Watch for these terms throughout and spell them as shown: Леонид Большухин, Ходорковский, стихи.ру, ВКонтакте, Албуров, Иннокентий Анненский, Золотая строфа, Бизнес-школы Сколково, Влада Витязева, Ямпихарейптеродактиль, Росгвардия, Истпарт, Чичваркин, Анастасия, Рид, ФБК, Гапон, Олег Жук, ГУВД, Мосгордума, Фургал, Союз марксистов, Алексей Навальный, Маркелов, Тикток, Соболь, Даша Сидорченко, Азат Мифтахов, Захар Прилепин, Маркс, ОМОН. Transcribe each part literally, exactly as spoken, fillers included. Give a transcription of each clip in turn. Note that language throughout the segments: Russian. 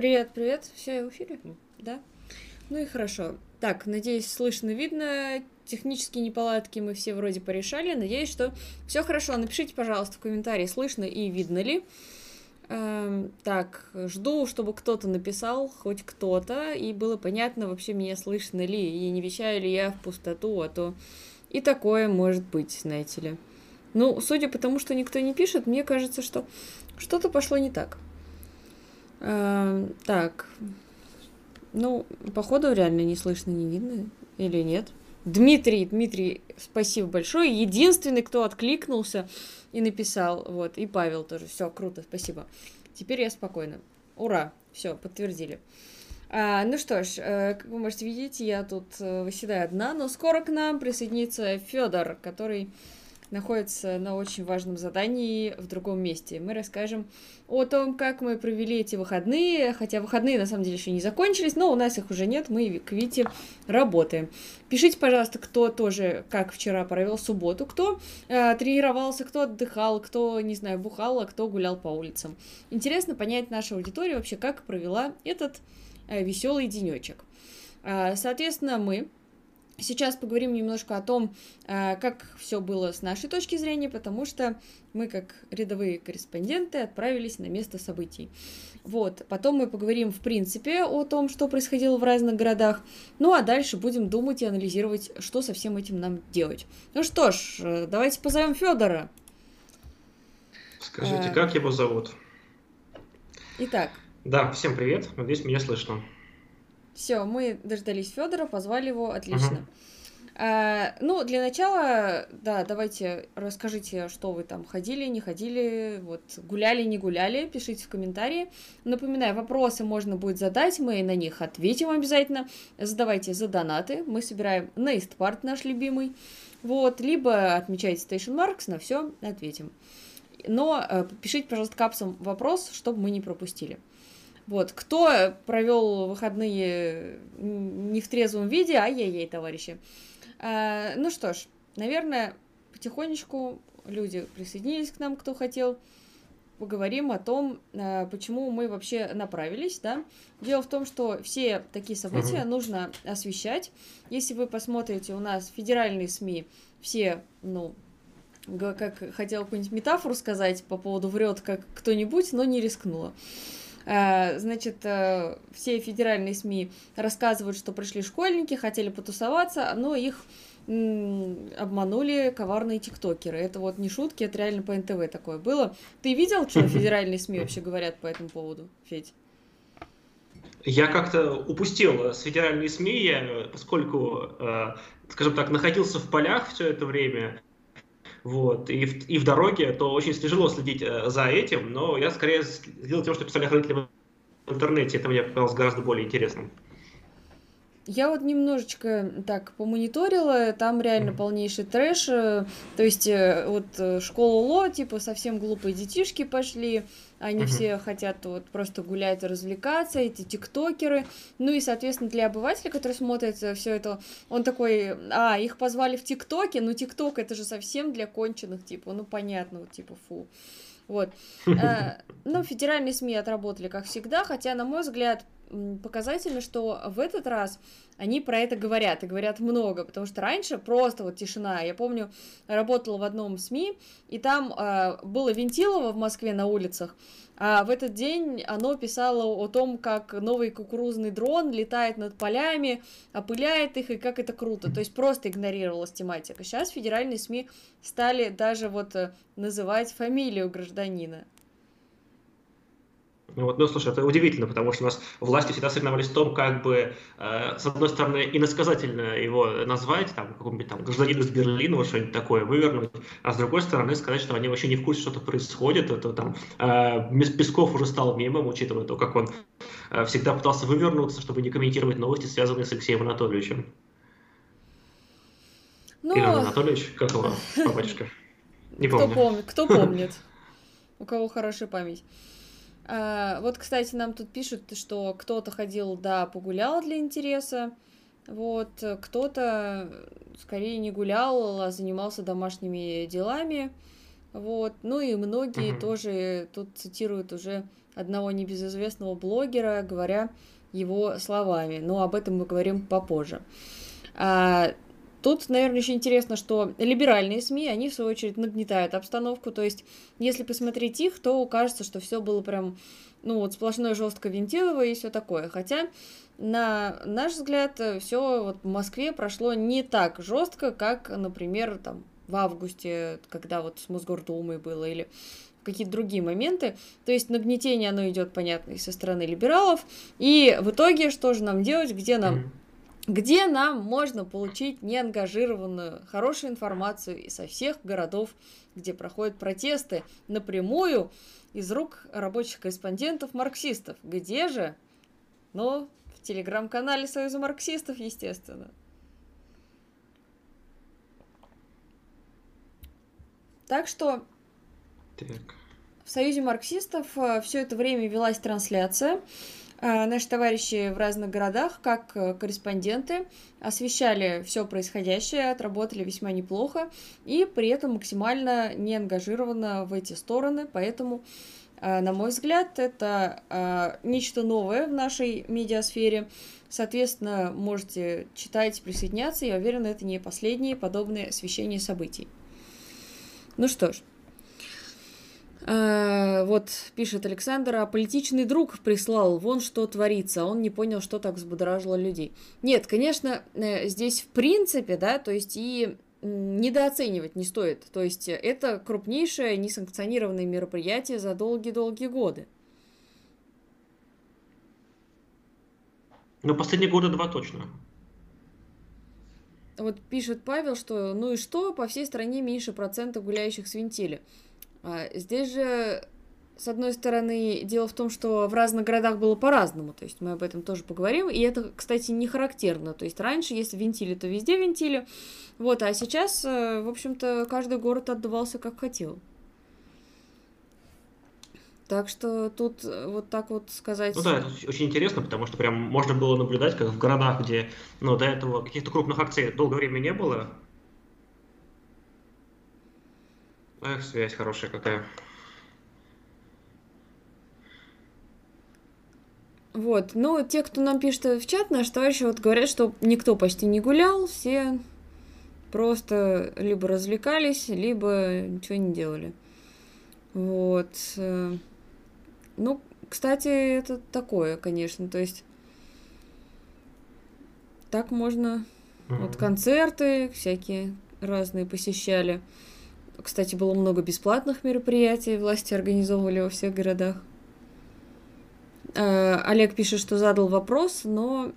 Привет, привет. Все, в эфире? Mm. Да. Ну и хорошо. Так, надеюсь, слышно, видно. Технические неполадки мы все вроде порешали. Надеюсь, что все хорошо. Напишите, пожалуйста, в комментарии, слышно и видно ли. Эм, так, жду, чтобы кто-то написал, хоть кто-то, и было понятно, вообще меня слышно ли, и не вещаю ли я в пустоту, а то и такое может быть, знаете ли. Ну, судя по тому, что никто не пишет, мне кажется, что что-то пошло не так. Эм, так, ну, походу реально не слышно, не видно или нет. Дмитрий, Дмитрий, спасибо большое. Единственный, кто откликнулся и написал. Вот, и Павел тоже. Все, круто, спасибо. Теперь я спокойна. Ура! Все, подтвердили. А, ну что ж, как вы можете видеть, я тут выседаю одна, но скоро к нам присоединится Федор, который находится на очень важном задании в другом месте. Мы расскажем о том, как мы провели эти выходные, хотя выходные на самом деле еще не закончились, но у нас их уже нет, мы к Вите работаем. Пишите, пожалуйста, кто тоже, как вчера провел субботу, кто э, тренировался, кто отдыхал, кто, не знаю, бухал, а кто гулял по улицам. Интересно понять нашу аудиторию вообще, как провела этот э, веселый денечек. Э, соответственно, мы сейчас поговорим немножко о том, как все было с нашей точки зрения, потому что мы, как рядовые корреспонденты, отправились на место событий. Вот. Потом мы поговорим, в принципе, о том, что происходило в разных городах. Ну, а дальше будем думать и анализировать, что со всем этим нам делать. Ну что ж, давайте позовем Федора. Скажите, а... как его зовут? Итак. Да, всем привет. Надеюсь, меня слышно. Все, мы дождались Федора, позвали его, отлично. Uh-huh. а, ну, для начала, да, давайте расскажите, что вы там ходили, не ходили, вот, гуляли, не гуляли, пишите в комментарии. Напоминаю, вопросы можно будет задать, мы на них ответим обязательно. Задавайте за донаты, мы собираем на истпарт наш любимый, вот, либо отмечайте Station Marx, на все ответим. Но а, пишите, пожалуйста, капсом вопрос, чтобы мы не пропустили. Вот, кто провел выходные не в трезвом виде, ай-яй-яй, товарищи. А, ну что ж, наверное, потихонечку люди присоединились к нам, кто хотел. Поговорим о том, почему мы вообще направились, да. Дело в том, что все такие события [S2] Угу. [S1] Нужно освещать. Если вы посмотрите, у нас федеральные СМИ все, ну... как хотела какую-нибудь метафору сказать по поводу «врет как кто-нибудь», но не рискнула. Значит, все федеральные СМИ рассказывают, что пришли школьники, хотели потусоваться, но их обманули коварные тиктокеры. Это вот не шутки, это реально по эн тэ вэ такое было. Ты видел, что федеральные СМИ вообще говорят по этому поводу, Федь? Я как-то упустил федеральные СМИ, я, поскольку, скажем так, находился в полях все это время. Вот, и в, и в дороге, то очень тяжело следить э, за этим, но я скорее следил тем, что писали охранители в интернете, это мне показалось гораздо более интересным. Я вот немножечко так помониторила, там реально полнейший трэш, то есть вот школа ЛО, типа совсем глупые детишки пошли, они [S2] Uh-huh. [S1] Все хотят вот просто гулять, развлекаться, эти тиктокеры, ну и, соответственно, для обывателя, который смотрит все это, он такой, а, их позвали в тиктоке, ну тикток это же совсем для конченых, типа, ну понятно, вот, типа фу. Вот. Но федеральные СМИ отработали, как всегда, хотя, на мой взгляд, показательно, что в этот раз они про это говорят, и говорят много, потому что раньше просто вот тишина. Я помню, работала в одном СМИ, и там э, было Вентилово в Москве на улицах, а в этот день оно писало о том, как новый кукурузный дрон летает над полями, опыляет их, и как это круто. То есть просто игнорировалась тематика. Сейчас федеральные СМИ стали даже вот называть фамилию гражданина. Вот, ну, слушай, это удивительно, потому что у нас власти всегда соревновались в том, как бы, э, с одной стороны, иносказательно его назвать, там, какому-нибудь там гражданину из Берлина, вот что-нибудь такое вывернуть, а с другой стороны, сказать, что они вообще не в курсе, что-то происходит. Это там э, Песков уже стал мемом, учитывая то, как он э, всегда пытался вывернуться, чтобы не комментировать новости, связанные с Алексеем Анатольевичем. Ну... Ирина Анатольевич, как его, папочка? Не помню. Кто помнит? У кого хорошая память. А, вот, кстати, нам тут пишут, что кто-то ходил, да, погулял для интереса, вот, кто-то скорее не гулял, а занимался домашними делами, вот, ну и многие [S2] Uh-huh. [S1] Тоже тут цитируют уже одного небезызвестного блогера, говоря его словами. Но об этом мы говорим попозже. Тут, наверное, еще интересно, что либеральные СМИ, они, в свою очередь, нагнетают обстановку. То есть, если посмотреть их, то кажется, что все было прям, ну, вот сплошное жесткое винтилово и все такое. Хотя, на наш взгляд, все вот в Москве прошло не так жестко, как, например, там, в августе, когда вот с Мосгордумой было, или какие-то другие моменты. То есть, нагнетение, оно идет, понятно, и со стороны либералов. И в итоге, что же нам делать, где нам... где нам можно получить неангажированную, хорошую информацию со всех городов, где проходят протесты, напрямую из рук рабочих корреспондентов-марксистов. Где же? Ну, в телеграм-канале Союза марксистов, естественно. Так что так. В Союзе марксистов все это время велась трансляция. Наши товарищи в разных городах, как корреспонденты, освещали все происходящее, отработали весьма неплохо и при этом максимально не ангажированы в эти стороны. Поэтому, на мой взгляд, это нечто новое в нашей медиасфере. Соответственно, можете читать, присоединяться. Я уверена, это не последние подобные освещения событий. Ну что ж. Вот пишет Александр, а политичный друг прислал, вон что творится, он не понял, что так взбудоражило людей. Нет, конечно, здесь в принципе, да, то есть и недооценивать не стоит. То есть это крупнейшее несанкционированное мероприятие за долгие-долгие годы. Ну, последние года два точно. Вот пишет Павел, что ну и что, по всей стране меньше процента гуляющих свинтили. Здесь же, с одной стороны, дело в том, что в разных городах было по-разному, то есть мы об этом тоже поговорим, и это, кстати, не характерно, то есть раньше, если винтили, то везде винтили, вот, а сейчас, в общем-то, каждый город отдувался как хотел. Так что тут вот так вот сказать... Ну да, это очень интересно, потому что прям можно было наблюдать, как в городах, где ну, до этого каких-то крупных акций долгое время не было. Эх, связь хорошая какая. Вот, ну, те, кто нам пишет в чат, наши товарищи вот говорят, что никто почти не гулял, все просто либо развлекались, либо ничего не делали. Вот. Ну, кстати, это такое, конечно, то есть так можно... Mm-hmm. Вот концерты всякие разные посещали. Кстати, было много бесплатных мероприятий, власти организовывали во всех городах. Олег пишет, что задал вопрос, но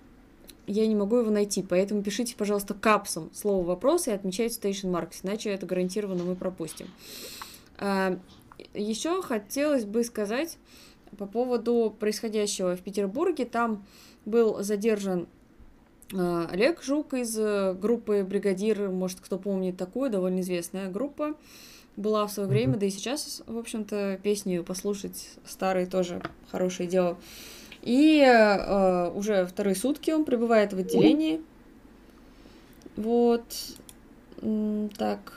я не могу его найти, поэтому пишите, пожалуйста, капсом слово «вопрос» и отмечайте Station Marx, иначе это гарантированно мы пропустим. Еще хотелось бы сказать по поводу происходящего в Петербурге. Там был задержан Олег Жук из группы «Бригадир», может, кто помнит такую, довольно известная группа, была в свое время, да и сейчас, в общем-то, песню послушать старые тоже хорошее дело. И э, уже вторые сутки он пребывает в отделении. Вот. Так.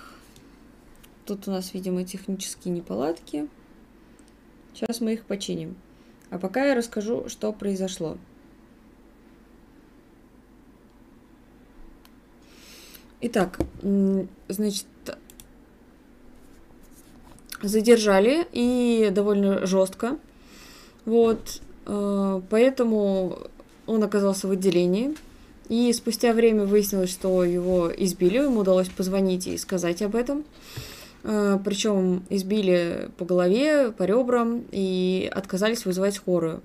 Тут у нас, видимо, технические неполадки. Сейчас мы их починим. А пока я расскажу, что произошло. Итак, значит, задержали и довольно жестко, вот, поэтому он оказался в отделении, и спустя время выяснилось, что его избили, ему удалось позвонить и сказать об этом, причем избили по голове, по ребрам и отказались вызывать скорую.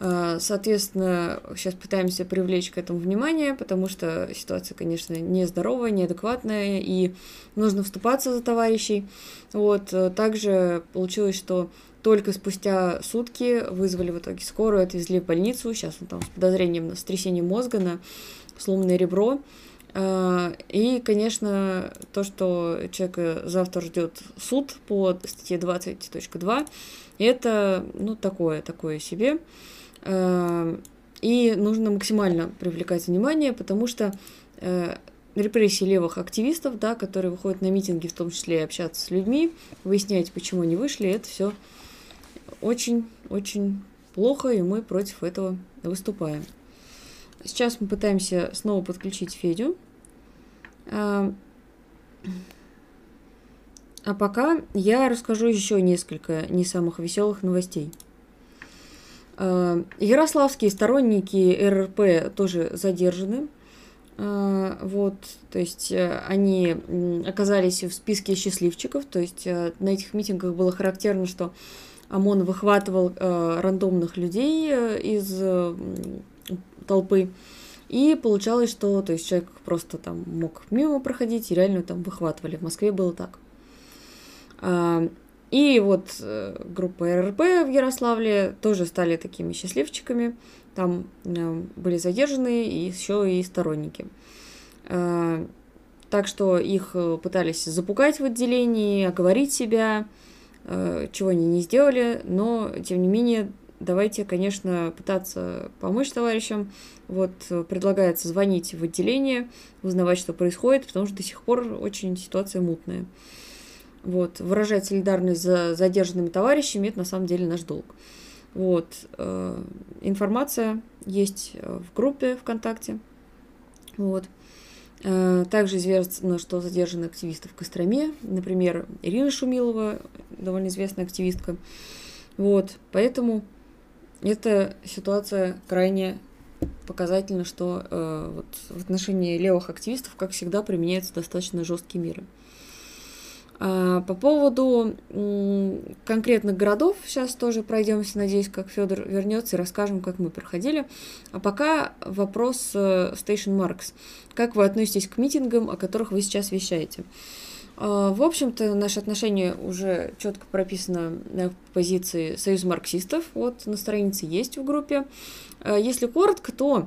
Соответственно, сейчас пытаемся привлечь к этому внимание, потому что ситуация, конечно, нездоровая, неадекватная, и нужно вступаться за товарищей. Вот. Также получилось, что только спустя сутки вызвали в итоге скорую, отвезли в больницу, сейчас он там с подозрением на сотрясение мозга, на сломанное ребро. И, конечно, то, что человека завтра ждет суд по статье двадцать точка два, это, ну, такое, такое себе. И нужно максимально привлекать внимание, потому что репрессии левых активистов, да, которые выходят на митинги, в том числе и общаться с людьми, выяснять, почему они вышли, это все очень очень плохо, и мы против этого выступаем. Сейчас мы пытаемся снова подключить Федю. А, а пока я расскажу еще несколько не самых веселых новостей. А, ярославские сторонники эр эр пэ тоже задержаны. Вот, то есть они оказались в списке счастливчиков, то есть на этих митингах было характерно, что ОМОН выхватывал рандомных людей из толпы, и получалось, что то есть человек просто там мог мимо проходить и реально там выхватывали. В Москве было так. И вот группа эр эр пэ в Ярославле тоже стали такими счастливчиками. Там были задержаны и еще и сторонники. Так что их пытались запугать в отделении, оговорить себя, чего они не сделали. Но, тем не менее, давайте, конечно, пытаться помочь товарищам. Вот предлагается звонить в отделение, узнавать, что происходит, потому что до сих пор очень ситуация мутная. Вот. Выражать солидарность за задержанными товарищами – это на самом деле наш долг. Вот. Э, информация есть в группе ВКонтакте. Вот. Э, также известно, что задержаны активисты в Костроме. Например, Ирина Шумилова, довольно известная активистка. Вот. Поэтому эта ситуация крайне показательна, что э, вот в отношении левых активистов, как всегда, применяются достаточно жесткие меры. По поводу конкретных городов сейчас тоже пройдемся, надеюсь, как Федор вернется и расскажем, как мы проходили. А пока вопрос Station Marx. Как вы относитесь к митингам, о которых вы сейчас вещаете? В общем-то, наше отношение уже четко прописано в позиции «Союз марксистов». Вот на странице есть в группе. Если коротко, то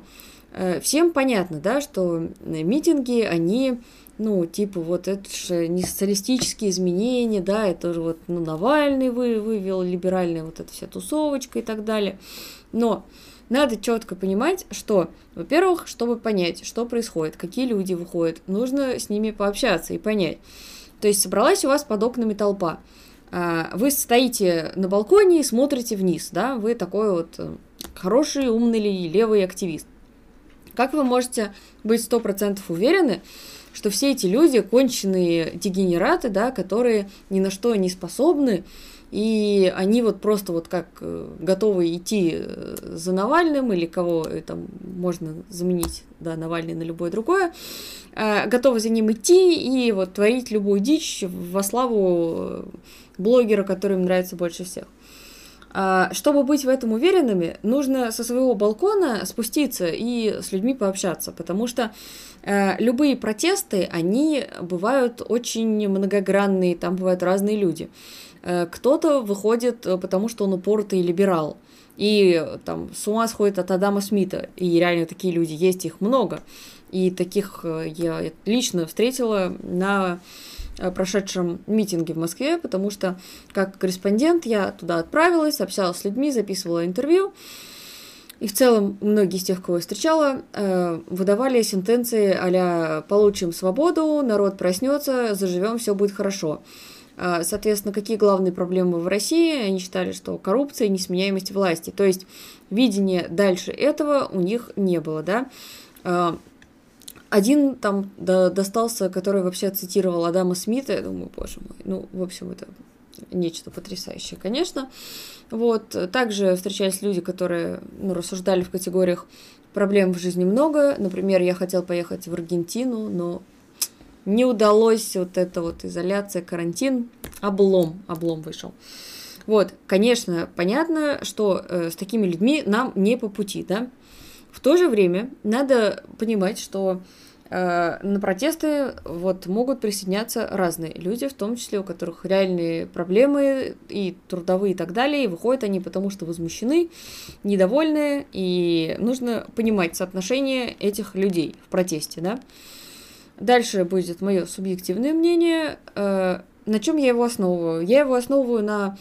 всем понятно, да, что митинги, они... Ну, типа, вот это же не социалистические изменения, да, это же вот ну, Навальный вывел, либеральная вот эта вся тусовочка и так далее. Но надо четко понимать, что, во-первых, чтобы понять, что происходит, какие люди выходят, нужно с ними пообщаться и понять. То есть собралась у вас под окнами толпа. Вы стоите на балконе и смотрите вниз, да, вы такой вот хороший, умный, левый активист. Как вы можете быть сто процентов уверены, что все эти люди конченые дегенераты, да, которые ни на что не способны, и они вот просто вот как готовы идти за Навальным, или кого там можно заменить, да, Навальный на любое другое, готовы за ним идти и вот творить любую дичь во славу блогера, который им нравится больше всех. Чтобы быть в этом уверенными, нужно со своего балкона спуститься и с людьми пообщаться, потому что любые протесты, они бывают очень многогранные, там бывают разные люди. Кто-то выходит, потому что он упоротый либерал, и там с ума сходит от Адама Смита, и реально такие люди есть, их много, и таких я лично встретила на... прошедшем митинге в Москве, потому что как корреспондент я туда отправилась, общалась с людьми, записывала интервью, и в целом многие из тех, кого я встречала, выдавали сентенции а-ля «получим свободу», «народ проснется», «заживем, все будет хорошо». Соответственно, какие главные проблемы в России? Они считали, что коррупция и несменяемость власти. То есть видения дальше этого у них не было, да. Один там достался, который вообще цитировал Адама Смита, я думаю, боже мой, ну, в общем, это нечто потрясающее, конечно. Вот, также встречались люди, которые, ну, рассуждали в категориях «проблем в жизни много», например, я хотел поехать в Аргентину, но не удалось, вот это вот изоляция, карантин, облом, облом вышел. Вот, конечно, понятно, что э, с такими людьми нам не по пути, да. В то же время надо понимать, что э, на протесты вот, могут присоединяться разные люди, в том числе у которых реальные проблемы и трудовые и так далее, и выходят они потому, что возмущены, недовольны, и нужно понимать соотношение этих людей в протесте. Да? Дальше будет мое субъективное мнение. Э, на чем я его основываю? Я его основываю на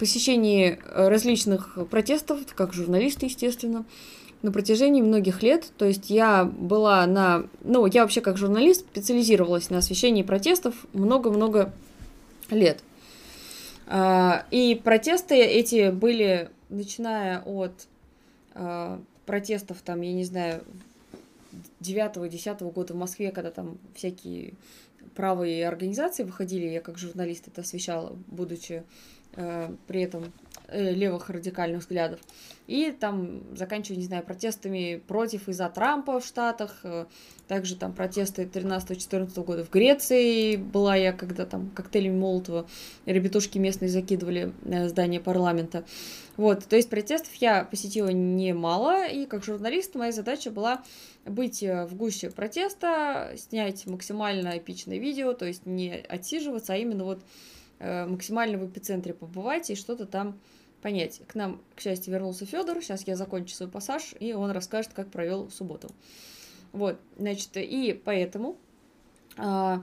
посещении различных протестов, как журналисты, естественно, на протяжении многих лет, то есть я была на... Ну, я вообще как журналист специализировалась на освещении протестов много-много лет. И протесты эти были начиная от э, протестов, там, я не знаю, девятого-десятого года в Москве, когда там всякие правые организации выходили, я как журналист это освещала, будучи э, при этом э, левых радикальных взглядов, и там заканчивая, не знаю, протестами против и за Трампа в Штатах, э, также там протесты тринадцатого-четырнадцатого года в Греции была я, когда там коктейлями Молотова ребятушки местные закидывали э, здание парламента. Вот, то есть протестов я посетила немало, и как журналист моя задача была быть в гуще протеста, снять максимально эпичное видео, то есть не отсиживаться, а именно вот э, максимально в эпицентре побывать и что-то там понять. К нам, к счастью, вернулся Федор, сейчас я закончу свой пассаж, и он расскажет, как провел субботу. Вот, значит, и поэтому... Э,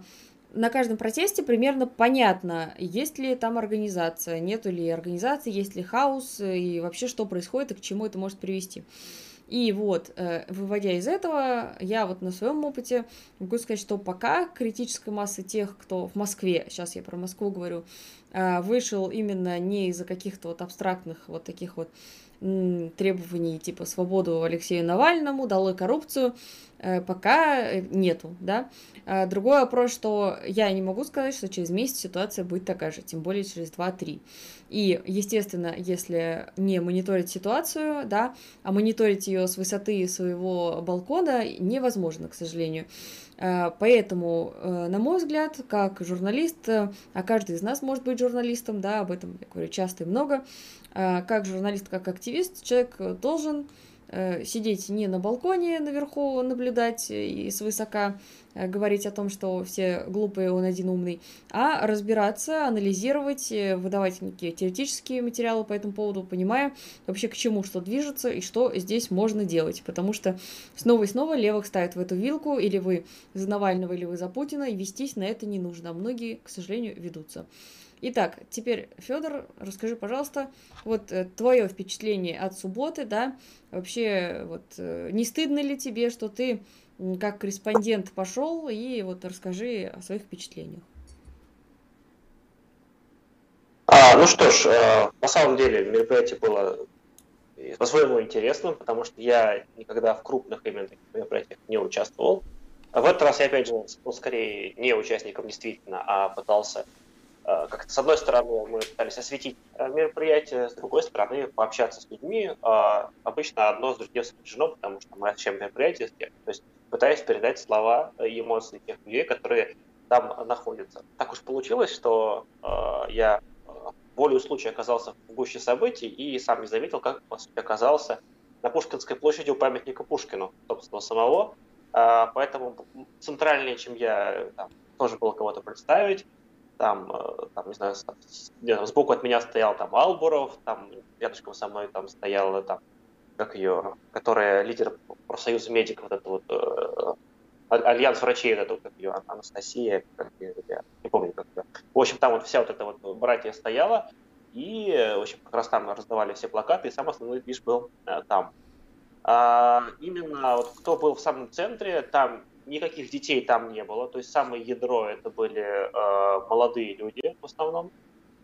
на каждом протесте примерно понятно, есть ли там организация, нету ли организации, есть ли хаос, и вообще что происходит и к чему это может привести. И вот, выводя из этого, я вот на своем опыте могу сказать, что пока критическая масса тех, кто в Москве, сейчас я про Москву говорю, вышел именно не из-за каких-то вот абстрактных вот таких вот требований типа свободу Алексею Навальному, долой коррупцию, пока нету, да. Другой вопрос, что я не могу сказать, что через месяц ситуация будет такая же, тем более через два-три. И, естественно, если не мониторить ситуацию, да, а мониторить ее с высоты своего балкона невозможно, к сожалению. Поэтому, на мой взгляд, как журналист, а каждый из нас может быть журналистом, да, об этом я говорю часто и много, как журналист, как активист, человек должен сидеть не на балконе наверху, наблюдать и свысока говорить о том, что все глупые, он один умный, а разбираться, анализировать, выдавать некие теоретические материалы по этому поводу, понимая вообще, к чему что движется и что здесь можно делать. Потому что снова и снова левых ставят в эту вилку, или вы за Навального, или вы за Путина, и вестись на это не нужно. Многие, к сожалению, ведутся. Итак, теперь, Федор, расскажи, пожалуйста, вот твое впечатление от субботы, да, вообще, вот, не стыдно ли тебе, что ты как корреспондент пошел, и вот расскажи о своих впечатлениях. А, ну что ж, э, на самом деле мероприятие было по-своему интересным, потому что я никогда в крупных именно таких мероприятиях не участвовал. В этот раз я, опять же, был скорее не участником действительно, а пытался... Как-то с одной стороны мы пытались осветить мероприятие, с другой стороны пообщаться с людьми. Обычно одно с другим сопряжено, потому что мы освещаем мероприятие с тем. То есть пытаюсь передать слова и эмоции тех людей, которые там находятся. Так уж получилось, что я волею случая оказался в гуще событий и сам не заметил, как по сути оказался на Пушкинской площади у памятника Пушкину, собственно, самого. Поэтому центральнее, чем я, там, тоже было кого-то представить. Там, там, не знаю, сбоку от меня стоял там Албуров, там рядышком со мной там стояла, там, как ее, которая лидер профсоюза медиков, вот это вот, Альянс Врачей, вот это, как ее, Анастасия, как ее, я не помню, как ее. В общем, там вот вся вот эта вот братья стояла, и, в общем, как раз там раздавали все плакаты, и сам основной движ был а, там. А, именно вот кто был в самом центре, там никаких детей там не было, то есть самое ядро это были э, молодые люди в основном,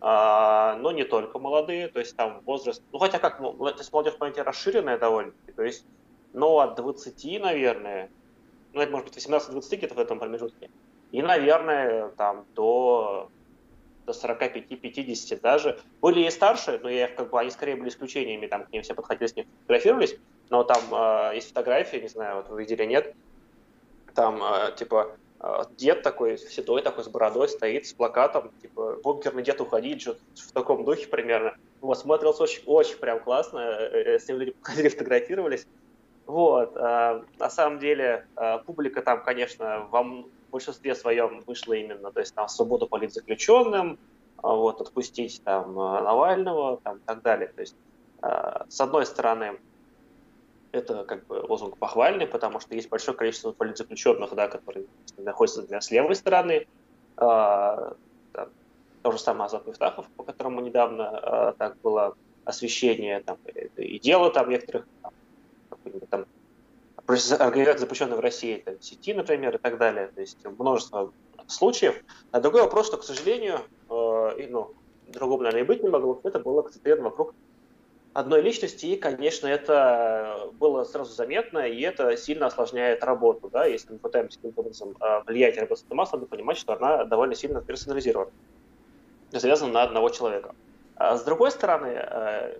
э, но не только молодые, то есть там возраст, ну хотя как, то есть молодежь, понимаете, расширенная довольно-таки, то есть, ну от двадцати, наверное, ну это может быть восемнадцать-двадцать где-то в этом промежутке, и, наверное, там до, до сорока пяти-пятидесяти даже, были и старше, но я их как бы, они скорее были исключениями, там к ним все подходили, с ним фотографировались, но там э, есть фотографии, не знаю, вот вы видели, нет, там, типа, дед такой, седой такой, с бородой стоит, с плакатом, типа, бункерный дед, уходи, что-то в таком духе примерно. Вот, смотрелся очень, очень прям классно, с ним люди походили, фотографировались. Вот, на самом деле, публика там, конечно, в большинстве своем вышла именно, то есть, там, в субботу политзаключенным, вот, отпустить, там, Навального, там, и так далее. То есть, с одной стороны, это как бы лозунг похвальный, потому что есть большое количество политзаключенных, да, которые находятся для, с левой стороны. А, там, то же самое Азат Мифтахов, по которому недавно а, так было освещение там, и дело там некоторых там, организаций, запрещенных в России, там, сети, например, и так далее. То есть множество случаев. А другой вопрос, что, к сожалению, э, и, ну, другому, наверное, и быть не могло, это было концентрировано вокруг одной личности, и, конечно, это было сразу заметно, и это сильно осложняет работу. Да? Если мы пытаемся каким-то образом влиять на рабочую массу, надо понимать, что она довольно сильно персонализирована, завязана на одного человека. А с другой стороны,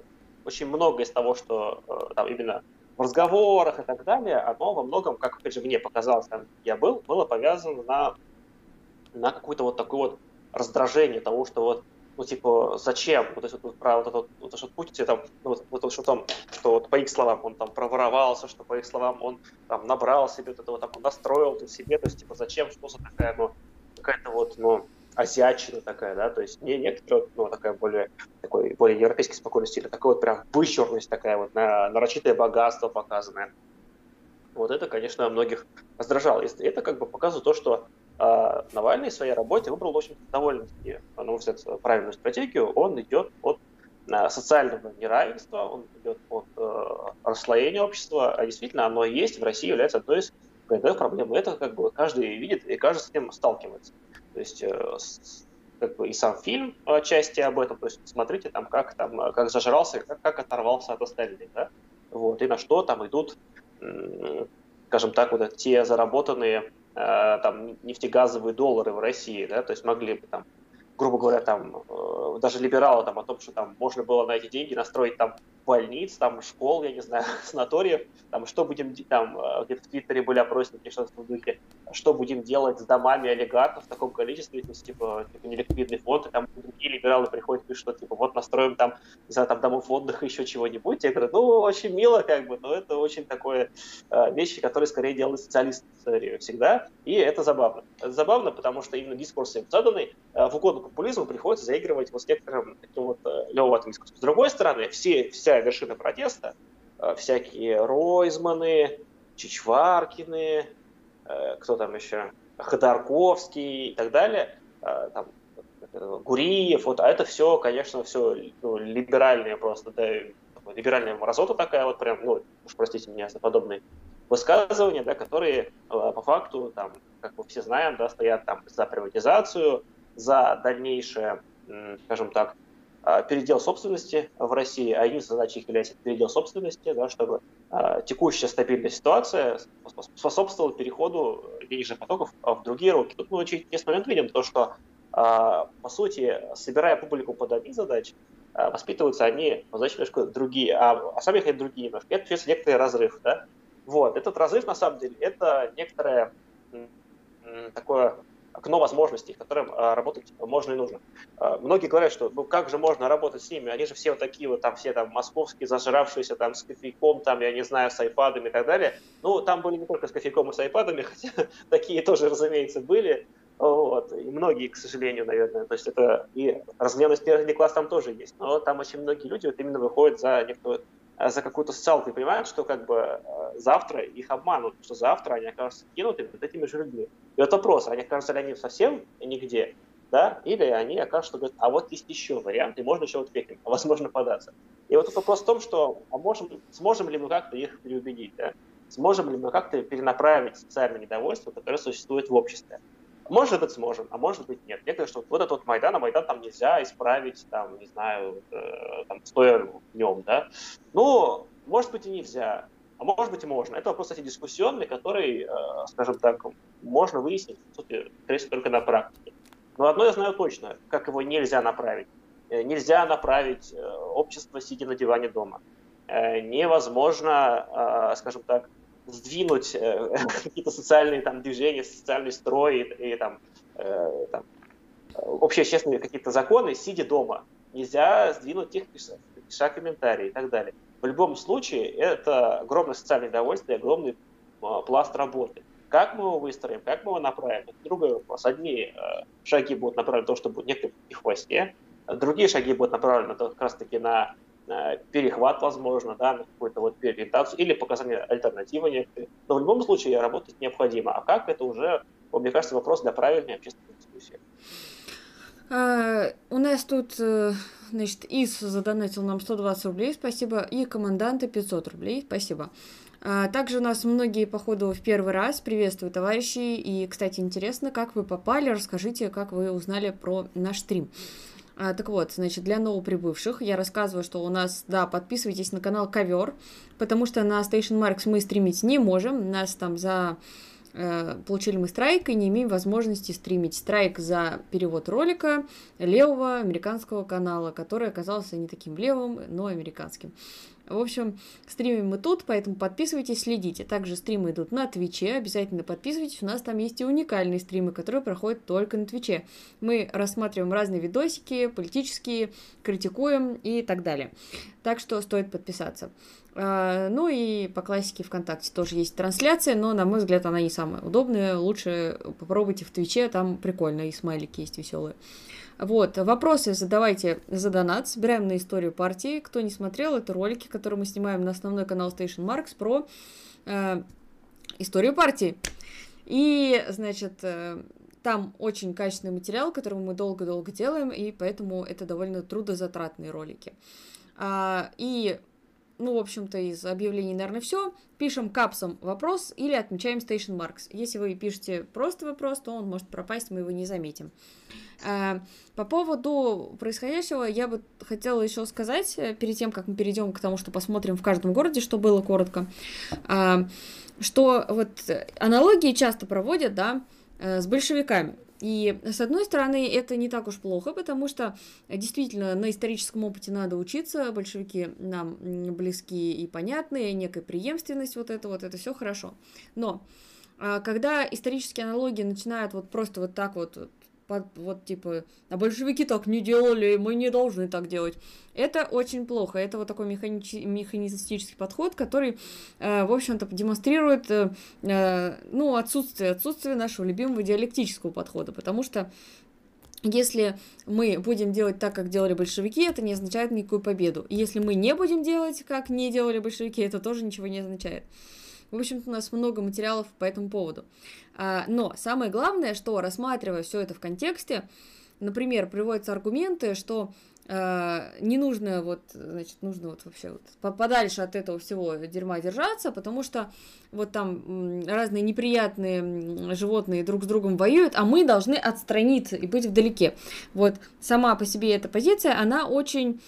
очень много из того, что там, именно в разговорах и так далее, оно во многом, как опять же, мне показалось, там я был, было повязано на, на какое-то вот такое вот раздражение того, что вот, ну, типа, зачем? Вот, то есть, вот, про вот этот вот, вот, Путин, там, ну, вот, вот, что там, что вот, по их словам он там проворовался, что по их словам он там набрал себе вот этого, там, настроил тут себе, то есть, типа, зачем, что за такая, ну, какая-то вот, ну, азиатчина такая, да, то есть, не некоторая, ну, такая более, такой, более европейский спокойный стиль, а такая вот прям вычурность такая вот, на, нарочитое богатство показанное. Вот это, конечно, многих раздражало. И это как бы показывает то, что а, Навальный в своей работе выбрал, в общем-то, довольно-таки, на мой взгляд, правильную стратегию. Он идет от а, социального неравенства, он идет от а, расслоения общества, а действительно оно есть, в России является одной из главных проблем. Это как бы каждый видит и каждый с этим сталкивается. То есть как бы и сам фильм отчасти об этом, то есть смотрите, там, как, там, как зажрался, как, как оторвался от остальных, да? Вот, и на что там идут, скажем так, вот те заработанные там, нефтегазовые доллары в России, да? То есть могли бы, там, грубо говоря, там, даже либералы там, о том, что там можно было на эти деньги настроить там, больниц, там, школ, я не знаю, санаториев, там, что будем, там, где-то в Твиттере были опросники, что-то в духе, что будем делать с домами олигархов в таком количестве, то есть, типа, типа неликвидный фонд, и там другие либералы приходят и пишут, что, типа, вот настроим там, не знаю, там, домов отдыха, еще чего-нибудь, я говорю, ну, очень мило, как бы, но это очень такое вещи, которые, скорее, делают социалисты всегда, и это забавно. Это забавно, потому что именно дискурс им заданный, в угоду популизму приходится заигрывать вот с некоторым таким вот левоватым дискурсом. С другой стороны, все, вся вершина протеста, всякие Ройзманы, Чичваркины, кто там еще, Ходорковский и так далее, там, Гуриев, вот, а это все, конечно, все ну, либеральные просто, да, либеральная мразота такая вот прям, ну, уж простите меня за подобные высказывания, да, которые по факту, там, как мы все знаем, да, стоят там за приватизацию, за дальнейшее, скажем так, передел собственности в России, а единственная задача их является передел собственности, да, чтобы а, текущая стабильная ситуация способствовала переходу денежных потоков в другие руки. Тут мы очень интересный момент видим, то, что, а, по сути, собирая публику под одни задачи, а, воспитываются они, задачи немножко другие, а, а сами хотят другие немножко. Это получается некоторый разрыв. Да? Вот. Этот разрыв, на самом деле, это некоторое м- м- такое... окно возможностей, которым а, работать можно и нужно. А, многие говорят, что ну как же можно работать с ними, они же все вот такие вот там, все там московские, зажравшиеся там с кофейком, там, я не знаю, с айпадами и так далее. Ну, там были не только с кофейком и с айпадами, хотя такие тоже, разумеется, были. Вот. И многие, к сожалению, наверное, то есть это и разменность средний класс там тоже есть, но там очень многие люди вот именно выходят за некоторую за какую-то социалку и понимают, что как бы завтра их обманут, что завтра они окажутся кинутыми вот этими же людьми. И вот вопрос, они окажутся ли они совсем нигде, да, или они окажутся, говорят, а вот есть еще вариант, и можно еще вот пекнем, а возможно податься. И вот вопрос в том, что а можем, сможем ли мы как-то их переубедить, да? Сможем ли мы как-то перенаправить социальное недовольство, которое существует в обществе. Может быть, сможем, а может быть, нет. Я говорю, что вот этот вот Майдан, а Майдан там нельзя исправить, там, не знаю, там, стоя в нем, да. Ну, может быть, и нельзя, а может быть, и можно. Это вопрос, кстати, дискуссионный, который, скажем так, можно выяснить, по сути, только на практике. Но одно я знаю точно, как его нельзя направить. Нельзя направить общество, сидя на диване дома. Невозможно, скажем так, сдвинуть э, какие-то социальные там, движения, социальный строй и, и там, э, там, общеизвестные какие-то законы, сидя дома. Нельзя сдвинуть их пиша комментарии и так далее. В любом случае, это огромное социальное довольствие, огромный э, пласт работы. Как мы его выстроим, как мы его направим, это другой вопрос. Одни э, шаги будут направлены на то, что будет некто в хвосте, другие шаги будут направлены как раз-таки на перехват, возможно, да, на какую-то вот переориентацию или показания альтернативы некоторые. Но в любом случае работать необходимо. А как, это уже, мне кажется, вопрос для правильной общественной дискуссии. А, у нас тут, значит, ИС задонатил нам сто двадцать рублей, спасибо, и команданты пятьсот рублей, спасибо. А, также у нас многие, походу, в первый раз. Приветствую, товарищи. И, кстати, интересно, как вы попали, расскажите, как вы узнали про наш стрим. А, так вот, значит, для новоприбывших я рассказываю, что у нас, да, подписывайтесь на канал Ковер, потому что на Station Marx мы стримить не можем, нас там за... получили мы страйк и не имеем возможности стримить. Страйк за перевод ролика левого американского канала, который оказался не таким левым, но американским. В общем, стримим мы тут, поэтому подписывайтесь, следите. Также стримы идут на Твиче, обязательно подписывайтесь. У нас там есть и уникальные стримы, которые проходят только на Твиче. Мы рассматриваем разные видосики, политические, критикуем и так далее. Так что стоит подписаться. Ну и по классике ВКонтакте тоже есть трансляция, но, на мой взгляд, она не самая удобная. Лучше попробуйте в Твиче, там прикольно, и смайлики есть веселые. Вот, вопросы задавайте за донат, собираем на историю партии. Кто не смотрел, это ролики, которые мы снимаем на основной канал Station Marx про э, историю партии. И, значит, э, там очень качественный материал, который мы долго-долго делаем, и поэтому это довольно трудозатратные ролики. А, и... Ну, в общем-то, из объявлений, наверное, все. Пишем капсом вопрос или отмечаем Station Marx. Если вы пишете просто вопрос, то он может пропасть, мы его не заметим. По поводу происходящего я бы хотела еще сказать, перед тем, как мы перейдем к тому, что посмотрим в каждом городе, что было коротко, что вот аналогии часто проводят, да, с большевиками. И, с одной стороны, это не так уж плохо, потому что, действительно, на историческом опыте надо учиться, большевики нам близки и понятны, некая преемственность, вот это вот, это все хорошо. Но, когда исторические аналогии начинают вот просто вот так вот, под, вот типа, а большевики так не делали, мы не должны так делать, это очень плохо, это вот такой механи- механистический подход, который, э, в общем-то, демонстрирует э, ну, отсутствие, отсутствие нашего любимого диалектического подхода, потому что если мы будем делать так, как делали большевики, это не означает никакую победу, если мы не будем делать, как не делали большевики, это тоже ничего не означает. В общем-то, у нас много материалов по этому поводу. Но самое главное, что, рассматривая все это в контексте, например, приводятся аргументы, что не нужно вот, значит, нужно вот вообще вот подальше от этого всего дерьма держаться, потому что вот там разные неприятные животные друг с другом воюют, а мы должны отстраниться и быть вдалеке. Вот сама по себе эта позиция, она очень...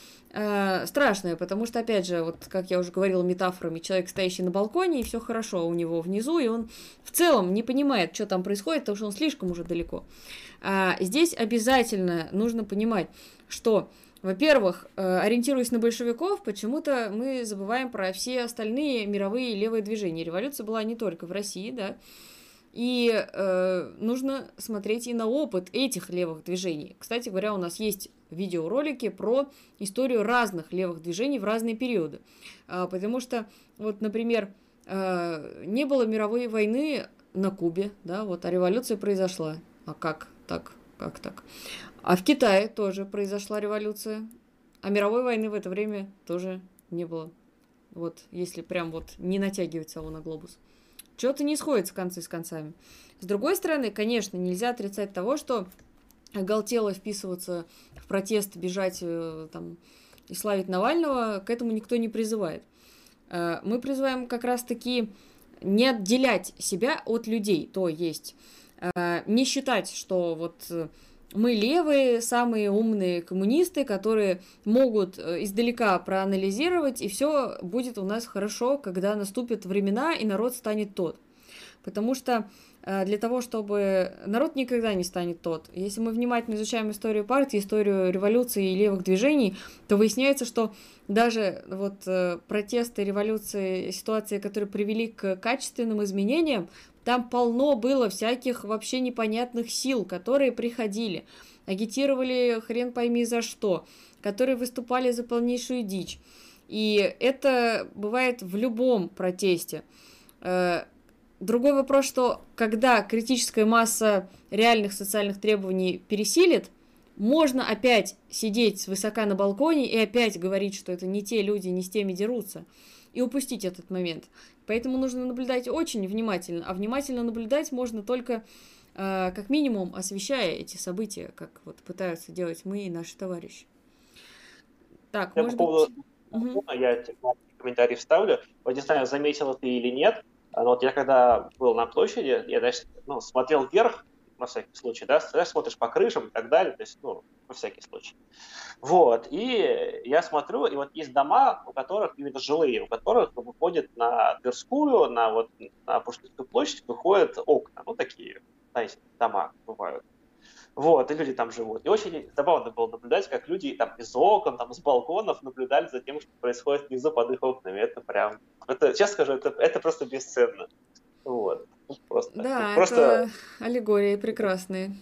страшное, потому что, опять же, вот как я уже говорила метафорами, человек, стоящий на балконе, и все хорошо у него внизу, и он в целом не понимает, что там происходит, потому что он слишком уже далеко. Здесь обязательно нужно понимать, что, во-первых, ориентируясь на большевиков, почему-то мы забываем про все остальные мировые левые движения. Революция была не только в России, да, и э, нужно смотреть и на опыт этих левых движений. Кстати говоря, у нас есть видеоролики про историю разных левых движений в разные периоды. А, потому что, вот, например, э, не было мировой войны на Кубе, да, вот, а революция произошла. А как так? Как так? А в Китае тоже произошла революция, а мировой войны в это время тоже не было. Вот, если прям вот не натягивать сову на глобус. Что-то не сходится концы с концами. С другой стороны, конечно, нельзя отрицать того, что оголтело вписываться в протест, бежать там, и славить Навального, к этому никто не призывает. Мы призываем как раз-таки не отделять себя от людей, то есть не считать, что вот... Мы левые, самые умные коммунисты, которые могут издалека проанализировать, и все будет у нас хорошо, когда наступят времена, и народ станет тот. Потому что для того, чтобы... Народ никогда не станет тот. Если мы внимательно изучаем историю партии, историю революции и левых движений, то выясняется, что даже вот протесты, революции, ситуации, которые привели к качественным изменениям, там полно было всяких вообще непонятных сил, которые приходили, агитировали хрен пойми за что, которые выступали за полнейшую дичь. И это бывает в любом протесте. Другой вопрос, что когда критическая масса реальных социальных требований пересилит, можно опять сидеть свысока на балконе и опять говорить, что это не те люди, не с теми дерутся, и упустить этот момент. Поэтому нужно наблюдать очень внимательно, а внимательно наблюдать можно только, э, как минимум, освещая эти события, как вот пытаются делать мы и наши товарищи. Так, я может по поводу... быть... Угу. Я комментарий вставлю. Вот не знаю, заметила ты или нет, но вот я когда был на площади, я, значит, ну, смотрел вверх, на всякий случай, да, смотришь по крышам и так далее, то есть, ну, на всякий случай. Вот, и я смотрю, и вот есть дома, у которых, именно жилые, у которых выходит на Тверскую, на вот, на Пушкинскую площадь выходят окна, ну, такие, знаете, дома бывают. Вот, и люди там живут. И очень забавно было наблюдать, как люди там из окон, там из балконов наблюдали за тем, что происходит внизу под их окнами. Это прям, это, честно скажу, это, это просто бесценно. Вот. Просто, да, просто... это аллегории прекрасные.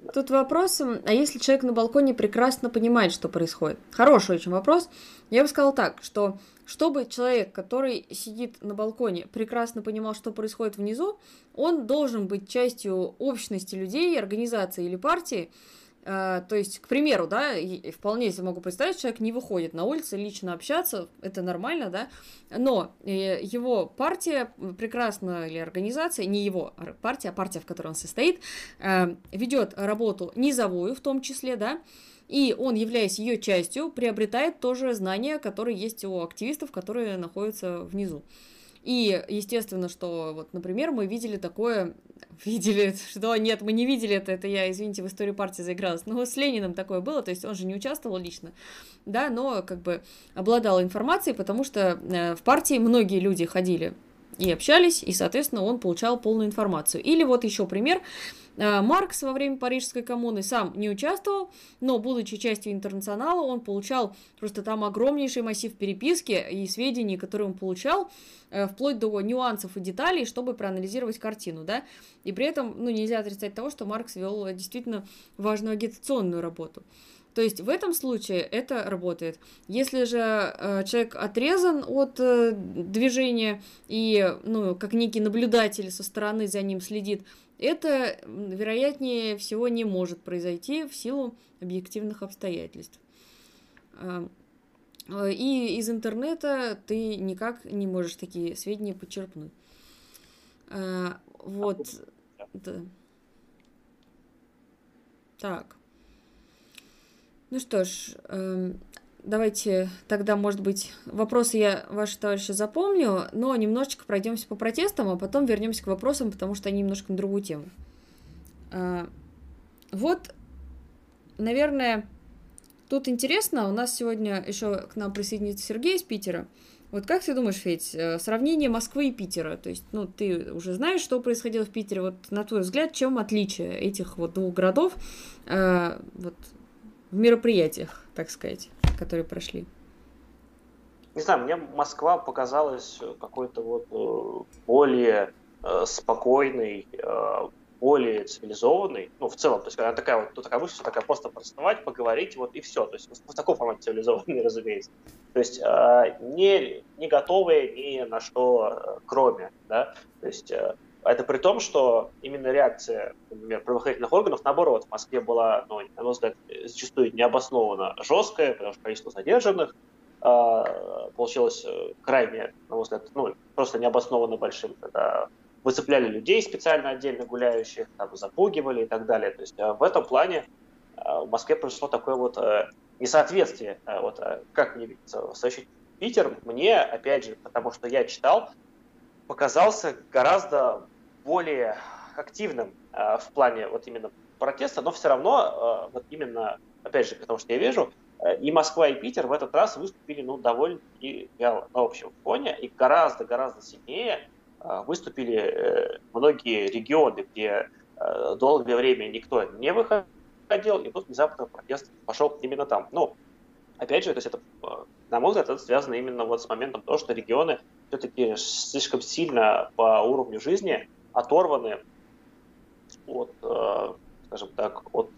Да. Тут вопрос, а если человек на балконе прекрасно понимает, что происходит? Хороший очень вопрос. Я бы сказала так, что чтобы человек, который сидит на балконе, прекрасно понимал, что происходит внизу, он должен быть частью общности людей, организации или партии. То есть, к примеру, да, вполне себе могу представить, человек не выходит на улицу лично общаться, это нормально, да, но его партия прекрасно, или организация, не его партия, а партия, в которой он состоит, ведет работу низовую в том числе, да, и он, являясь ее частью, приобретает тоже знания, которые есть у активистов, которые находятся внизу. И, естественно, что, вот, например, мы видели такое, видели, что нет, мы не видели это, это я, извините, в историю партии заигралась, но с Лениным такое было, то есть он же не участвовал лично, да, но как бы обладал информацией, потому что в партии многие люди ходили и общались, и, соответственно, он получал полную информацию. Или вот еще пример, Маркс во время Парижской коммуны сам не участвовал, но, будучи частью интернационала, он получал просто там огромнейший массив переписки и сведений, которые он получал, вплоть до нюансов и деталей, чтобы проанализировать картину, да, и при этом, ну, нельзя отрицать того, что Маркс вел действительно важную агитационную работу. То есть в этом случае это работает. Если же э, человек отрезан от э, движения и, ну, как некий наблюдатель со стороны за ним следит, это, вероятнее всего, не может произойти в силу объективных обстоятельств. И из интернета ты никак не можешь такие сведения почерпнуть. Вот. Да. Так. Ну что ж, давайте тогда, может быть, вопросы я, ваши товарищи, запомню, но немножечко пройдемся по протестам, а потом вернемся к вопросам, потому что они немножко на другую тему. Вот, наверное, тут интересно, у нас сегодня еще к нам присоединится Сергей из Питера. Вот как ты думаешь, Федь, сравнение Москвы и Питера? То есть, ну, ты уже знаешь, что происходило в Питере. Вот, на твой взгляд, чем отличие этих вот двух городов? Вот, в мероприятиях, так сказать, которые прошли? Не знаю, мне Москва показалась какой-то вот более спокойной, более цивилизованной, ну, в целом, то есть, она такая вот, тут такая вышла, такая просто простовать, поговорить, вот, и все, то есть, в таком формате цивилизованной, разумеется, то есть, не, не готовые ни на что, кроме, да, то есть, это при том, что именно реакция, например, правоохранительных органов, наоборот, в Москве была, ну, на мой взгляд, зачастую необоснованно жесткая, потому что количество задержанных э, получилось крайне, на мой взгляд, ну, просто необоснованно большим, когда выцепляли людей специально отдельно гуляющих, там, запугивали и так далее. То есть в этом плане э, в Москве произошло такое вот э, несоответствие, э, вот, э, как мне видится, сочетать Питер, мне, опять же, потому что я читал, показался гораздо более активным э, в плане вот именно протеста, но все равно, э, вот именно, опять же, потому что я вижу, э, и Москва, и Питер в этот раз выступили, ну, довольно-таки вяло на общем фоне, и гораздо-гораздо сильнее э, выступили э, многие регионы, где э, долгое время никто не выходил, и тут внезапно протест пошел именно там. Ну, опять же, то есть это, на мой взгляд, это связано именно вот с моментом того, что регионы все-таки слишком сильно по уровню жизни оторваны от, скажем так, от,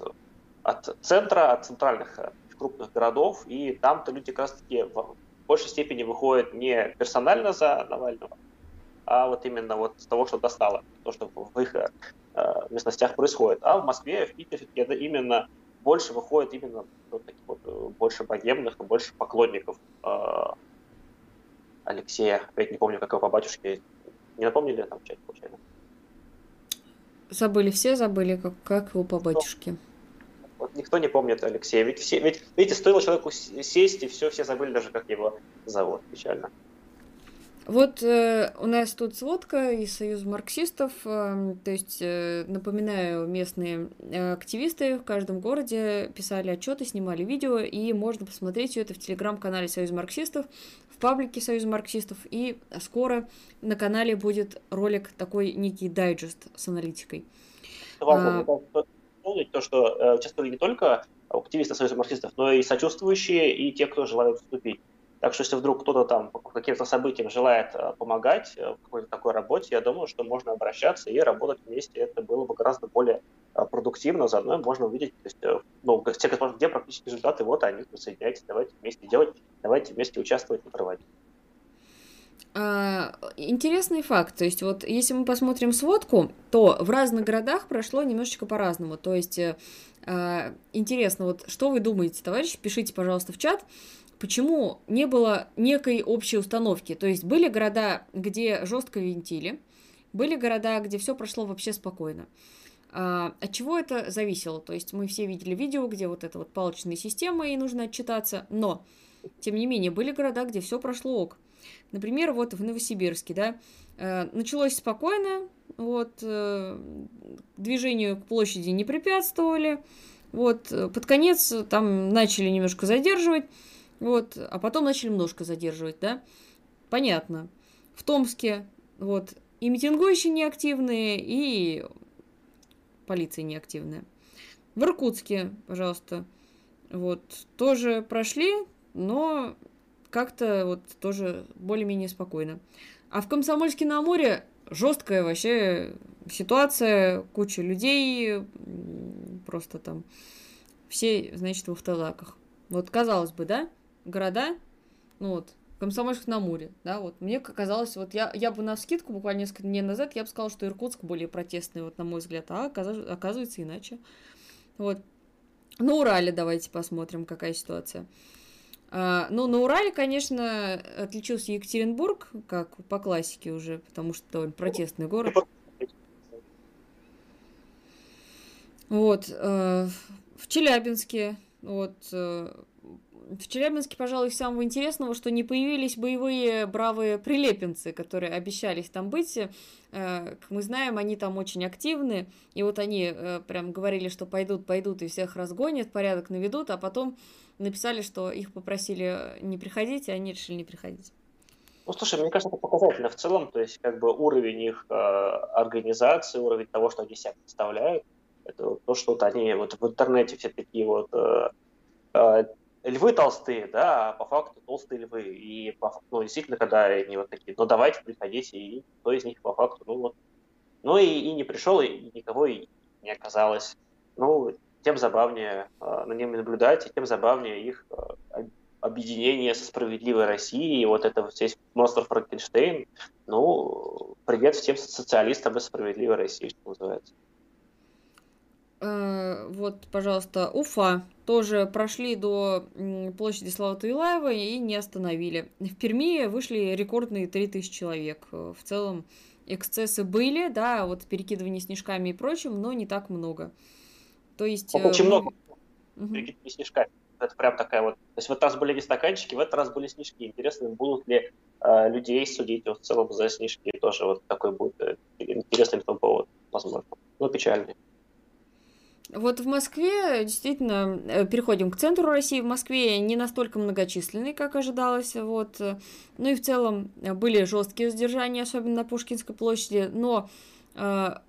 от центра, от центральных крупных городов, и там-то люди как раз-таки в большей степени выходят не персонально за Навального, а вот именно вот с того, что достало, то, что в их местностях происходит. А в Москве, в Питере это именно больше выходит именно вот таких вот больше богемных, больше поклонников Алексея. Опять не помню, как его по батюшке. Не напомнили там в чате, получается? Забыли все, забыли, как, как его по батюшке. Вот никто не помнит Алексея. Ведь, все, ведь видите, стоило человеку сесть, и все, все забыли даже, как его зовут. Печально. Вот э, у нас тут сводка из Союза марксистов, э, то есть, э, напоминаю, местные э, активисты в каждом городе писали отчеты, снимали видео, и можно посмотреть все это в телеграм-канале Союза марксистов, в паблике Союза марксистов, и скоро на канале будет ролик, такой некий дайджест с аналитикой. Вам а... помнить то, что участвовали не только активисты Союза марксистов, но и сочувствующие, и те, кто желает вступить. Так что, если вдруг кто-то там по каким-то событиям желает помогать в какой-то такой работе, я думаю, что можно обращаться и работать вместе. Это было бы гораздо более продуктивно. Заодно можно увидеть, то есть, ну, те, где практически результаты, вот они, присоединяйтесь, давайте вместе делать, давайте вместе участвовать и проводить. А, интересный факт, то есть вот если мы посмотрим сводку, то в разных городах прошло немножечко по-разному, то есть а, интересно, вот что вы думаете, товарищи, пишите, пожалуйста, в чат, почему не было некой общей установки, то есть были города, где жестко винтили, были города, где все прошло вообще спокойно. От чего это зависело? То есть мы все видели видео, где вот эта вот палочная система, и нужно отчитаться, но, тем не менее, были города, где все прошло ок. Например, вот в Новосибирске, да, началось спокойно, вот, движению к площади не препятствовали, вот, под конец там начали немножко задерживать, вот, а потом начали немножко задерживать, да, понятно. В Томске, вот, и митингующие неактивные, и полиция неактивная. В Иркутске, пожалуйста, вот, тоже прошли, но как-то вот тоже более-менее спокойно. А в Комсомольске-на-Амуре жесткая вообще ситуация, куча людей, просто там все, значит, в автозаках. Вот, казалось бы, да, города, ну вот, Комсомольск-на-Амуре, да, вот, мне казалось, вот я, я бы навскидку буквально несколько дней назад, я бы сказала, что Иркутск более протестный, вот, на мой взгляд, а оказывается иначе. Вот, на Урале давайте посмотрим, какая ситуация. А, ну, на Урале, конечно, отличился Екатеринбург, как по классике уже, потому что довольно протестный город. Вот, э, в Челябинске, вот, э, в Челябинске, пожалуй, самого интересного, что не появились боевые бравые прилепинцы, которые обещались там быть. Э, как мы знаем, они там очень активны, и вот они э, прям говорили, что пойдут, пойдут и всех разгонят, порядок наведут, а потом написали, что их попросили не приходить, и они решили не приходить. Ну, слушай, мне кажется, это показательно в целом, то есть как бы уровень их э, организации, уровень того, что они себя представляют, это то, что вот они вот в интернете все такие вот э, э, львы толстые, да, а по факту толстые львы, и по, ну, действительно, когда они вот такие, ну, давайте, приходите, и кто из них по факту, ну, вот, ну, и, и не пришел, и никого и не оказалось, ну, тем забавнее э, на ними наблюдать, и тем забавнее их э, объединение со «Справедливой Россией», и вот это вот здесь монстр Франкенштейн. Ну, привет всем социалистам из «Справедливой России», что называется. Э, вот, пожалуйста, Уфа. Тоже прошли до площади Славы Туилаева и не остановили. В Перми вышли рекордные три тысячи человек. В целом эксцессы были, да, вот перекидывание снежками и прочим, но не так много. То есть, очень э... много угу. перекидывали снежками. Это прям такая вот... То есть в этот раз были не стаканчики, в этот раз были снежки. Интересно, будут ли э, людей судить вот, в целом за снежки. Тоже вот такой будет э, интересный том повод, возможно. Но печальный. Вот в Москве, действительно, переходим к центру России, в Москве не настолько многочисленный, как ожидалось. Вот. Ну и в целом были жесткие задержания, особенно на Пушкинской площади, но...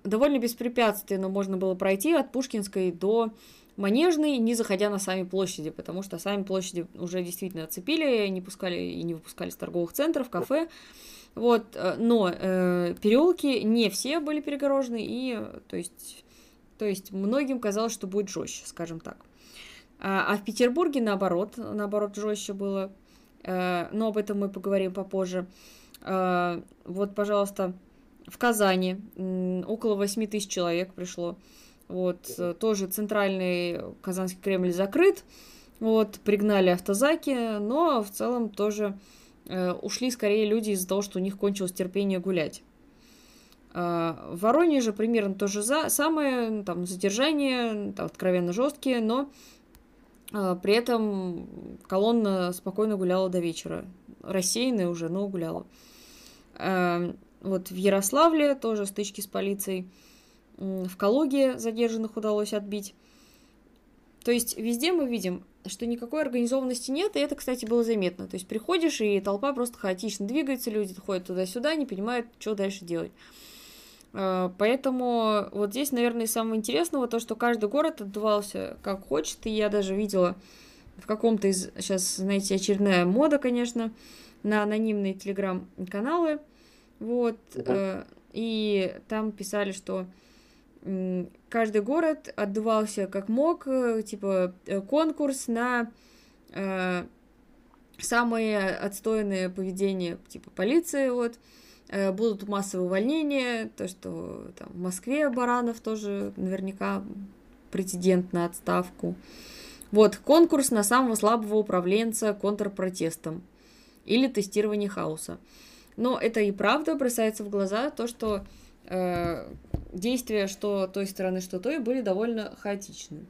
довольно беспрепятственно можно было пройти от Пушкинской до Манежной, не заходя на сами площади, потому что сами площади уже действительно оцепили, не пускали и не выпускали с торговых центров, кафе. Вот. Но э, переулки не все были перегорожены, и то есть, то есть многим казалось, что будет жестче, скажем так. А, а в Петербурге наоборот, наоборот жестче было, э, но об этом мы поговорим попозже. Э, вот, пожалуйста. В Казани около восемь тысяч человек пришло. Вот. Тоже центральный Казанский Кремль закрыт. Вот. Пригнали автозаки, но в целом тоже э, ушли скорее люди из-за того, что у них кончилось терпение гулять. Э, в Воронеже примерно то же за, самое. Там задержания там, откровенно жесткие, но э, при этом колонна спокойно гуляла до вечера. Рассеянная уже, но гуляла. Вот в Ярославле тоже стычки с полицией. В Калуге задержанных удалось отбить. То есть везде мы видим, что никакой организованности нет, и это, кстати, было заметно. То есть приходишь, и толпа просто хаотично двигается, люди ходят туда-сюда, не понимают, что дальше делать. Поэтому вот здесь, наверное, из самого интересного то, что каждый город отдувался как хочет, и я даже видела в каком-то из... Сейчас, знаете, очередная мода, конечно, на анонимные телеграм-каналы. Вот. Да. И там писали, что... Каждый город отдувался как мог, типа конкурс на э, самые отстойные поведения типа полиции, вот, э, будут массовые увольнения, то, что там, в Москве Баранов тоже наверняка претендент на отставку. Вот, конкурс на самого слабого управленца контрпротестом или тестирование хаоса. Но это и правда бросается в глаза, то, что действия что той стороны, что той, были довольно хаотичны.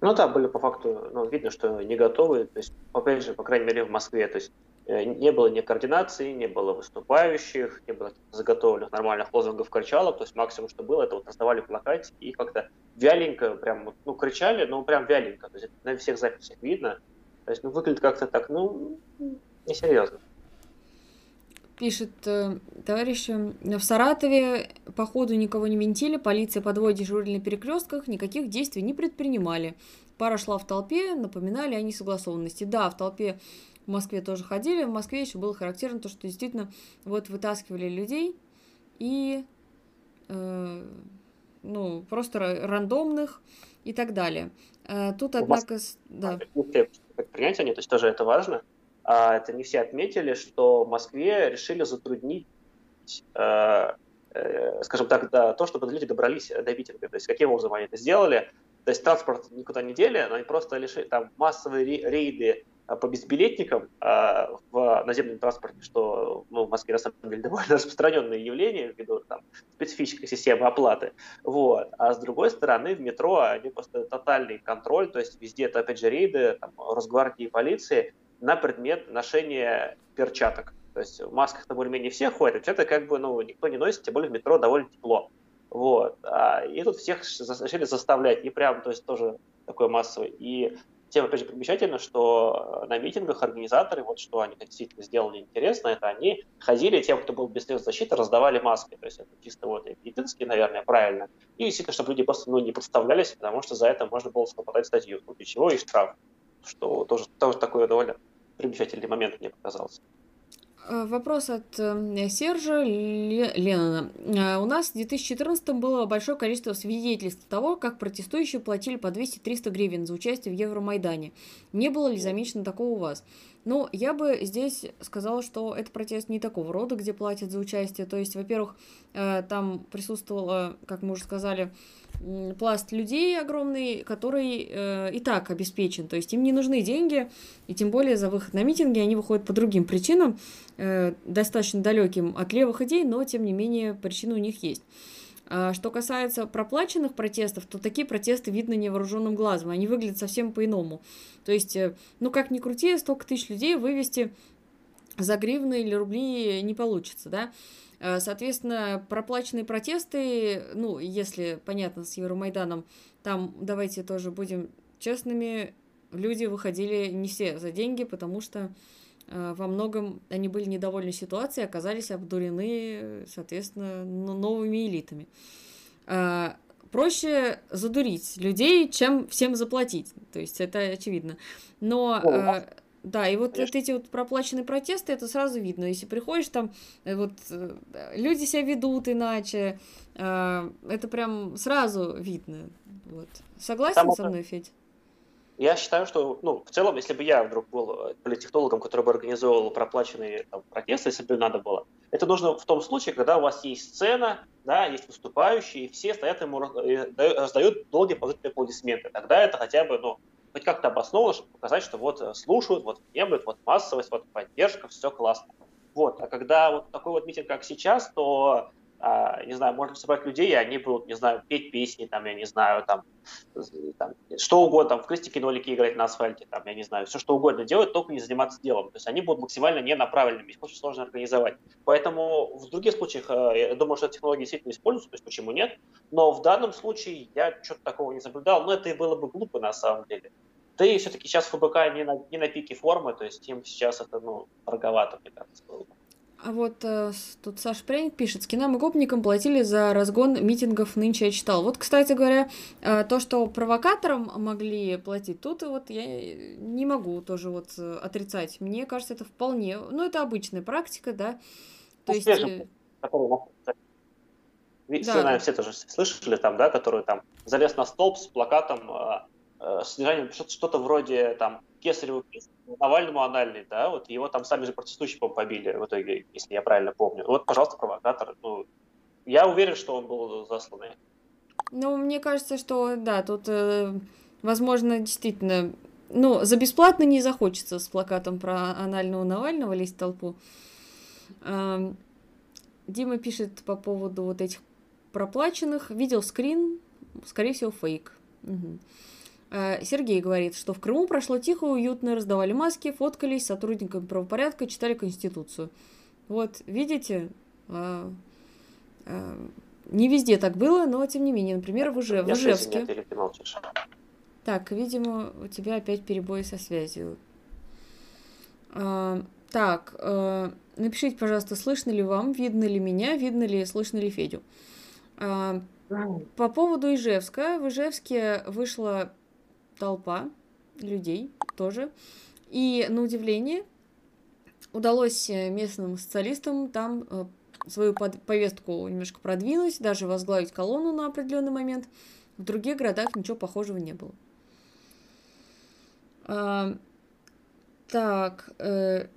Ну да, были по факту, ну, видно, что не готовы, то есть, опять же, по крайней мере, в Москве, то есть, не было ни координации, не было выступающих, не было заготовленных нормальных лозунгов, кричалок, то есть, максимум, что было, это вот раздавали плакатики и как-то вяленько, прям, ну, кричали, но прям вяленько, то есть, на всех записях видно, то есть, ну, выглядит как-то так, ну, несерьезно. Пишет товарищ, в Саратове по ходу никого не винтили, полиция по двое дежурили на перекрестках, никаких действий не предпринимали. Пара шла в толпе, напоминали о несогласованности. Да, в толпе в Москве тоже ходили, в Москве еще было характерно то, что действительно вот вытаскивали людей и э, ну, просто рандомных и так далее. Тут, однако... Да. Принять они, то есть тоже это важно. Это не все отметили, что в Москве решили затруднить, э, э, скажем так, да, то, чтобы люди добрались до митинга. То есть каким образом они это сделали. То есть транспорт никуда не дели, но они просто лишили там массовые рейды по безбилетникам э, в наземном транспорте, что ну, в Москве на самом деле довольно распространенное явление ввиду там, специфической системы оплаты. Вот. А с другой стороны в метро они просто тотальный контроль, то есть везде это опять же рейды, там, Росгвардии и полиции, на предмет ношения перчаток. То есть в масках-то более-менее все ходят, а перчаток как бы ну, никто не носит, тем более в метро довольно тепло. Вот. И тут всех решили заставлять, и прям, то есть тоже такое массовое. И тем, опять же, примечательно, что на митингах организаторы, вот что они действительно сделали интересно, это они ходили, тем, кто был без средств защиты, раздавали маски. То есть это чисто вот единственное, наверное, правильно. И действительно, чтобы люди просто ну, не подставлялись, потому что за это можно было попадать в статью, и чего, и штраф. Что тоже, тоже такой довольно примечательный момент мне показался. Вопрос от Сержа Ленина. У нас в две тысячи четырнадцатом было большое количество свидетельств того, как протестующие платили по двести-триста гривен за участие в Евромайдане. Не было ли замечено такого у вас? Ну, я бы здесь сказала, что это протест не такого рода, где платят за участие. То есть, во-первых, там присутствовало, как мы уже сказали, пласт людей огромный, который э, и так обеспечен. То есть им не нужны деньги, и тем более за выход на митинги они выходят по другим причинам, э, достаточно далеким от левых идей, но тем не менее причины у них есть. А что касается проплаченных протестов, то такие протесты видно невооруженным глазом, они выглядят совсем по-иному. То есть, э, ну как ни крути, столько тысяч людей вывести за гривны или рубли не получится, да? Соответственно, проплаченные протесты, ну, если, понятно, с Евромайданом, там, давайте тоже будем честными, люди выходили не все за деньги, потому что э, во многом они были недовольны ситуацией, оказались обдурены, соответственно, новыми элитами. Э, проще задурить людей, чем всем заплатить, то есть это очевидно. Но... Э, Да, и вот, вот эти вот проплаченные протесты, это сразу видно. Если приходишь, там вот люди себя ведут иначе, это прям сразу видно. Вот. Согласен там, со мной, Федь? Я считаю, что, ну, в целом, если бы я вдруг был политтехнологом, который бы организовывал проплаченные там, протесты, если бы надо было, это нужно в том случае, когда у вас есть сцена, да, есть выступающие, и все стоят ему, раздают долгие положительные аплодисменты. Тогда это хотя бы, ну, хоть как-то обоснованно, чтобы показать, что вот слушают, вот внемлют, вот массовость, вот поддержка, все классно. Вот. А когда вот такой вот митинг, как сейчас, то не знаю, можно собрать людей, и они будут, не знаю, петь песни, там, я не знаю, там, там что угодно, там, в крестики-нолики играть на асфальте, там, я не знаю, все что угодно делать, только не заниматься делом. То есть они будут максимально ненаправленными, их очень сложно организовать. Поэтому в других случаях, я думаю, что технологии действительно используются, то есть почему нет, но в данном случае я что-то такого не наблюдал, но это и было бы глупо на самом деле. Да и все-таки сейчас ФБК не на, не на пике формы, то есть им сейчас это, ну, дороговато, мне кажется. А вот э, тут Саш Пряник пишет, скинам и гопникам платили за разгон митингов, нынче я читал. Вот, кстати говоря, э, то, что провокаторам могли платить, тут вот я не могу тоже вот отрицать. Мне кажется, это вполне, ну, это обычная практика, да. То ну, есть... Свежим, Ведь, да, все, наверное, да. все тоже слышали там, да, который там залез на столб с плакатом... Снижение, что-то вроде там кесарево Навальному анальный, да, вот его там сами же протестующие побили в итоге, если я правильно помню. Вот, пожалуйста, провокатор. Ну, я уверен, что он был засланный. Ну, мне кажется, что да, тут, возможно, действительно, ну, за бесплатно не захочется с плакатом про анального Навального лезть в толпу. Дима пишет по поводу вот этих проплаченных. Видел скрин, скорее всего, фейк. Угу. Сергей говорит, что в Крыму прошло тихо, уютно, раздавали маски, фоткались с сотрудниками правопорядка, читали Конституцию. Вот, видите, не везде так было, но тем не менее, например, в Ижевске. Так, видимо, у тебя опять перебои со связью. Так, напишите, пожалуйста, слышно ли вам, видно ли меня, видно ли, слышно ли Федю. По поводу Ижевска. В Ижевске вышла толпа людей тоже. И, на удивление, удалось местным социалистам там свою повестку немножко продвинуть, даже возглавить колонну на определенный момент. В других городах ничего похожего не было. А, так, э,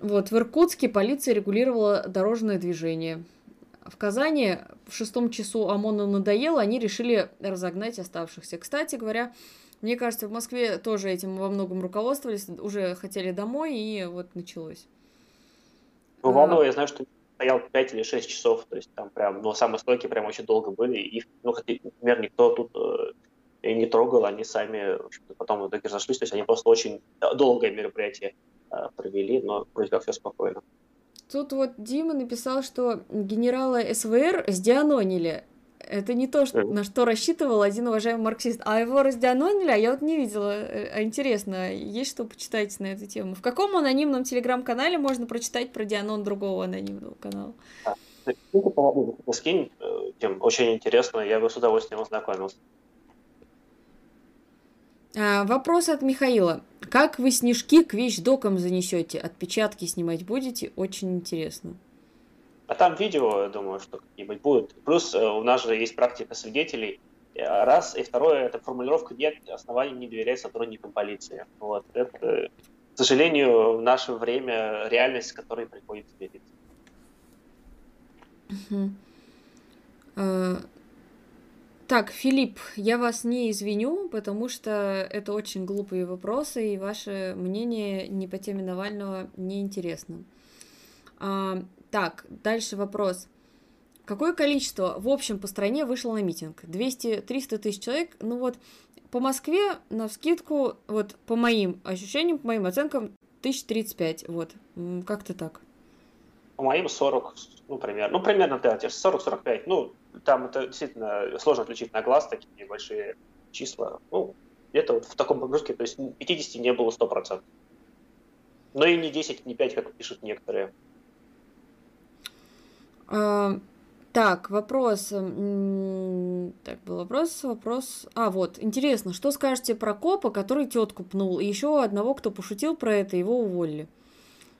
вот в Иркутске полиция регулировала дорожное движение. В Казани в шестом часу ОМОНу надоело, они решили разогнать оставшихся. Кстати говоря, мне кажется, в Москве тоже этим во многом руководствовались, уже хотели домой, и вот началось. Ну, Волну, а... я знаю, что стоял пять или шесть часов, то есть там прям, ну, самые стойкие прям очень долго были, и, ну, хотя, например, никто тут э, не трогал, они сами, в общем-то, потом в итоге разошлись, то есть они просто очень долгое мероприятие э, провели, но вроде как все спокойно. Тут вот Дима написал, что генерала СВР сдианонили. Это не то, что, на что рассчитывал один уважаемый марксист. А его раздианонили, а я вот не видела. Интересно, есть что почитать на эту тему? В каком анонимном телеграм-канале можно прочитать про дианон другого анонимного канала? Скинь, Дим, очень интересно, я бы с удовольствием ознакомился. Вопрос от Михаила. Как вы снежки к вещдокам занесете? Отпечатки снимать будете? Очень интересно. А там видео, я думаю, что какие-нибудь будут. Плюс у нас же есть практика свидетелей. Раз. И второе, это формулировка «нет оснований не доверять сотрудникам полиции». Вот. Это, к сожалению, в наше время реальность, с которой приходится мириться. Uh-huh. Uh... Так, Филипп, я вас не извиню, потому что это очень глупые вопросы, и ваше мнение не по теме Навального неинтересно. А, так, дальше вопрос. Какое количество в общем по стране вышло на митинг? двести-триста тысяч человек? Ну вот, по Москве, навскидку, вот по моим ощущениям, по моим оценкам, тысяча тридцать пять, вот, как-то так. По моим сорок, ну, примерно, ну, примерно, да, сорок-сорок пять, ну, там это действительно сложно отличить на глаз, такие небольшие числа, ну, где-то вот в таком погрузке, то есть пятьдесят не было сто процентов, но и не десять, не пять, как пишут некоторые. А, так, вопрос, так, был вопрос, вопрос, а, вот, интересно, что скажете про копа, который тетку пнул, и еще одного, кто пошутил про это, его уволили?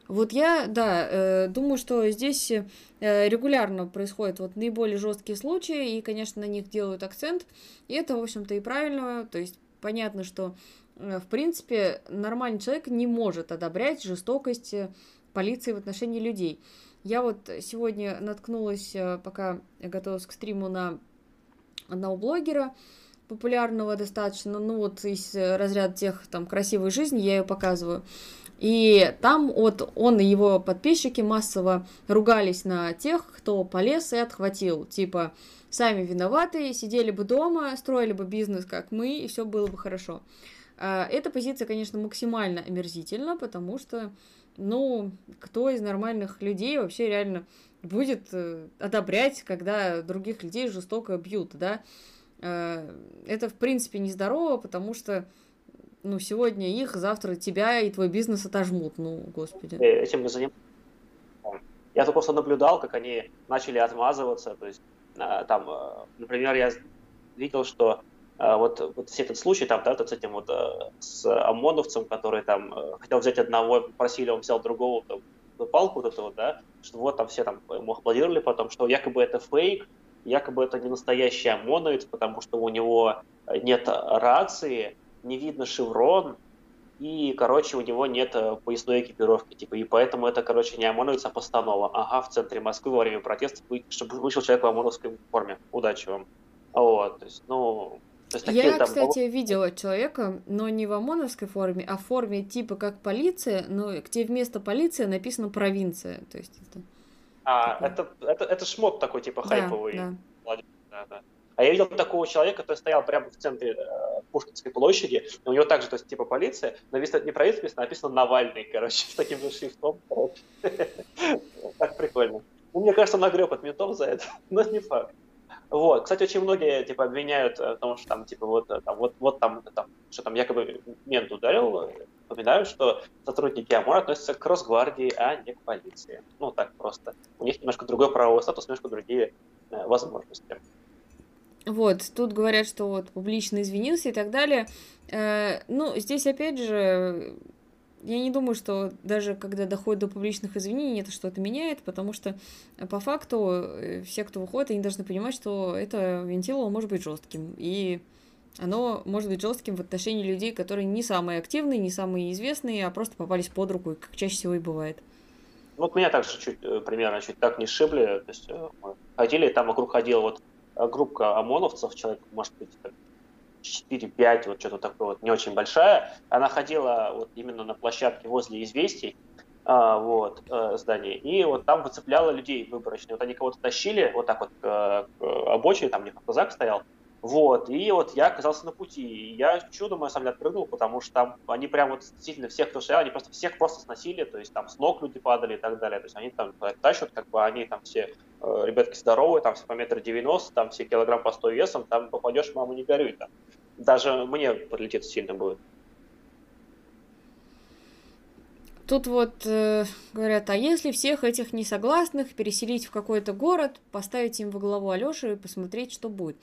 Вот я, да, думаю, что здесь регулярно происходят вот наиболее жесткие случаи, и, конечно, на них делают акцент, и это, в общем-то, и правильно, то есть понятно, что, в принципе, нормальный человек не может одобрять жестокость полиции в отношении людей. Я вот сегодня наткнулась, пока готовилась к стриму, на одного блогера, популярного достаточно, ну вот из разряда тех там красивой жизни, я ее показываю. И там вот он и его подписчики массово ругались на тех, кто полез и отхватил. Типа, сами виноваты, сидели бы дома, строили бы бизнес, как мы, и все было бы хорошо. Эта позиция, конечно, максимально омерзительна, потому что, ну, кто из нормальных людей вообще реально будет одобрять, когда других людей жестоко бьют, да? Это, в принципе, нездорово, потому что, ну, сегодня их, завтра тебя и твой бизнес отожмут, ну, господи. Этим мы занимаемся. Я только просто наблюдал, как они начали отмазываться, то есть, там, например, я видел, что вот, вот все этот случай, там, да, вот с этим вот, с ОМОНовцем, который там хотел взять одного, попросили, он взял другого, там, палку вот этого, да, что вот там все там ему аплодировали потом, что якобы это фейк, якобы это не настоящий ОМОНовец, потому что у него нет рации, не видно шеврон, и, короче, у него нет поясной экипировки, типа, и поэтому это, короче, не ОМОНовец, а постанова. Ага, в центре Москвы во время протеста вышел человек в ОМОНовской форме. Удачи вам. Вот, то есть, ну... То есть, такие, я, там, кстати, было... видела человека, но не в ОМОНовской форме, а в форме типа как полиция, но где вместо полиция написано провинция, то есть это... А, это, это, это шмот такой, типа, да, хайповый. Да. Да, да. А я видел такого человека, который стоял прямо в центре э, Пушкинской площади, у него также, то есть, типа, полиция, но не правительство, а написано «Навальный», короче, с таким же шрифтом. Так прикольно. Ну, мне кажется, нагреб от ментов за это, но не факт. Вот, кстати, очень многие, типа, обвиняют в том, что там, типа, вот, там, вот, вот там, там, что там якобы мент ударил, напоминаю, что сотрудники ОМОНа относятся к Росгвардии, а не к полиции. Ну, так просто. У них немножко другой правовой статус, немножко другие э, возможности. Вот, тут говорят, что вот публично извинился и так далее. Э, ну, здесь, опять же, я не думаю, что даже когда доходит до публичных извинений, это что-то меняет, потому что по факту все, кто выходит, они должны понимать, что это винтилово может быть жестким. И оно может быть жестким в отношении людей, которые не самые активные, не самые известные, а просто попались под руку, и как чаще всего и бывает. Вот меня также чуть примерно чуть так не сшибли. То есть мы ходили, там вокруг ходила вот группа ОМОНовцев, человек, может быть, четыре-пять, вот что-то такое, вот, не очень большая. Она ходила вот именно на площадке возле «Известий», а, вот, э, здания, и вот там выцепляла людей выборочно. Вот они кого-то тащили, вот так вот к, к обочине, там у них автозак стоял, вот, и вот я оказался на пути, и я чудом, я сам не отпрыгнул, потому что там они прям вот действительно всех, кто стоял, они просто всех просто сносили, то есть там с ног люди падали и так далее, то есть они там тащат, как бы они там все, э, ребятки здоровые, там все по метр девяносто, там все килограмм по сто весом, там попадешь, мама, не горюй, там. Даже мне прилетит сильно будет. Тут вот э, говорят, а если всех этих несогласных переселить в какой-то город, поставить им во главу Алёшу и посмотреть, что будет.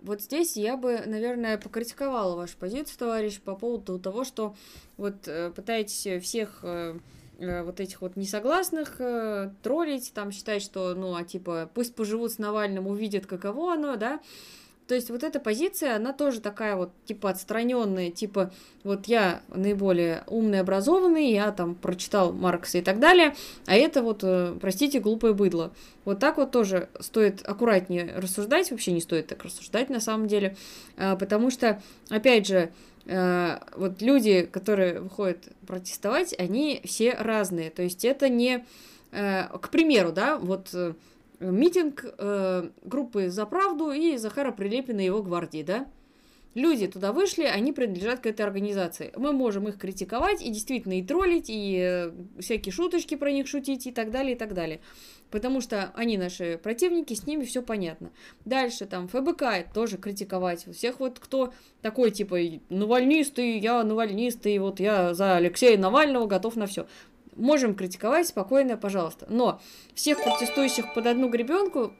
Вот здесь я бы, наверное, покритиковала вашу позицию, товарищ, по поводу того, что вот э, пытаетесь всех э, э, вот этих вот несогласных э, троллить, там считать, что, ну, а типа, пусть поживут с Навальным, увидят, каково оно, да. То есть вот эта позиция, она тоже такая вот, типа, отстраненная, типа, вот я наиболее умный, образованный, я там прочитал Маркса и так далее, а это вот, простите, глупое быдло. Вот так вот тоже стоит аккуратнее рассуждать, вообще не стоит так рассуждать на самом деле, потому что, опять же, вот люди, которые выходят протестовать, они все разные, то есть это не, к примеру, да, вот... Митинг э, группы «За правду» и Захара Прилепина и его гвардии, да? Люди туда вышли, они принадлежат к этой организации. Мы можем их критиковать и действительно и троллить, и э, всякие шуточки про них шутить и так далее, и так далее. Потому что они наши противники, с ними все понятно. Дальше там эф бэ ка тоже критиковать. Всех вот кто такой типа «Навальнист», и я «Навальнист», и вот я за Алексея Навального готов на все. Можем критиковать, спокойно, пожалуйста. Но всех протестующих под одну гребенку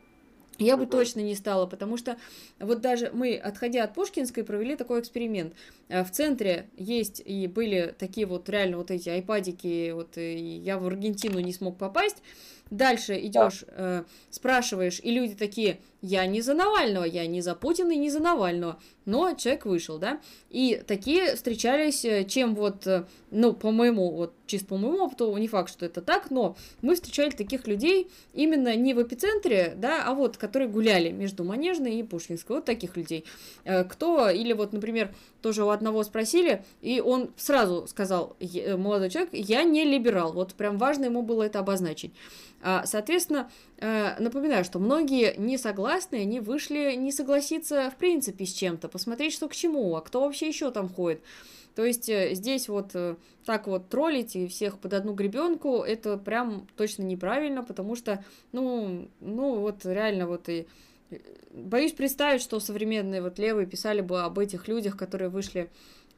я бы точно не стала, потому что вот даже мы, отходя от Пушкинской, провели такой эксперимент. В центре есть и были такие вот реально вот эти айпадики, вот я в Аргентину не смог попасть. Дальше идешь, э, спрашиваешь, и люди такие, Я не за Навального, я не за Путина и не за Навального, но человек вышел, да, и такие встречались, чем вот, ну, по моему, вот, чисто по моему опыту, не факт, что это так, но мы встречали таких людей именно не в эпицентре, да, а вот, которые гуляли между Манежной и Пушкинской, вот таких людей, кто, или вот, например, тоже у одного спросили, и он сразу сказал, молодой человек, я не либерал, вот прям важно ему было это обозначить. Соответственно, напоминаю, что многие не согласны, они вышли не согласиться в принципе с чем-то, посмотреть, что к чему, а кто вообще еще там ходит. То есть здесь вот так вот троллить и всех под одну гребенку, это прям точно неправильно, потому что, ну, ну вот реально вот и... Боюсь представить, что современные вот левые писали бы об этих людях, которые вышли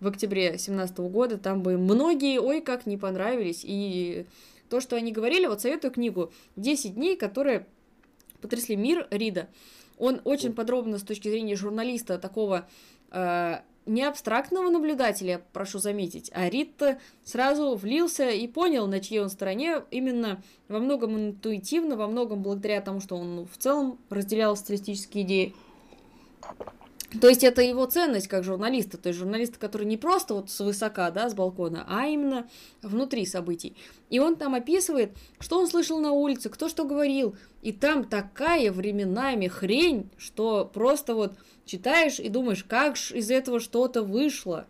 в октябре две тысячи семнадцатого года, там бы многие, ой, как не понравились, и... То, что они говорили, вот советую книгу «десять дней, которые потрясли мир» Рида. Он очень подробно с точки зрения журналиста, такого э, не абстрактного наблюдателя, прошу заметить, а Рид сразу влился и понял, на чьей он стороне, именно во многом интуитивно, во многом благодаря тому, что он в целом разделял социалистические идеи. То есть это его ценность как журналиста, то есть журналиста, который не просто вот свысока, да, с балкона, а именно внутри событий. И он там описывает, что он слышал на улице, кто что говорил. И там такая временами хрень, что просто вот читаешь и думаешь, как же из этого что-то вышло.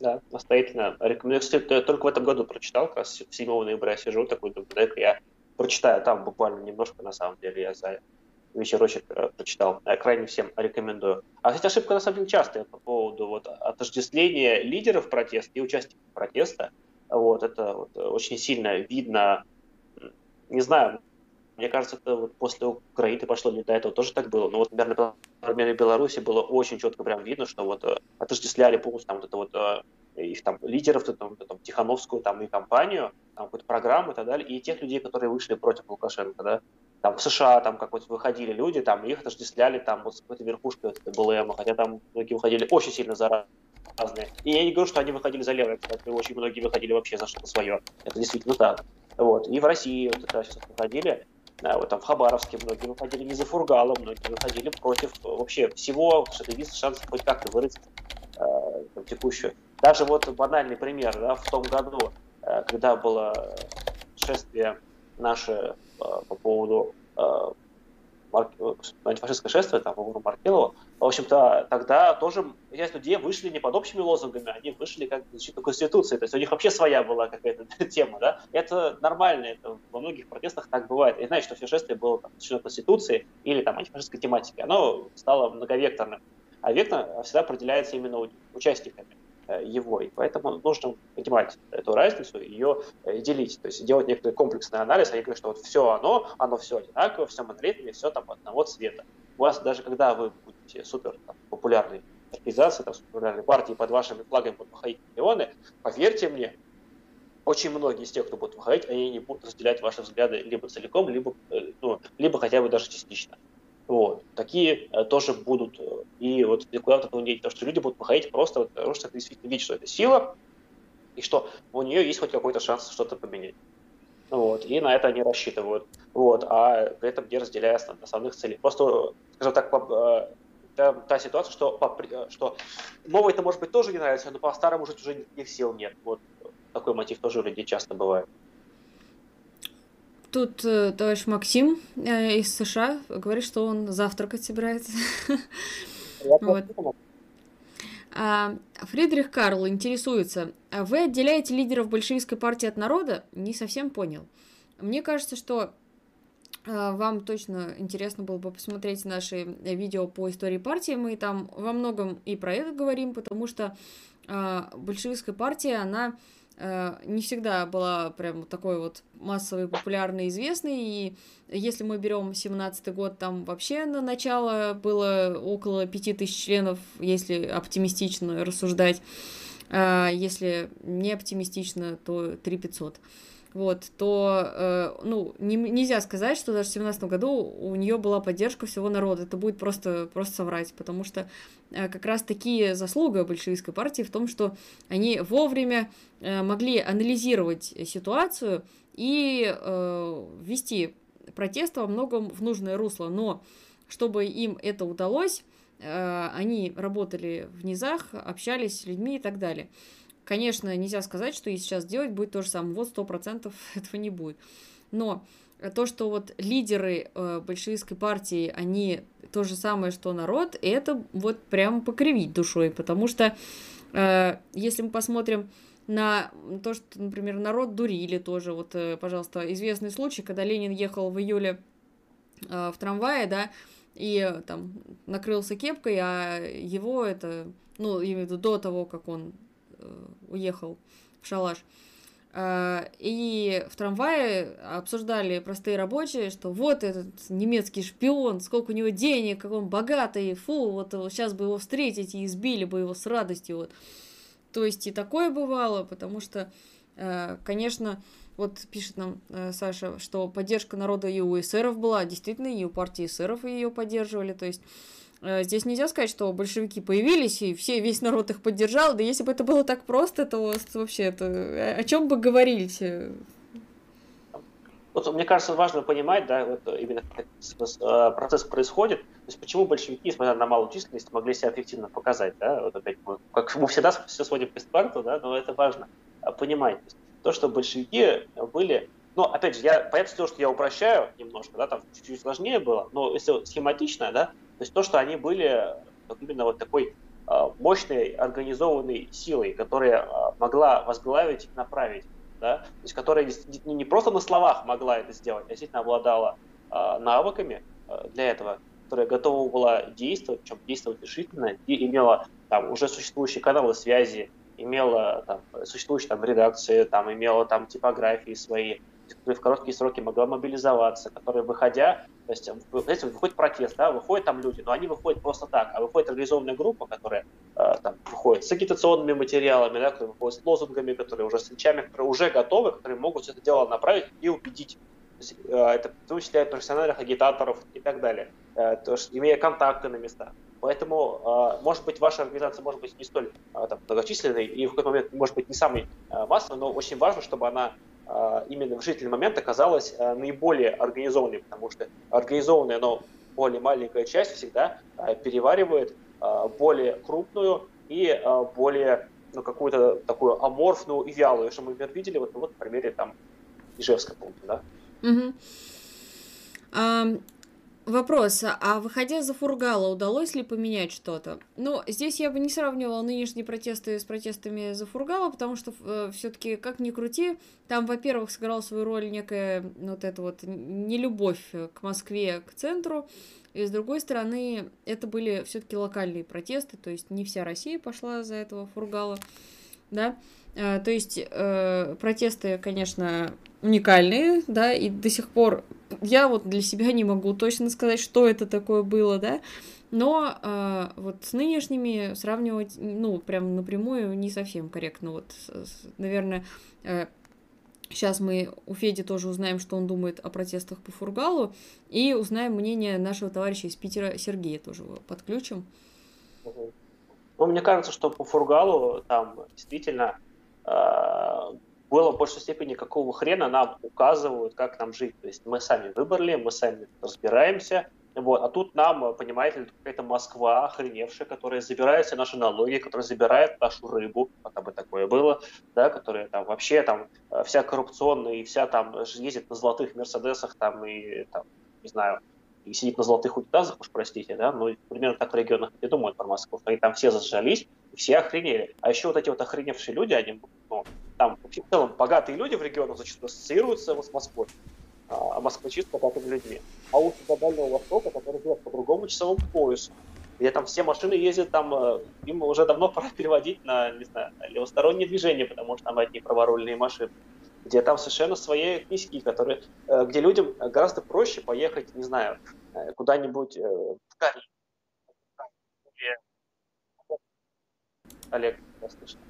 Да, настоятельно. Рекомендую. Кстати, я только в этом году прочитал, как раз седьмого ноября сижу, такой, думаю, дай-ка я прочитаю там буквально немножко, на самом деле, я за... вечерочек прочитал. Крайне всем рекомендую. А, кстати, ошибка на самом деле частая по поводу вот, отождествления лидеров протеста и участников протеста. Вот, это вот, очень сильно видно. Не знаю, мне кажется, это вот после Украины пошло, не до этого тоже так было. Но вот, например, на примере Беларуси было очень четко прям видно, что вот отождествляли полностью там, вот это вот, их там лидеров, там, там, Тихановскую там, и компанию, там, какую-то программу и так далее, и тех людей, которые вышли против Лукашенко, да. Там в США там как вот выходили люди, там их отождествляли там вот с какой-то верхушкой вот, БЛМ, хотя там многие выходили очень сильно за разные. И я не говорю, что они выходили за левое, кстати, очень многие выходили вообще за что-то свое. Это действительно так. Вот. И в России вот это сейчас выходили, да, вот там в Хабаровске многие выходили не за Фургала, многие выходили против вообще всего, что-то есть шанс хоть как-то вырыть э, текущую. Даже вот банальный пример, да, в том году, э, когда было шествие наше по поводу э, марк... антифашистское шествие, там, по поводу Маркелова. В общем-то, тогда тоже часть людей вышли не под общими лозунгами, они вышли как защиту Конституции. То есть у них вообще своя была какая-то тема, да. Это нормально, это во многих протестах так бывает. И знаешь, что все шествие было там, защиту Конституции или там антифашистской тематики, оно стало многовекторным. А вектор всегда определяется именно участниками его, и поэтому нужно понимать эту разницу и ее делить, то есть делать некоторый комплексный анализ, а я говорю, что вот все оно, оно все одинаково, все монолитное, все там одного цвета. У вас даже когда вы будете супер там, популярной организацией, там, популярной партией, под вашими флагами будут выходить миллионы, поверьте мне, очень многие из тех, кто будут выходить, они не будут разделять ваши взгляды либо целиком, либо, ну, либо хотя бы даже частично. Вот. Такие э, тоже будут. И вот куда-то этого не идти, потому что люди будут выходить просто, вот, потому что ты действительно видишь, что это сила, и что у нее есть хоть какой-то шанс что-то поменять. Вот. И на это они рассчитывают. Вот. А при этом не разделяя основ- основных целей. Просто, скажем так, по, э, та, та ситуация, что, по, что новой-то, может быть, тоже не нравится, но по-старому жить уже никаких сил нет. Вот такой мотив тоже у людей часто бывает. Тут товарищ Максим из США говорит, что он завтракать собирается. Вот. Фридрих Карл интересуется. Вы отделяете лидеров большевистской партии от народа? Не совсем понял. Мне кажется, что вам точно интересно было бы посмотреть наши видео по истории партии. Мы там во многом и про это говорим, потому что большевистская партия, она... не всегда была прям такой вот массовой, популярной, известной, и если мы берем семнадцатый год, там вообще на начало было около пяти тысяч членов, если оптимистично рассуждать, если не оптимистично, то три тысячи пятьсот, вот, то, ну, не, нельзя сказать, что даже в семнадцатом году у нее была поддержка всего народа, это будет просто, просто соврать, потому что как раз таки заслуга большевистской партии в том, что они вовремя могли анализировать ситуацию и э, вести протеста во многом в нужное русло. Но чтобы им это удалось, они работали в низах, общались с людьми и так далее. Конечно, нельзя сказать, что и сейчас делать будет то же самое. Вот сто процентов этого не будет. Но то, что вот лидеры большевистской партии, они то же самое, что народ, это вот прям покривить душой. Потому что если мы посмотрим на то, что, например, народ дурили тоже. Вот, пожалуйста, известный случай, когда Ленин ехал в июле в трамвае, да, и там накрылся кепкой, а его это, ну, я имею в виду до того, как он уехал в шалаш. И в трамвае обсуждали простые рабочие, что вот этот немецкий шпион, сколько у него денег, как он богатый, фу, вот сейчас бы его встретить и избили бы его с радостью. Вот. То есть и такое бывало, потому что, конечно, вот пишет нам Саша, что поддержка народа и у эсеров была, действительно, и у партии эсеров ее поддерживали, то есть здесь нельзя сказать, что большевики появились, и все, весь народ их поддержал. Да если бы это было так просто, то вообще -то, о чем бы говорили? Вот, мне кажется, важно понимать, да, вот именно как процесс происходит. То есть почему большевики, несмотря на малую численность, могли себя эффективно показать. Да? Вот опять мы, как мы всегда все сводим к Эстпарту, да, но это важно понимать. То, есть, то, что большевики были... Но, опять же, я, понятно, что я упрощаю немножко, да, там чуть-чуть сложнее было, но если схематично, да, то есть то, что они были именно вот такой мощной, организованной силой, которая могла возглавить, направить, да, то есть которая не просто на словах могла это сделать, а действительно обладала навыками для этого, которая готова была действовать, причем действовать решительно, и имела там уже существующие каналы связи, имела там, существующие там, редакции, там, имела там, типографии свои, которые в короткие сроки могла мобилизоваться, которые, выходя, то есть, знаете, выходит протест, да, выходят там люди, но они выходят просто так, а выходит организованная группа, которая э, там, выходит с агитационными материалами, да, которые выходят с лозунгами, которые уже с речами, которые уже готовы, которые могут все это дело направить и убедить. То есть, э, это в том числе профессиональных агитаторов и так далее, э, то есть, имея контакты на местах. Поэтому, э, может быть, ваша организация может быть не столь э, там, многочисленной и в какой-то момент может быть не самой э, массовой, но очень важно, чтобы она именно в решительный момент оказалась наиболее организованной, потому что организованная, но более маленькая часть всегда переваривает более крупную и более, ну, какую-то такую аморфную и вялую, что мы, например, видели вот, вот в примере там Ижевска, по-моему, да? Угу. А, вопрос, а выходя за Фургала, удалось ли поменять что-то? Ну, здесь я бы не сравнивала нынешние протесты с протестами за Фургала, потому что э, все-таки, как ни крути, там, во-первых, сыграла свою роль некая вот эта вот нелюбовь к Москве, к центру, и, с другой стороны, это были все-таки локальные протесты, то есть не вся Россия пошла за этого Фургала, да, э, то есть э, протесты, конечно, уникальные, да, и до сих пор я вот для себя не могу точно сказать, что это такое было, да, но э, вот с нынешними сравнивать, ну, прям напрямую не совсем корректно, вот, с, с, наверное, э, сейчас мы у Феди тоже узнаем, что он думает о протестах по Фургалу, и узнаем мнение нашего товарища из Питера Сергея, тоже его подключим. Ну, мне кажется, что по Фургалу там действительно э, было в большей степени, какого хрена нам указывают, как нам жить. То есть мы сами выбрали, мы сами разбираемся. Вот. А тут нам, понимаете, какая-то Москва охреневшая, которая забирает все наши налоги, которая забирает нашу рыбу, потом бы такое было, да, которая там вообще там вся коррупционная и вся там ездит на золотых мерседесах там и там, не знаю, и сидит на золотых унитазах, уж простите, да, ну, примерно так в регионах не думают про Москву. Они там все зажались, все охренели. А еще вот эти вот охреневшие люди, они, ну, там вообще в целом богатые люди в регионах зачастую ассоциируются вот с Москвой, а Москва чисто богатыми людьми. А у Дальнего Востока, который живет по другому часовому поясу, где там все машины ездят, там им уже давно пора переводить на, не знаю, на левостороннее движение, потому что там одни праворульные машины, где там совершенно свои князьки, которые, где людям гораздо проще поехать, не знаю, куда-нибудь в Карелию. Олег, слышно.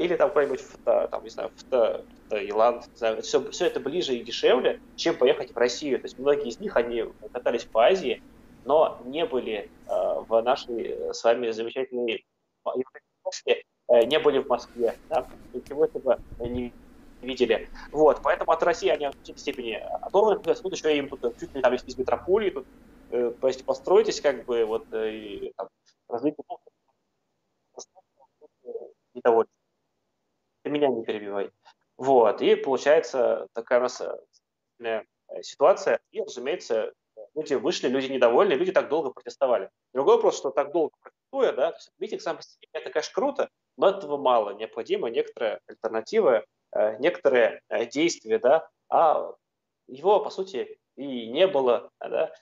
Или там куда-нибудь в, не знаю, в Таиланд. Все, все это ближе и дешевле, чем поехать в Россию. То есть многие из них, они катались по Азии, но не были в нашей с вами замечательной... не были в Москве. Да? Ничего этого не видели. Вот, поэтому от России они в какой-то степени оторваны, тут еще им тут чуть ли там из метрополии, тут, э, то есть построитесь как бы, вот, и там, развитие, недовольны. Ты меня не перебивай. Вот, и получается такая у нас ситуация, и, разумеется, люди вышли, люди недовольны, люди так долго протестовали. Другой вопрос, что так долго протестуя, да, митинг сам по себе, это, конечно, круто, но этого мало, необходима некоторая альтернатива, некоторые действия, да, а его, по сути, и не было, да,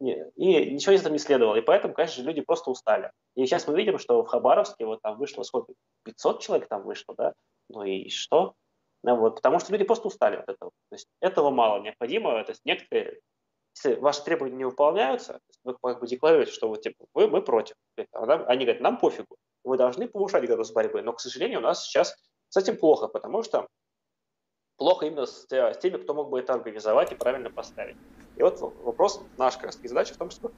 и ничего из этого не следовало, и поэтому, конечно же, люди просто устали. И сейчас мы видим, что в Хабаровске вот там вышло сколько, пятьсот человек там вышло, да, ну и что? Ну, вот, потому что люди просто устали от этого. То есть этого мало, необходимо, то есть некоторые, если ваши требования не выполняются, вы как бы декларируете, что вы, типа, вы, мы против. Они говорят, нам пофигу, вы должны повышать градус борьбы, но, к сожалению, у нас сейчас с этим плохо, потому что плохо именно с, с теми, кто мог бы это организовать и правильно поставить. И вот вопрос наш, как раз, и задача в том, чтобы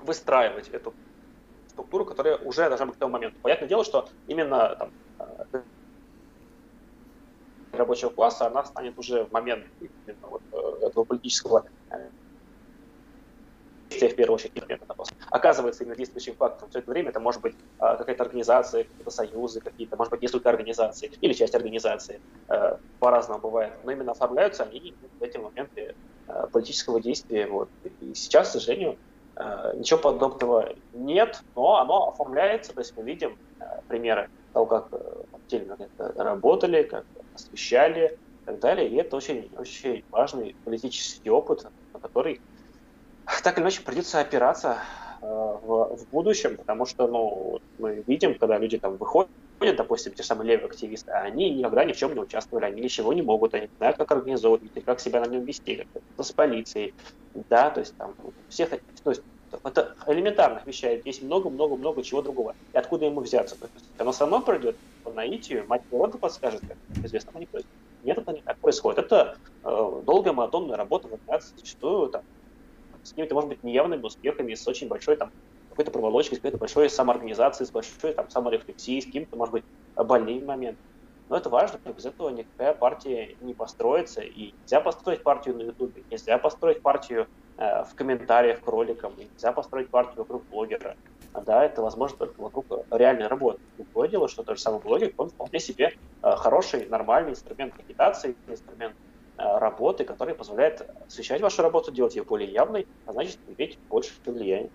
выстраивать эту структуру, которая уже должна быть к тому моменту. Понятное дело, что именно там, рабочего класса, она станет уже в момент именно, вот, этого политического действия, в первую очередь, оказывается именно действующим фактором все это время, это может быть какая-то организация, какие-то союзы, какие-то, может быть, несколько организаций или часть организации, по-разному бывает, но именно оформляются они в эти моменты политического действия. Вот. И сейчас, к сожалению, ничего подобного нет, но оно оформляется, то есть мы видим примеры того, как отдельно работали, как освещали и так далее, и это очень, очень важный политический опыт, на который так или иначе придется опираться э, в, в будущем, потому что, ну, мы видим, когда люди там выходят, допустим, те же самые левые активисты, они никогда ни в чем не участвовали, они ничего не могут, они не знают, как организовывать, как себя на нем вести, как с полицией, да, то есть там всех, то есть это элементарных вещей, есть много-много-много чего другого, и откуда ему взяться, то есть оно само пройдет по наитию, мать природа подскажет, как известно, оно не происходит. Нет, это не так происходит, это э, долгая монотонная работа, зачастую там с какими-то, может быть, неявными успехами, с очень большой там какой-то проволочкой, с какой-то большой самоорганизацией, с большой там саморефлексией, с каким-то, может быть, больным моментом. Но это важно, потому что без этого никакая партия не построится, и нельзя построить партию на Ютубе, нельзя построить партию э, в комментариях к роликам, нельзя построить партию вокруг блогера. Да, это возможно только вокруг реальной работы. Другое дело, что тот же самый блогер, он вполне себе э, хороший, нормальный инструмент агитации, инструмент работы, которая позволяет освещать вашу работу, делать ее более явной, а значит, иметь больше влияния.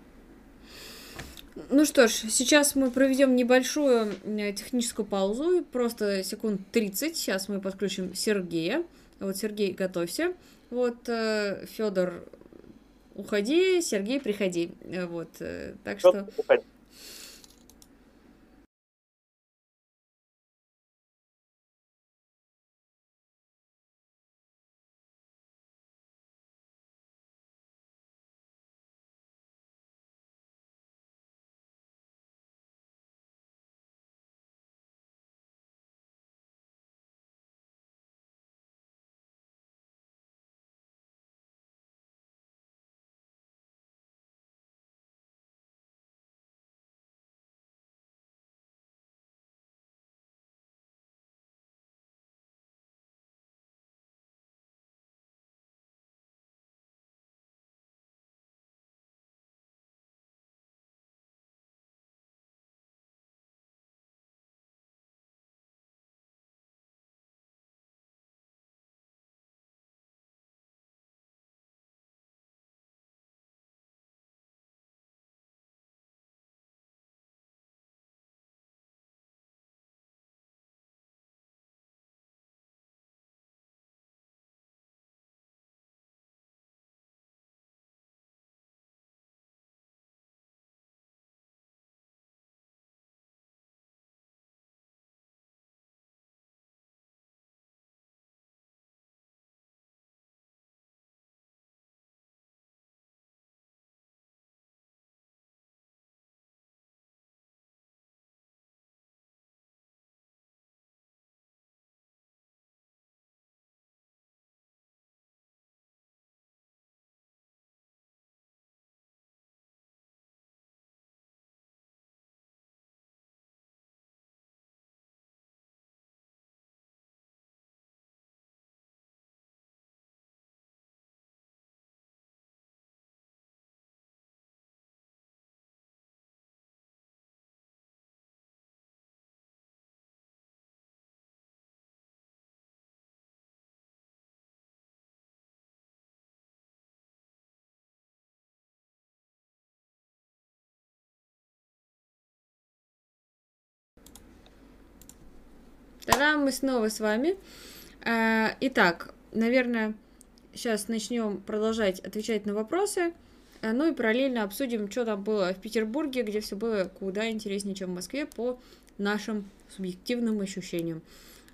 Ну что ж, сейчас мы проведем небольшую техническую паузу, просто секунд тридцать. Сейчас мы подключим Сергея. Вот, Сергей, готовься. Вот, Федор, уходи, Сергей, приходи. Вот, так что... Та-дам, мы снова с вами. Итак, наверное, сейчас начнем продолжать отвечать на вопросы. Ну и параллельно обсудим, что там было в Петербурге, где все было куда интереснее, чем в Москве, по нашим субъективным ощущениям.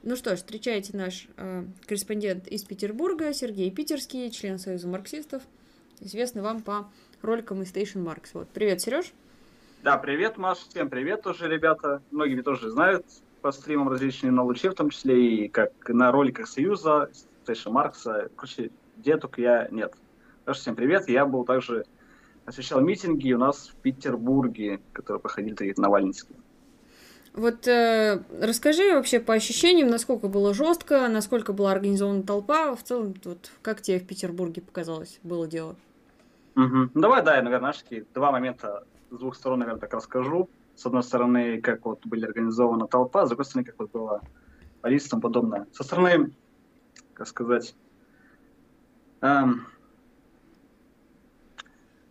Ну что ж, встречайте наш э, корреспондент из Петербурга, Сергей Питерский, член Союза марксистов, известный вам по роликам из Station Marx. Вот. Привет, Сереж. Да, привет, Маш, всем привет тоже, ребята. Многими тоже знают по стримам различным на Луче, в том числе и как на роликах Союза, Station Marx, короче, где только я нет. Так что всем привет, я был также, освещал митинги у нас в Петербурге, которые проходили на Навальнинском. Вот э, расскажи вообще по ощущениям, насколько было жестко, насколько была организована толпа, в целом, вот, как тебе в Петербурге показалось, было дело? Угу. Давай, да, я, наверное, нашки два момента с двух сторон, наверное, так расскажу. С одной стороны, как вот были организована толпа, с другой стороны, как вот было полиция и тому подобное. Со стороны, как сказать, эм,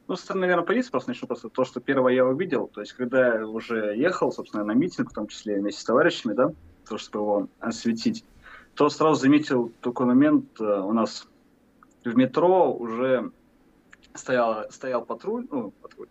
ну, со стороны, наверное, полиции просто начну просто то, что первое я увидел. То есть, когда я уже ехал, собственно, на митинг, в том числе вместе с товарищами, да, то, чтобы его осветить, то сразу заметил такой момент, у нас в метро уже стоял, стоял патруль, ну, патруль,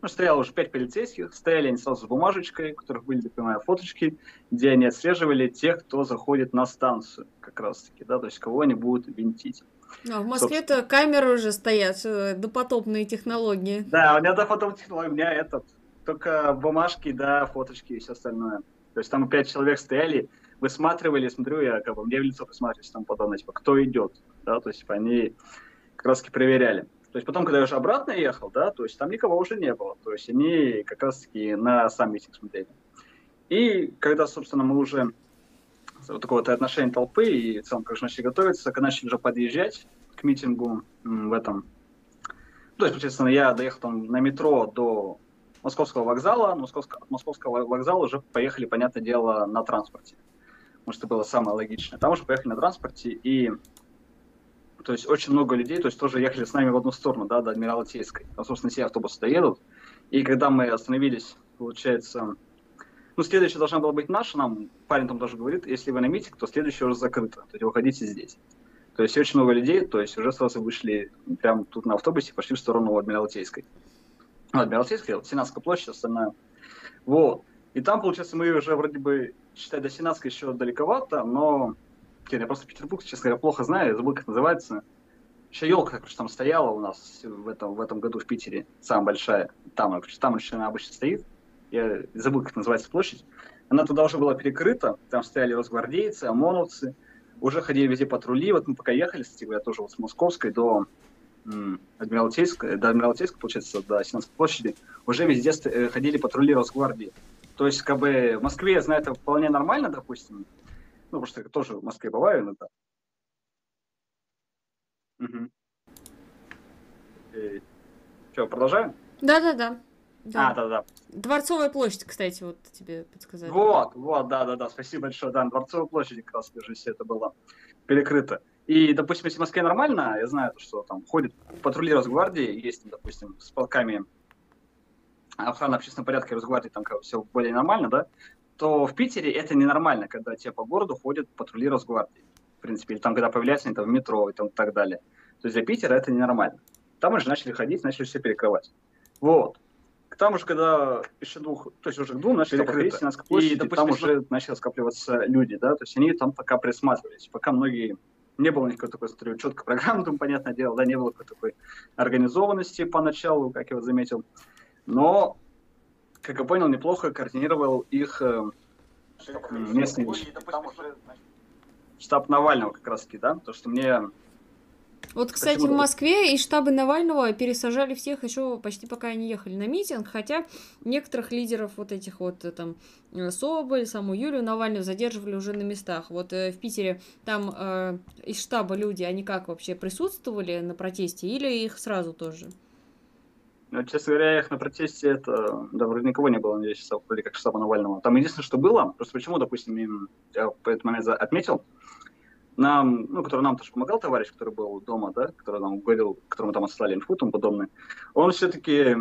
ну, стояло уже пять полицейских, стояли они сразу с бумажечкой, у которых были, так понимаю, фоточки, где они отслеживали тех, кто заходит на станцию, как раз-таки, да, то есть, кого они будут винтить. А в Москве-то камеры уже стоят, допотопные технологии. Да, у меня допотопные технологии, у меня этот, только бумажки, да, фоточки и все остальное. То есть там пять человек стояли, высматривали, смотрю, я как бы мне в лицо посматриваюсь, там подобное, типа, кто идет, да, то есть типа, они как раз таки проверяли. То есть потом, когда я уже обратно ехал, да, то есть там никого уже не было, то есть они как раз таки на сам митинг смотрели. И когда, собственно, мы уже... вот такое вот отношение толпы, и в целом, конечно, начали готовиться, когда начали уже подъезжать к митингу в этом. То есть, соответственно, я доехал там на метро до Московского вокзала, от Московского вокзала уже поехали, понятное дело, на транспорте, потому что было самое логичное. Там уже поехали на транспорте, и то есть очень много людей, то есть тоже ехали с нами в одну сторону, да, до Адмиралтейской. Там, собственно, все автобусы доедут, и когда мы остановились, получается... Ну, следующая должна была быть наша, нам парень там тоже говорит, если вы на митинг, то следующая уже закрыта, то есть выходите здесь. То есть очень много людей, то есть уже сразу вышли прямо тут на автобусе, пошли в сторону Адмиралтейской. Адмиралтейская, Сенатская площадь, остальная. Вот. И там, получается, мы уже вроде бы, считай, до Сенатской еще далековато, но... Я просто Петербург, честно говоря, плохо знаю, я забыл, как называется. Еще елка, короче, там стояла у нас в этом, в этом году в Питере, самая большая. Там, там еще она обычно стоит. Я забыл, как называется площадь, она туда уже была перекрыта, там стояли росгвардейцы, ОМОНовцы, уже ходили везде патрули, вот мы пока ехали, кстати, я тоже вот с Московской до Адмиралтейской, до Адмиралтейской, получается, до Сенатской площади, уже везде ходили патрули Росгвардии. То есть, как бы, в Москве, я знаю, это вполне нормально, допустим, ну, потому что я тоже в Москве бываю иногда. Угу. И... Что, продолжаем? Да-да-да. Да. А, да, да. Дворцовая площадь, кстати, вот тебе подсказали. Вот, вот, да, да, да, спасибо большое, да, на Дворцовой площади как раз, даже все это было перекрыто. И, допустим, если в Москве нормально, я знаю, что там ходят патрули Росгвардии, есть, допустим, с полками охраны общественного порядка Росгвардии, там как, все более нормально, да, то в Питере это ненормально, когда те по городу ходят патрули Росгвардии, в принципе, или там, когда появляются они там в метро и там, так далее. То есть для Питера это ненормально. Там уже начали ходить, начали все перекрывать. Вот. Там уже когда еще двух, то есть уже к двум начали перекрыть Сенатскую площадь, и, допустим, там уже начали скапливаться люди, да, то есть они там пока присматривались, пока многие, не было никакой такой четкой программы, там, понятное дело, да, не было какой-то такой организованности поначалу, как я вот заметил, но, как я понял, неплохо координировал их э, местный и, допустим, уже... штаб Навального как раз-таки, да, то, что мне... Вот, кстати, Почему? в Москве из штаба Навального пересажали всех еще почти пока они ехали на митинг, хотя некоторых лидеров вот этих вот там Соболь, саму Юлию Навальную задерживали уже на местах. Вот э, в Питере там э, из штаба люди, они как вообще присутствовали на протесте или их сразу тоже? Ну, честно говоря, их на протесте это, да, вроде никого не было, надеюсь, вроде как штаба Навального. Там единственное, что было, просто почему, допустим, я по этому момент отметил, нам, ну, который нам тоже помогал, товарищ, который был дома, да, который нам говорил, которому там отслали инфу, тому подобное, он все-таки,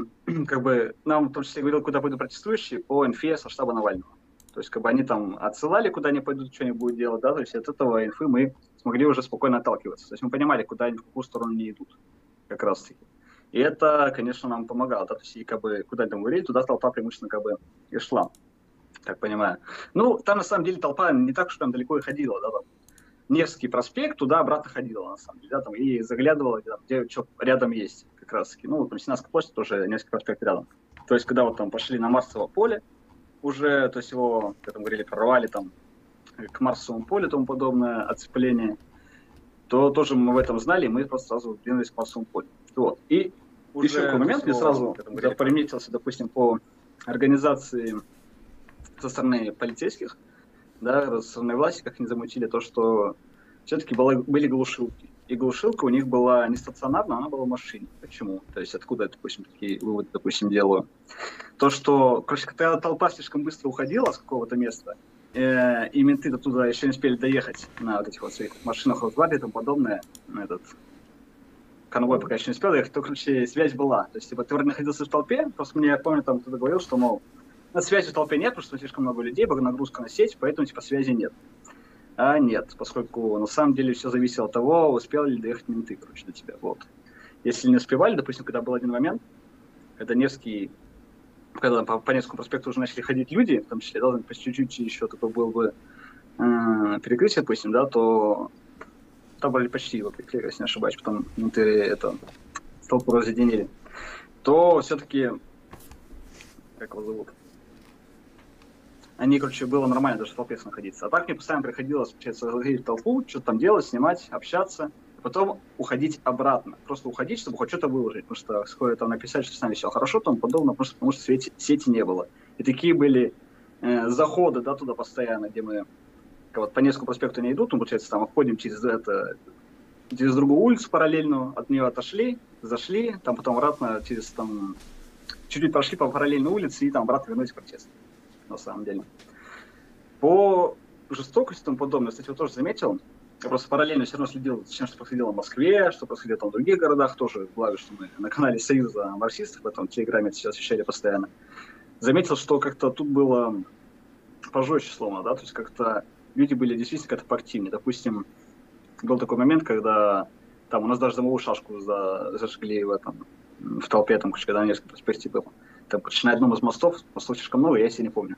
как бы, нам в том числе говорил, куда пойдут протестующие по инфе со штаба Навального. То есть, как бы они там отсылали, куда они пойдут, что они будут делать, да, то есть от этого инфы мы смогли уже спокойно отталкиваться. То есть мы понимали, куда они, в какую сторону не идут, как раз таки. И это, конечно, нам помогало, да, то есть и как бы куда они там говорили, туда толпа преимущественно как бы и шла, так понимаю. Ну, там на самом деле толпа не так, что там далеко и ходила, да, там Невский проспект, туда-обратно ходила, на самом деле, да, там, и заглядывала, где, где что рядом есть, как раз-таки. Ну, там Сенатская площадь тоже Невский проспект рядом. То есть, когда вот там пошли на Марсово поле, уже, то есть его, как там говорили, прорвали там к Марсовому полю и тому подобное отцепление, то тоже мы в этом знали, и мы просто сразу двинулись к Марсовому полю. Вот. И уже еще такой момент, мне сразу приметился, допустим, по организации со стороны полицейских, да, со стороны власти, как они замутили, то, что все-таки были глушилки. И глушилка у них была не стационарная, она была в машине. Почему? То есть откуда я, допустим, такие выводы, допустим, делаю? То, что, короче, когда толпа слишком быстро уходила с какого-то места, э, и менты оттуда еще не успели доехать на вот этих вот своих машинах, Росгвардии и тому подобное, этот конвой пока еще не успел доехать, то, короче, связь была. То есть, типа, ты вроде находился в толпе, просто мне, я помню, там кто-то говорил, что, мол, связи в толпе нет, потому что слишком много людей, нагрузка на сеть, поэтому, типа, связи нет. А нет, поскольку на самом деле все зависело от того, успел ли доехать менты, короче, до тебя. Вот. Если не успевали, допустим, когда был один момент, когда Невский, когда по, по Невскому проспекту уже начали ходить люди, в том числе, да, по чуть-чуть еще такое было бы э, перекрытие, допустим, да, то там были почти его перекрытие, если не ошибаюсь, потом менты это толпу разъединили, то все-таки, как его зовут? Они, короче, было нормально даже в толпе находиться. А так мне постоянно приходилось, получается, заходить в толпу, что-то там делать, снимать, общаться, а потом уходить обратно. Просто уходить, чтобы хоть что-то выложить. Потому что скоро там написать, что с нами все хорошо, тому подобное, просто потому что сети, сети не было. И такие были э, заходы, да, туда постоянно, где мы вот, по Невскому проспекту не идут, мы, получается, там обходим через, это, через другую улицу параллельную, от нее отошли, зашли, там потом обратно через там чуть-чуть прошли по параллельной улице и там обратно вернулись к протесту. На самом деле. По жестокости и тому подобное, кстати, я тоже заметил, я просто параллельно все равно следил за тем, что происходило в Москве, что происходило там в других городах, тоже, благо, что мы на канале Союза марксистов, в этом телеграме это сейчас вещали постоянно, заметил, что как-то тут было пожестче, словно, да, то есть как-то люди были действительно как-то поактивнее. Допустим, был такой момент, когда там у нас даже домовую шашку за... зажгли в этом, в толпе, там, когда на Невском проспекте было. Там, на одном из мостов, мостов слишком много, я себе не помню.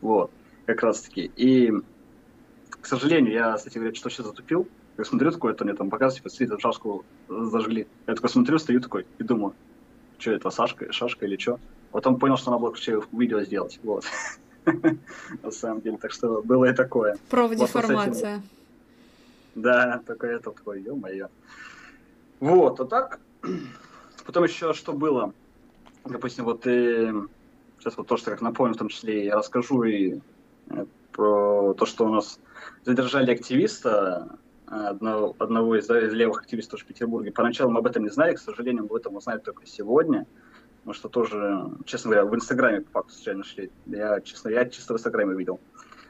Вот, как раз таки. И, к сожалению, я, кстати говоря, что сейчас затупил. Я смотрю, такое, это мне там показывают, типа, смотрите, шашку зажгли. Я такой смотрю, стою такой и думаю, что это, Сашка, шашка или что? Потом понял, что надо было видео сделать, вот. На самом деле, так что было и такое. Провдеформация. Да, только это, такое, ё-моё. Вот, а так, потом еще что было? Допустим, вот и сейчас вот то, что как напомню, в том числе я расскажу и про то, что у нас задержали активиста, одного, одного из, да, из левых активистов в Петербурге. Поначалу мы об этом не знали, к сожалению, мы об этом узнали только сегодня, потому что тоже, честно говоря, в Инстаграме по факту случайно нашли. Я, честно, я чисто в Инстаграме видел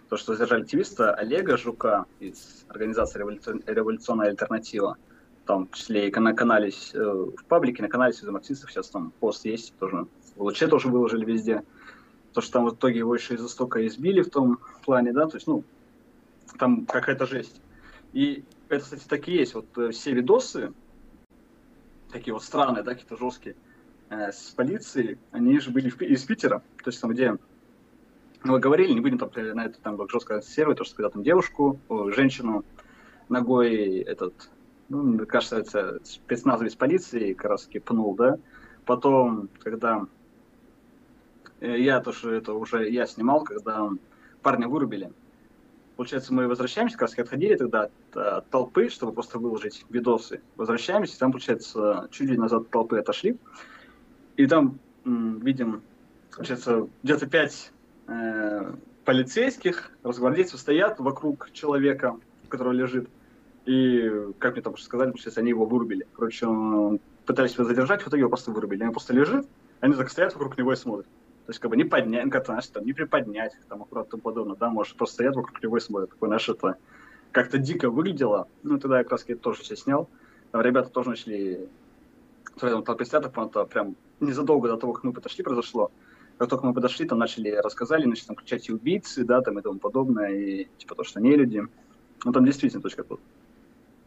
то, что задержали активиста Олега Жука из организации «Революционная альтернатива». Там, в числе, и на канале, в паблике, на канале Союза марксистов сейчас там пост есть, тоже в луче тоже выложили везде. То, что там в итоге его еще и жестоко избили в том плане, да, то есть, ну, там какая-то жесть. И это, кстати, так и есть. Вот все видосы, такие вот странные, да, какие-то жесткие, э, с полицией, они же были в, из Питера, то есть там, где мы говорили, не будем там на это там жестко консервировать, то, что когда там девушку, женщину ногой этот... Ну, мне кажется, это спецназовец полиции как раз-таки пнул, да. Потом, когда я тоже это уже я снимал, когда парня вырубили. Получается, мы возвращаемся, как раз отходили тогда от, от толпы, чтобы просто выложить видосы. Возвращаемся, и там, получается, чуть назад от толпы отошли. И там м, видим, получается, где-то пять э, полицейских, росгвардейцев стоят вокруг человека, который лежит. И, как мне там уже сказали, сейчас они его вырубили. Короче, пытались его задержать, в итоге его просто вырубили. Он просто лежит, они так стоят вокруг него и смотрят. То есть, как бы не поднять, как-то, знаешь, там, не приподнять, там, аккуратно, тому подобное, да, может, просто стоят вокруг него и смотрят. Такое, знаешь, это как-то дико выглядело. Ну, тогда я, как раз, тоже все снял. Там ребята тоже начали... Смотря, там, толпе стоят, прям незадолго до того, как мы подошли, произошло. Как только мы подошли, там начали, рассказали, значит, там кричать и убийцы, да, там и тому подобное, и типа то, что не люди. Ну, там действительно точка тут.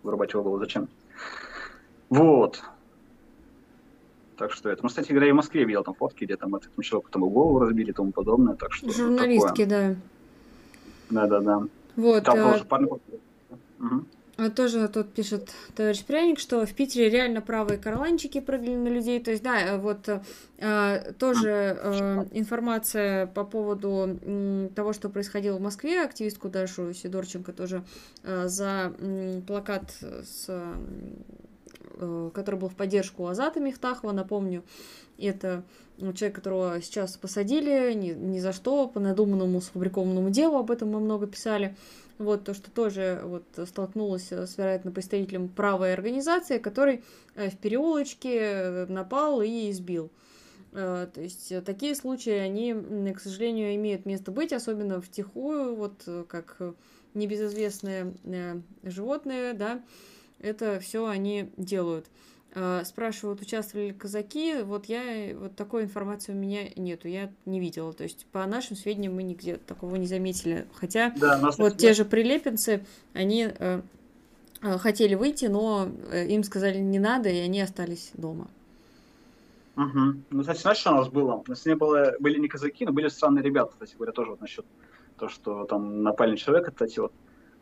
Вырубать его было зачем. Вот. Так что это. Ну, кстати говоря, и в Москве видел там фотки, где там этому человеку там голову разбили и тому подобное. Так что журналистки, да. Да-да-да. Вот. Там а... тоже парни... угу. А тоже тут пишет товарищ Пряник, что в Питере реально правые карланчики прыгали на людей. То есть, да, вот а, тоже а, информация по поводу м, того, что происходило в Москве. Активистку Дашу Сидорченко тоже а, за м, плакат, с, а, который был в поддержку Азата Мехтахова, напомню, это человек, которого сейчас посадили ни, ни за что, по надуманному сфабрикованному делу, об этом мы много писали. Вот то, что тоже вот, столкнулось с, вероятно, представителем правой организации, который в переулочке напал и избил. То есть такие случаи, они, к сожалению, имеют место быть, особенно втихую, вот как небезызвестные животные, да, это все они делают. Спрашивают, участвовали ли казаки, вот я, вот такой информации у меня нету, я не видела, то есть по нашим сведениям мы нигде такого не заметили, хотя да, вот свет. Те же прилепинцы, они э, хотели выйти, но им сказали не надо, и они остались дома. Угу. Ну, кстати, знаешь, что у нас было? У нас не было, были не казаки, но были странные ребята, кстати говоря, тоже вот насчет того, что там напали на человека, кстати, вот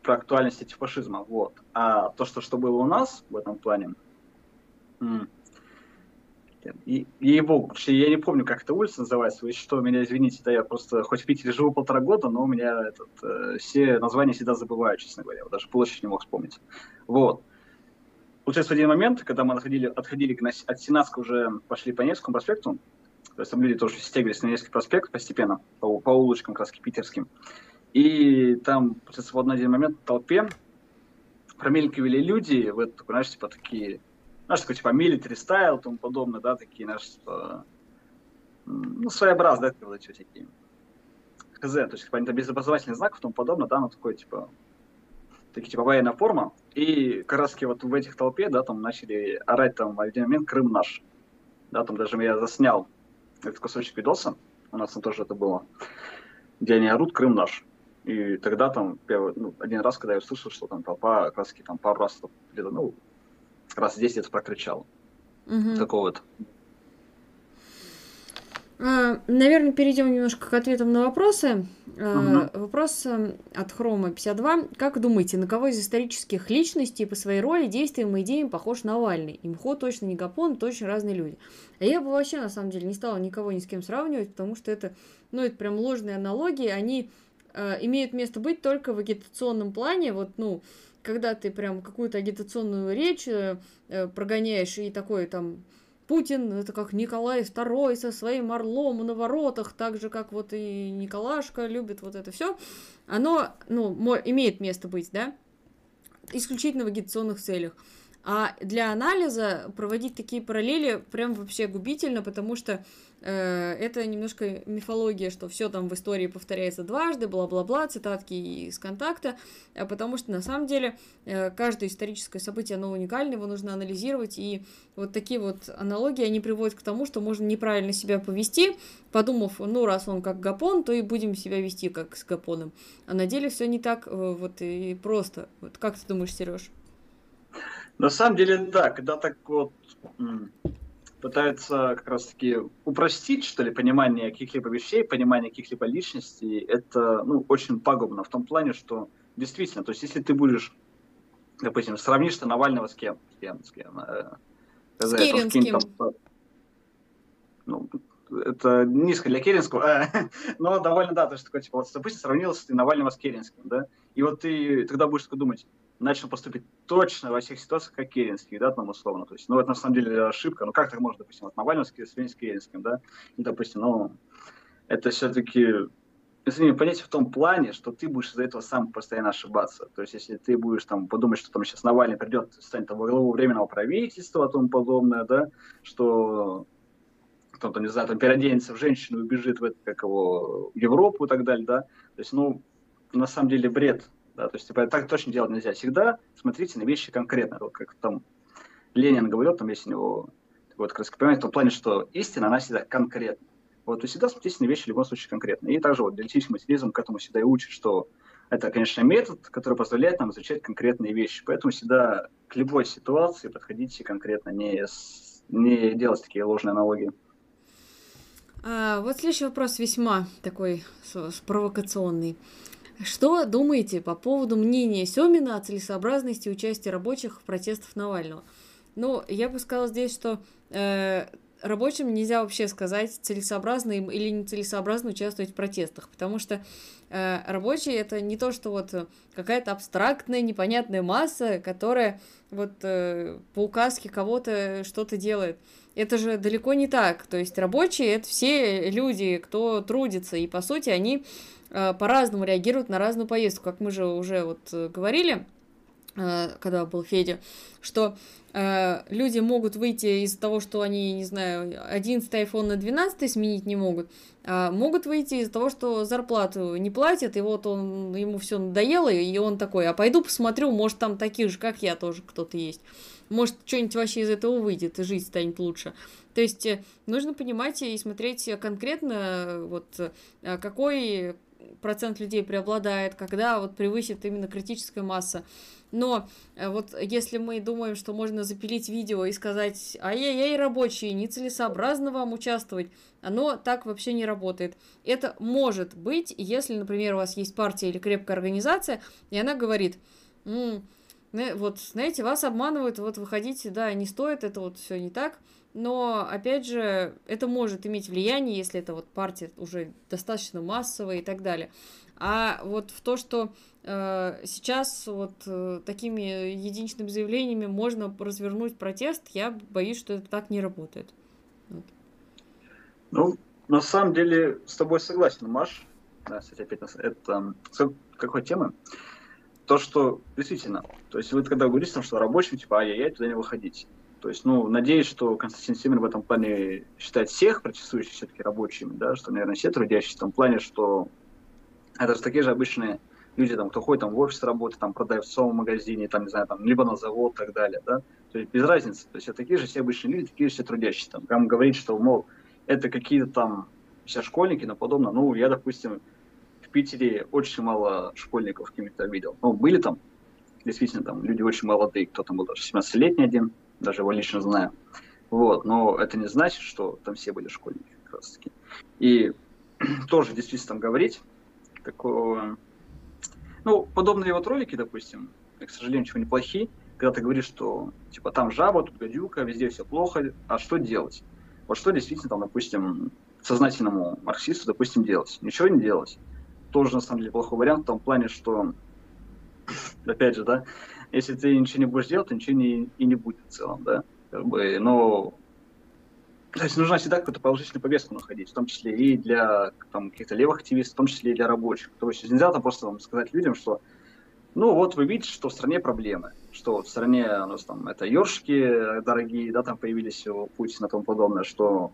про актуальность антифашизма, вот, а то, что, что было у нас в этом плане, и, ей-богу, я не помню, как эта улица называется, вы что, меня извините, да, я просто хоть в Питере живу полтора года, но у меня этот, э, все названия всегда забываю, честно говоря, вот даже площадь не мог вспомнить. Вот. Получается, в один момент, когда мы отходили, отходили от Сенатска, уже пошли по Невскому проспекту, то есть там люди тоже стягивались на Невский проспект постепенно, по, по улочкам краски питерским, и там, получается, в один момент в толпе промелькивали люди, вы, знаешь, типа такие... Знаешь, такой типа милитари стайл, тому подобное, да, такие, знаешь, что... ну, своеобразные, да, вот эти всякие хз, то есть, типа, они там без образовательных знаков, тому подобное, да, ну, такой, типа, такие, типа, военная форма, и, как раз таки, вот в этих толпе, да, там, начали орать, там, в один момент «Крым наш», да, там, даже я заснял этот кусочек видоса, у нас там тоже это было, где они орут «Крым наш». И тогда, там, первый, ну, один раз, когда я услышал, что там толпа, как раз таки, там, пару раз, где-то, ну, как раз здесь это прокричало. Угу. Такого вот. Наверное, перейдем немножко к ответам на вопросы. Угу. Вопрос от Хрома пятьдесят два. Как думаете, на кого из исторических личностей по своей роли, действиям и идеям похож Навальный? Имхо точно не Гапон, точно разные люди. А я бы вообще, на самом деле, не стала никого ни с кем сравнивать, потому что это, ну, это прям ложные аналогии. Они э, имеют место быть только в агитационном плане. Вот, ну, когда ты прям какую-то агитационную речь э, прогоняешь, и такой там Путин, это как Николай второй со своим орлом на воротах, так же, как вот и Николашка любит вот это все, оно, ну, имеет место быть, да, исключительно в агитационных целях. А для анализа проводить такие параллели прям вообще губительно, потому что э, это немножко мифология, что все там в истории повторяется дважды, бла-бла-бла, цитатки из контакта, потому что на самом деле э, каждое историческое событие, оно уникально, его нужно анализировать, и вот такие вот аналогии, они приводят к тому, что можно неправильно себя повести, подумав, ну, раз он как Гапон, то и будем себя вести как с Гапоном. А на деле все не так э, вот и просто. Вот как ты думаешь, Сереж? На самом деле, да, когда так вот пытаются как раз-таки упростить, что ли, понимание каких-либо вещей, понимание каких-либо личностей, это, ну, очень пагубно в том плане, что действительно, то есть если ты будешь, допустим, сравнишь ты Навального с кем? С кем? С кем? С Керенским. Ну, это низко для Керенского, но довольно, да, то есть такой, типа, вот, допустим, сравнился ты Навального с Керенским, да, и вот ты тогда будешь такой думать, начал поступить точно во всех ситуациях, как Керенский, да, там условно, то есть, ну, это на самом деле ошибка, ну, как так можно, допустим, от Навального сравнить с Керенским, да, и, допустим, ну, это все-таки, если не понять в том плане, что ты будешь из-за этого сам постоянно ошибаться, то есть, если ты будешь там подумать, что там сейчас Навальный придет, станет там во главу временного правительства, тому подобное, да, что... Там, там, не знаю, там переоденется в женщину и убежит в, это, как его, в Европу и так далее, да, то есть, ну, на самом деле бред, да, то есть, типа, так точно делать нельзя, всегда смотрите на вещи конкретно, вот как там Ленин говорил, там, если у него, вот, как раз, понимаете, в том плане, что истина, она всегда конкретна, Вот, то есть всегда смотрите на вещи в любом случае конкретно. И также вот диалектический материализм к этому всегда и учит, что это, конечно, метод, который позволяет нам изучать конкретные вещи. Поэтому всегда к любой ситуации подходите конкретно, не, не делать такие ложные аналогии. А, вот следующий вопрос весьма такой провокационный. Что думаете по поводу мнения Семина о целесообразности участия рабочих в протестах Навального? Ну, я бы сказала здесь, что э, рабочим нельзя вообще сказать, целесообразно им или нецелесообразно участвовать в протестах, потому что э, рабочие — это не то, что вот какая-то абстрактная, непонятная масса, которая вот э, по указке кого-то что-то делает. Это же далеко не так. То есть рабочие — это все люди, кто трудится, и, по сути, они э, по-разному реагируют на разную повестку, как мы же уже вот говорили, э, когда был Федя, что... люди могут выйти из-за того, что они, не знаю, одиннадцатый айфон на двенадцатый сменить не могут, а могут выйти из-за того, что зарплату не платят, и вот он, ему все надоело, и он такой, а пойду посмотрю, может, там таких же, как я, тоже кто-то есть. Может, что-нибудь вообще из этого выйдет, и жизнь станет лучше. То есть нужно понимать и смотреть конкретно, вот, какой процент людей преобладает, когда вот превысит именно критическая масса. Но вот если мы думаем, что можно запилить видео и сказать «Ай-яй-яй, рабочие, нецелесообразно вам участвовать», оно так вообще не работает. Это может быть, если, например, у вас есть партия или крепкая организация, и она говорит «М-м, вот, знаете, вас обманывают, вот выходите, да, не стоит, это вот все не так». Но, опять же, это может иметь влияние, если это вот партия уже достаточно массовая и так далее. А вот в то, что э, сейчас вот э, такими единичными заявлениями можно развернуть протест, я боюсь, что это так не работает. Вот. Ну, на самом деле, с тобой согласен, Маш. Да, кстати, опять это какой темы? То, что действительно, то есть вы когда говорите, что рабочим, типа, ай-яй-яй, туда не выходите. То есть, ну, надеюсь, что Константин Семин в этом плане считает всех протестующих все-таки рабочими, да, что, наверное, все трудящиеся в том плане, что это же такие же обычные люди, там, кто ходит там в офис работы, там, продавцом в магазине, там, не знаю, там, либо на завод и так далее, да, то есть без разницы, то есть это такие же все обычные люди, такие же все трудящиеся, там, кому говорить, что, мол, это какие-то там все школьники, но подобное, ну, я, допустим, в Питере очень мало школьников какими-то видел, ну, были там, действительно, там, люди очень молодые, кто там был даже семнадцатилетний один, даже его лично знаю, вот, но это не значит, что там все были школьники, как раз таки, и тоже действительно там говорить, такого... Ну, подобные вот ролики, допустим, к сожалению, чего неплохие, когда ты говоришь, что типа там жаба, тут гадюка, везде все плохо, а что делать? Вот что действительно там, допустим, сознательному марксисту, допустим, делать? Ничего не делать. Тоже, на самом деле, плохой вариант в том плане, что, опять же, да, если ты ничего не будешь делать, то ничего не, и не будет в целом, да, как бы, но... То есть нужно всегда какую-то положительную повестку находить, в том числе и для каких-то левых активистов, в том числе и для рабочих. То есть нельзя там просто там, сказать людям, что ну вот вы видите, что в стране проблемы, что в стране у нас там это ёршики дорогие, да, там появились у Путина и тому подобное, что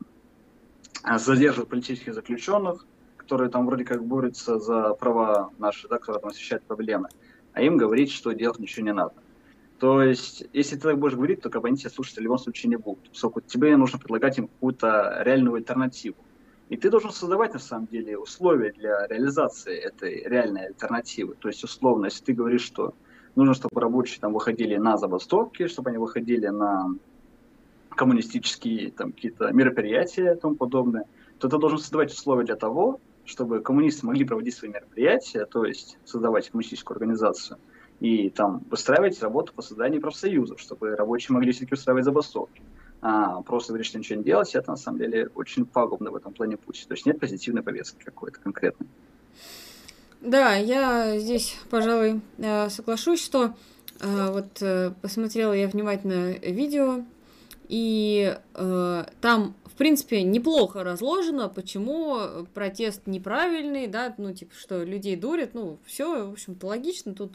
задерживают политических заключенных, которые там вроде как борются за права наши, да, которые там освещают проблемы, а им говорить, что делать ничего не надо. То есть, если ты так будешь говорить, то как бы они тебя слушать в любом случае не будут, поскольку тебе нужно предлагать им какую-то реальную альтернативу. И ты должен создавать, на самом деле, условия для реализации этой реальной альтернативы. То есть, условно, если ты говоришь, что нужно, чтобы рабочие там выходили на забастовки, чтобы они выходили на коммунистические там какие-то мероприятия и тому подобное, то ты должен создавать условия для того, чтобы коммунисты могли проводить свои мероприятия, то есть создавать коммунистическую организацию, и там выстраивать работу по созданию профсоюзов, чтобы рабочие могли все-таки устраивать забастовки. А просто говорить, что ничего не делать, это на самом деле очень пагубно в этом плане путь. То есть нет позитивной повестки какой-то конкретной. Да, я здесь, пожалуй, соглашусь, что вот посмотрела я внимательно видео, и там, в принципе, неплохо разложено, почему протест неправильный, да, ну, типа, что людей дурят, ну, все, в общем-то, логично, тут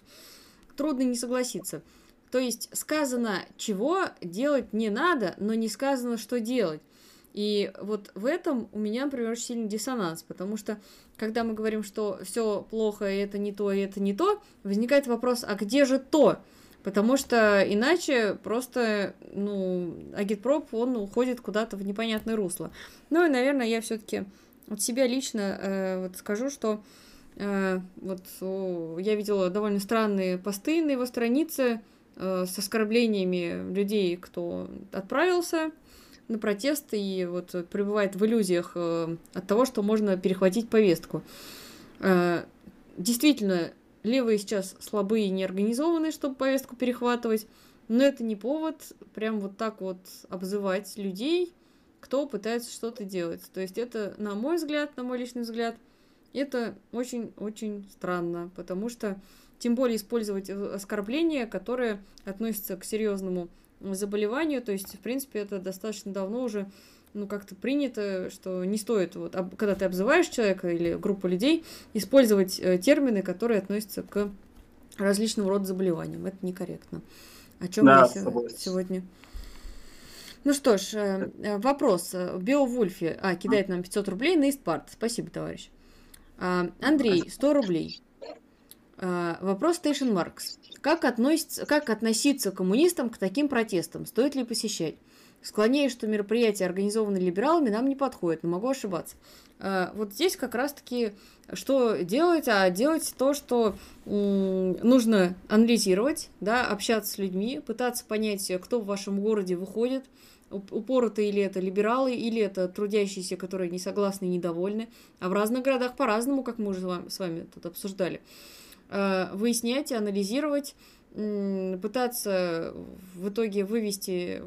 трудно не согласиться. То есть сказано, чего делать не надо, но не сказано, что делать. И вот в этом у меня, например, очень сильный диссонанс, потому что, когда мы говорим, что все плохо, и это не то, и это не то, возникает вопрос, а где же то? Потому что иначе просто, ну, агитпроп, он уходит куда-то в непонятное русло. Ну и, наверное, я все-таки от себя лично э, вот скажу, что э, вот о, я видела довольно странные посты на его странице э, с оскорблениями людей, кто отправился на протест и вот пребывает в иллюзиях э, от того, что можно перехватить повестку. Э, действительно, левые сейчас слабые и неорганизованные, чтобы повестку перехватывать. Но это не повод прям вот так вот обзывать людей, кто пытается что-то делать. То есть это, на мой взгляд, на мой личный взгляд, это очень-очень странно. Потому что, тем более, использовать оскорбления, которые относятся к серьезному заболеванию. То есть, в принципе, это достаточно давно уже, ну, как-то принято, что не стоит, вот, об, когда ты обзываешь человека или группу людей, использовать э, термины, которые относятся к различным родам заболеваниям. Это некорректно. О чем да, мы сегодня... Ну что ж, э, вопрос. Биовульфи. А, кидает нам пятьсот рублей на Истпарт. Спасибо, товарищ. А, Андрей, сто рублей. А, вопрос Station Marx. Как, относится, как относиться коммунистам к таким протестам? Стоит ли посещать? Склоняюсь, что мероприятия, организованные либералами, нам не подходят, но могу ошибаться. Вот здесь как раз-таки что делать? А делать то, что нужно анализировать, да, общаться с людьми, пытаться понять, кто в вашем городе выходит, упоротые ли это либералы, или это трудящиеся, которые не согласны и недовольны. А в разных городах по-разному, как мы уже с вами тут обсуждали. Выяснять, анализировать, пытаться в итоге вывести...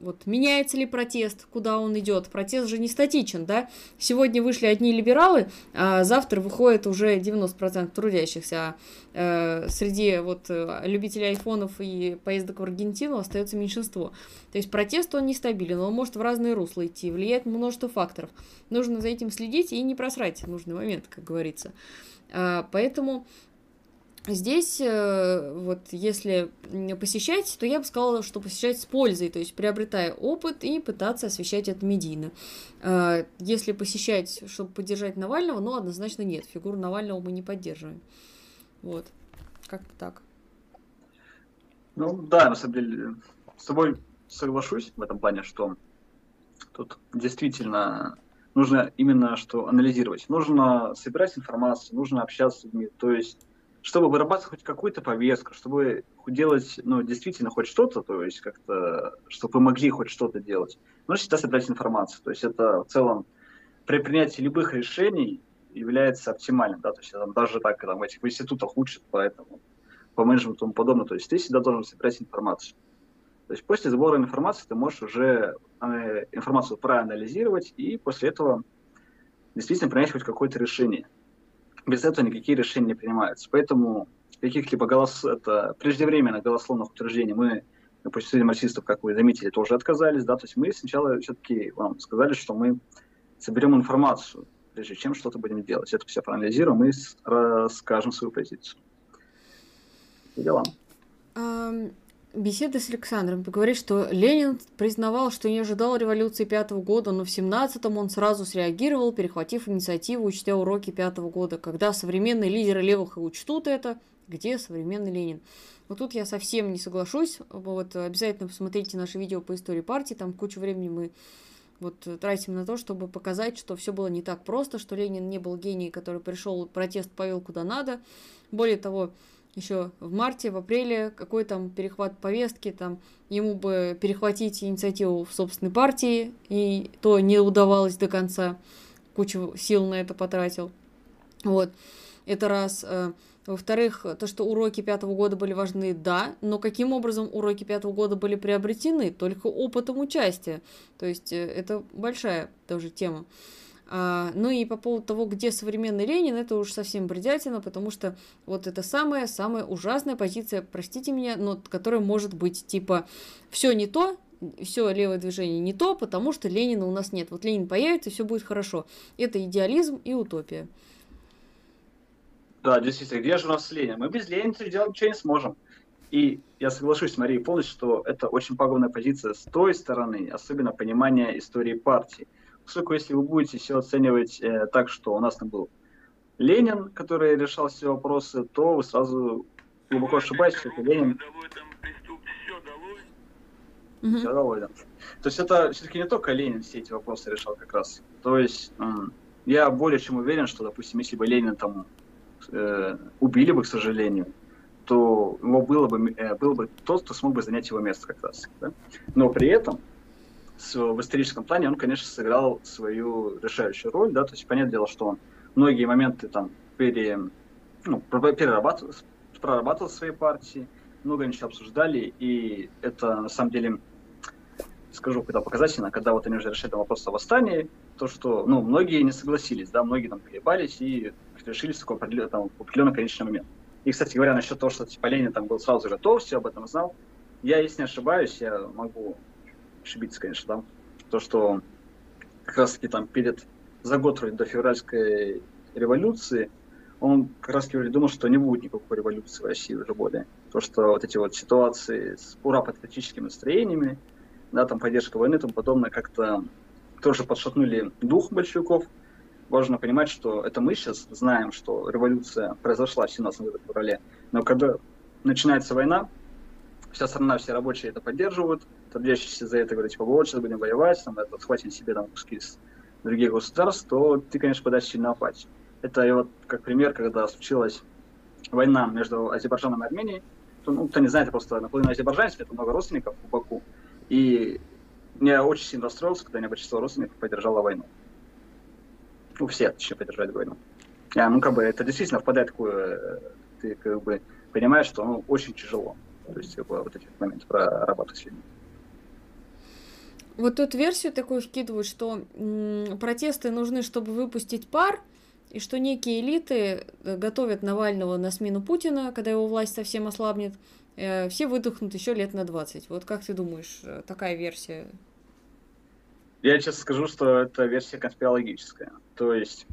Вот меняется ли протест, куда он идет? Протест же не статичен, да? Сегодня вышли одни либералы, а завтра выходит уже девяносто процентов трудящихся. А э, среди вот, любителей айфонов и поездок в Аргентину остается меньшинство. То есть протест, он нестабилен, он может в разные русла идти, влияет множество факторов. Нужно за этим следить и не просрать в нужный момент, как говорится. А, поэтому... Здесь, вот если посещать, то я бы сказала, что посещать с пользой, то есть приобретая опыт и пытаться освещать это медийно. Если посещать, чтобы поддержать Навального, ну, однозначно нет, фигуру Навального мы не поддерживаем. Вот, как-то так. Ну, да, на самом деле, с тобой соглашусь в этом плане, что тут действительно... Нужно именно что анализировать, нужно собирать информацию, нужно общаться с людьми, то есть чтобы вырабатывать хоть какую-то повестку, чтобы делать, ну, действительно хоть что-то, то есть как-то, чтобы вы могли хоть что-то делать, нужно всегда собирать информацию. То есть это в целом при принятии любых решений является оптимальным, да, то есть там, даже так там, в этих институтах учат, поэтому по менеджменту и тому подобное, то есть ты всегда должен собирать информацию. То есть после сбора информации ты можешь уже информацию проанализировать и после этого действительно принять хоть какое-то решение. Без этого никакие решения не принимаются. Поэтому каких-либо голос... это преждевременно голословных утверждений мы, допустим, Союз марксистов, как вы заметили, тоже отказались. Да? То есть мы сначала все-таки вам сказали, что мы соберем информацию, прежде чем что-то будем делать. Это все проанализируем и расскажем свою позицию. По делам. Беседа с Александром говорит, что Ленин признавал, что не ожидал революции пятого года, но в семнадцатом он сразу среагировал, перехватив инициативу, учтя уроки пятого года, когда современные лидеры левых и учтут это, где современный Ленин. Вот тут я совсем не соглашусь. Вот, обязательно посмотрите наше видео по истории партии, там кучу времени мы вот тратим на то, чтобы показать, что все было не так просто, что Ленин не был гений, который пришел, протест повел куда надо. Более того, еще в марте, в апреле, какой там перехват повестки, там ему бы перехватить инициативу в собственной партии, и то не удавалось до конца, кучу сил на это потратил. Вот, это раз. Во-вторых, то, что уроки пятого года были важны, да, но каким образом уроки пятого года были приобретены? Только опытом участия, то есть это большая тоже тема. А, ну и по поводу того, где современный Ленин, это уж совсем бредятина, потому что вот это самая-самая ужасная позиция, простите меня, но которая может быть типа все не то, все левое движение не то, потому что Ленина у нас нет. Вот Ленин появится, все будет хорошо. Это идеализм и утопия. Да, действительно, где же у нас Ленин? Мы без Ленина делать ничего не сможем. И я соглашусь с Марией полностью, что это очень пагубная позиция с той стороны, особенно понимание истории партии. Поскольку если вы будете все оценивать э, так, что у нас там был Ленин, который решал все вопросы, то вы сразу глубоко ошибаетесь, что Ленин Угу. Я доволен. То есть это все-таки не только Ленин все эти вопросы решал как раз. То есть я более чем уверен, что, допустим, если бы Ленина там э, убили бы, к сожалению, то его было бы, э, был бы тот, кто смог бы занять его место как раз. Да? Но при этом с, в историческом плане он, конечно, сыграл свою решающую роль. Да? То есть понятное дело, что он многие моменты там пере, ну, перерабатывал, прорабатывал свои партии, много ничего обсуждали, и это на самом деле, скажу, когда показательно, когда вот они уже решили вопрос о восстании, то, что, ну, многие не согласились, да, многие там колебались и решили в определенном, определенном конечном моменте. И, кстати говоря, насчет того, что типа Ленин там был сразу готов, все об этом знал, я, если не ошибаюсь, я могу ошибиться, конечно, да, то, что как раз-таки там перед, за год до февральской революции, он как раз думал, что не будет никакой революции в России уже более. То, что вот эти вот ситуации с ура-патриотическими настроениями, да, там поддержка войны и тому подобное, как-то тоже подшатнули дух большевиков. Важно понимать, что это мы сейчас знаем, что революция произошла в семнадцатом феврале, но когда начинается война, вся страна, все рабочие это поддерживают, трудящиеся за это говорят, типа, вот, сейчас будем воевать, там, это, схватим себе там куски из других государств, то ты, конечно, подашь сильно апатию. Это и вот как пример, когда случилась война между Азербайджаном и Арменией. То, ну, кто не знает, просто наполовину азербайджанцев, это много родственников в Баку. И я очень сильно расстроился, когда небольшинство родственников поддержало войну. Ну, все еще поддержали войну. А, ну, как бы, это действительно впадает в такую... Ты, как бы, понимаешь, что ну, очень тяжело. То есть, как бы, вот эти моменты прорабатывать с людьми. Вот тут версию такую вкидывают, что м- протесты нужны, чтобы выпустить пар, и что некие элиты готовят Навального на смену Путина, когда его власть совсем ослабнет, все выдохнут еще лет на двадцать. Вот как ты думаешь, такая версия? Я честно скажу, что это версия конспирологическая. То есть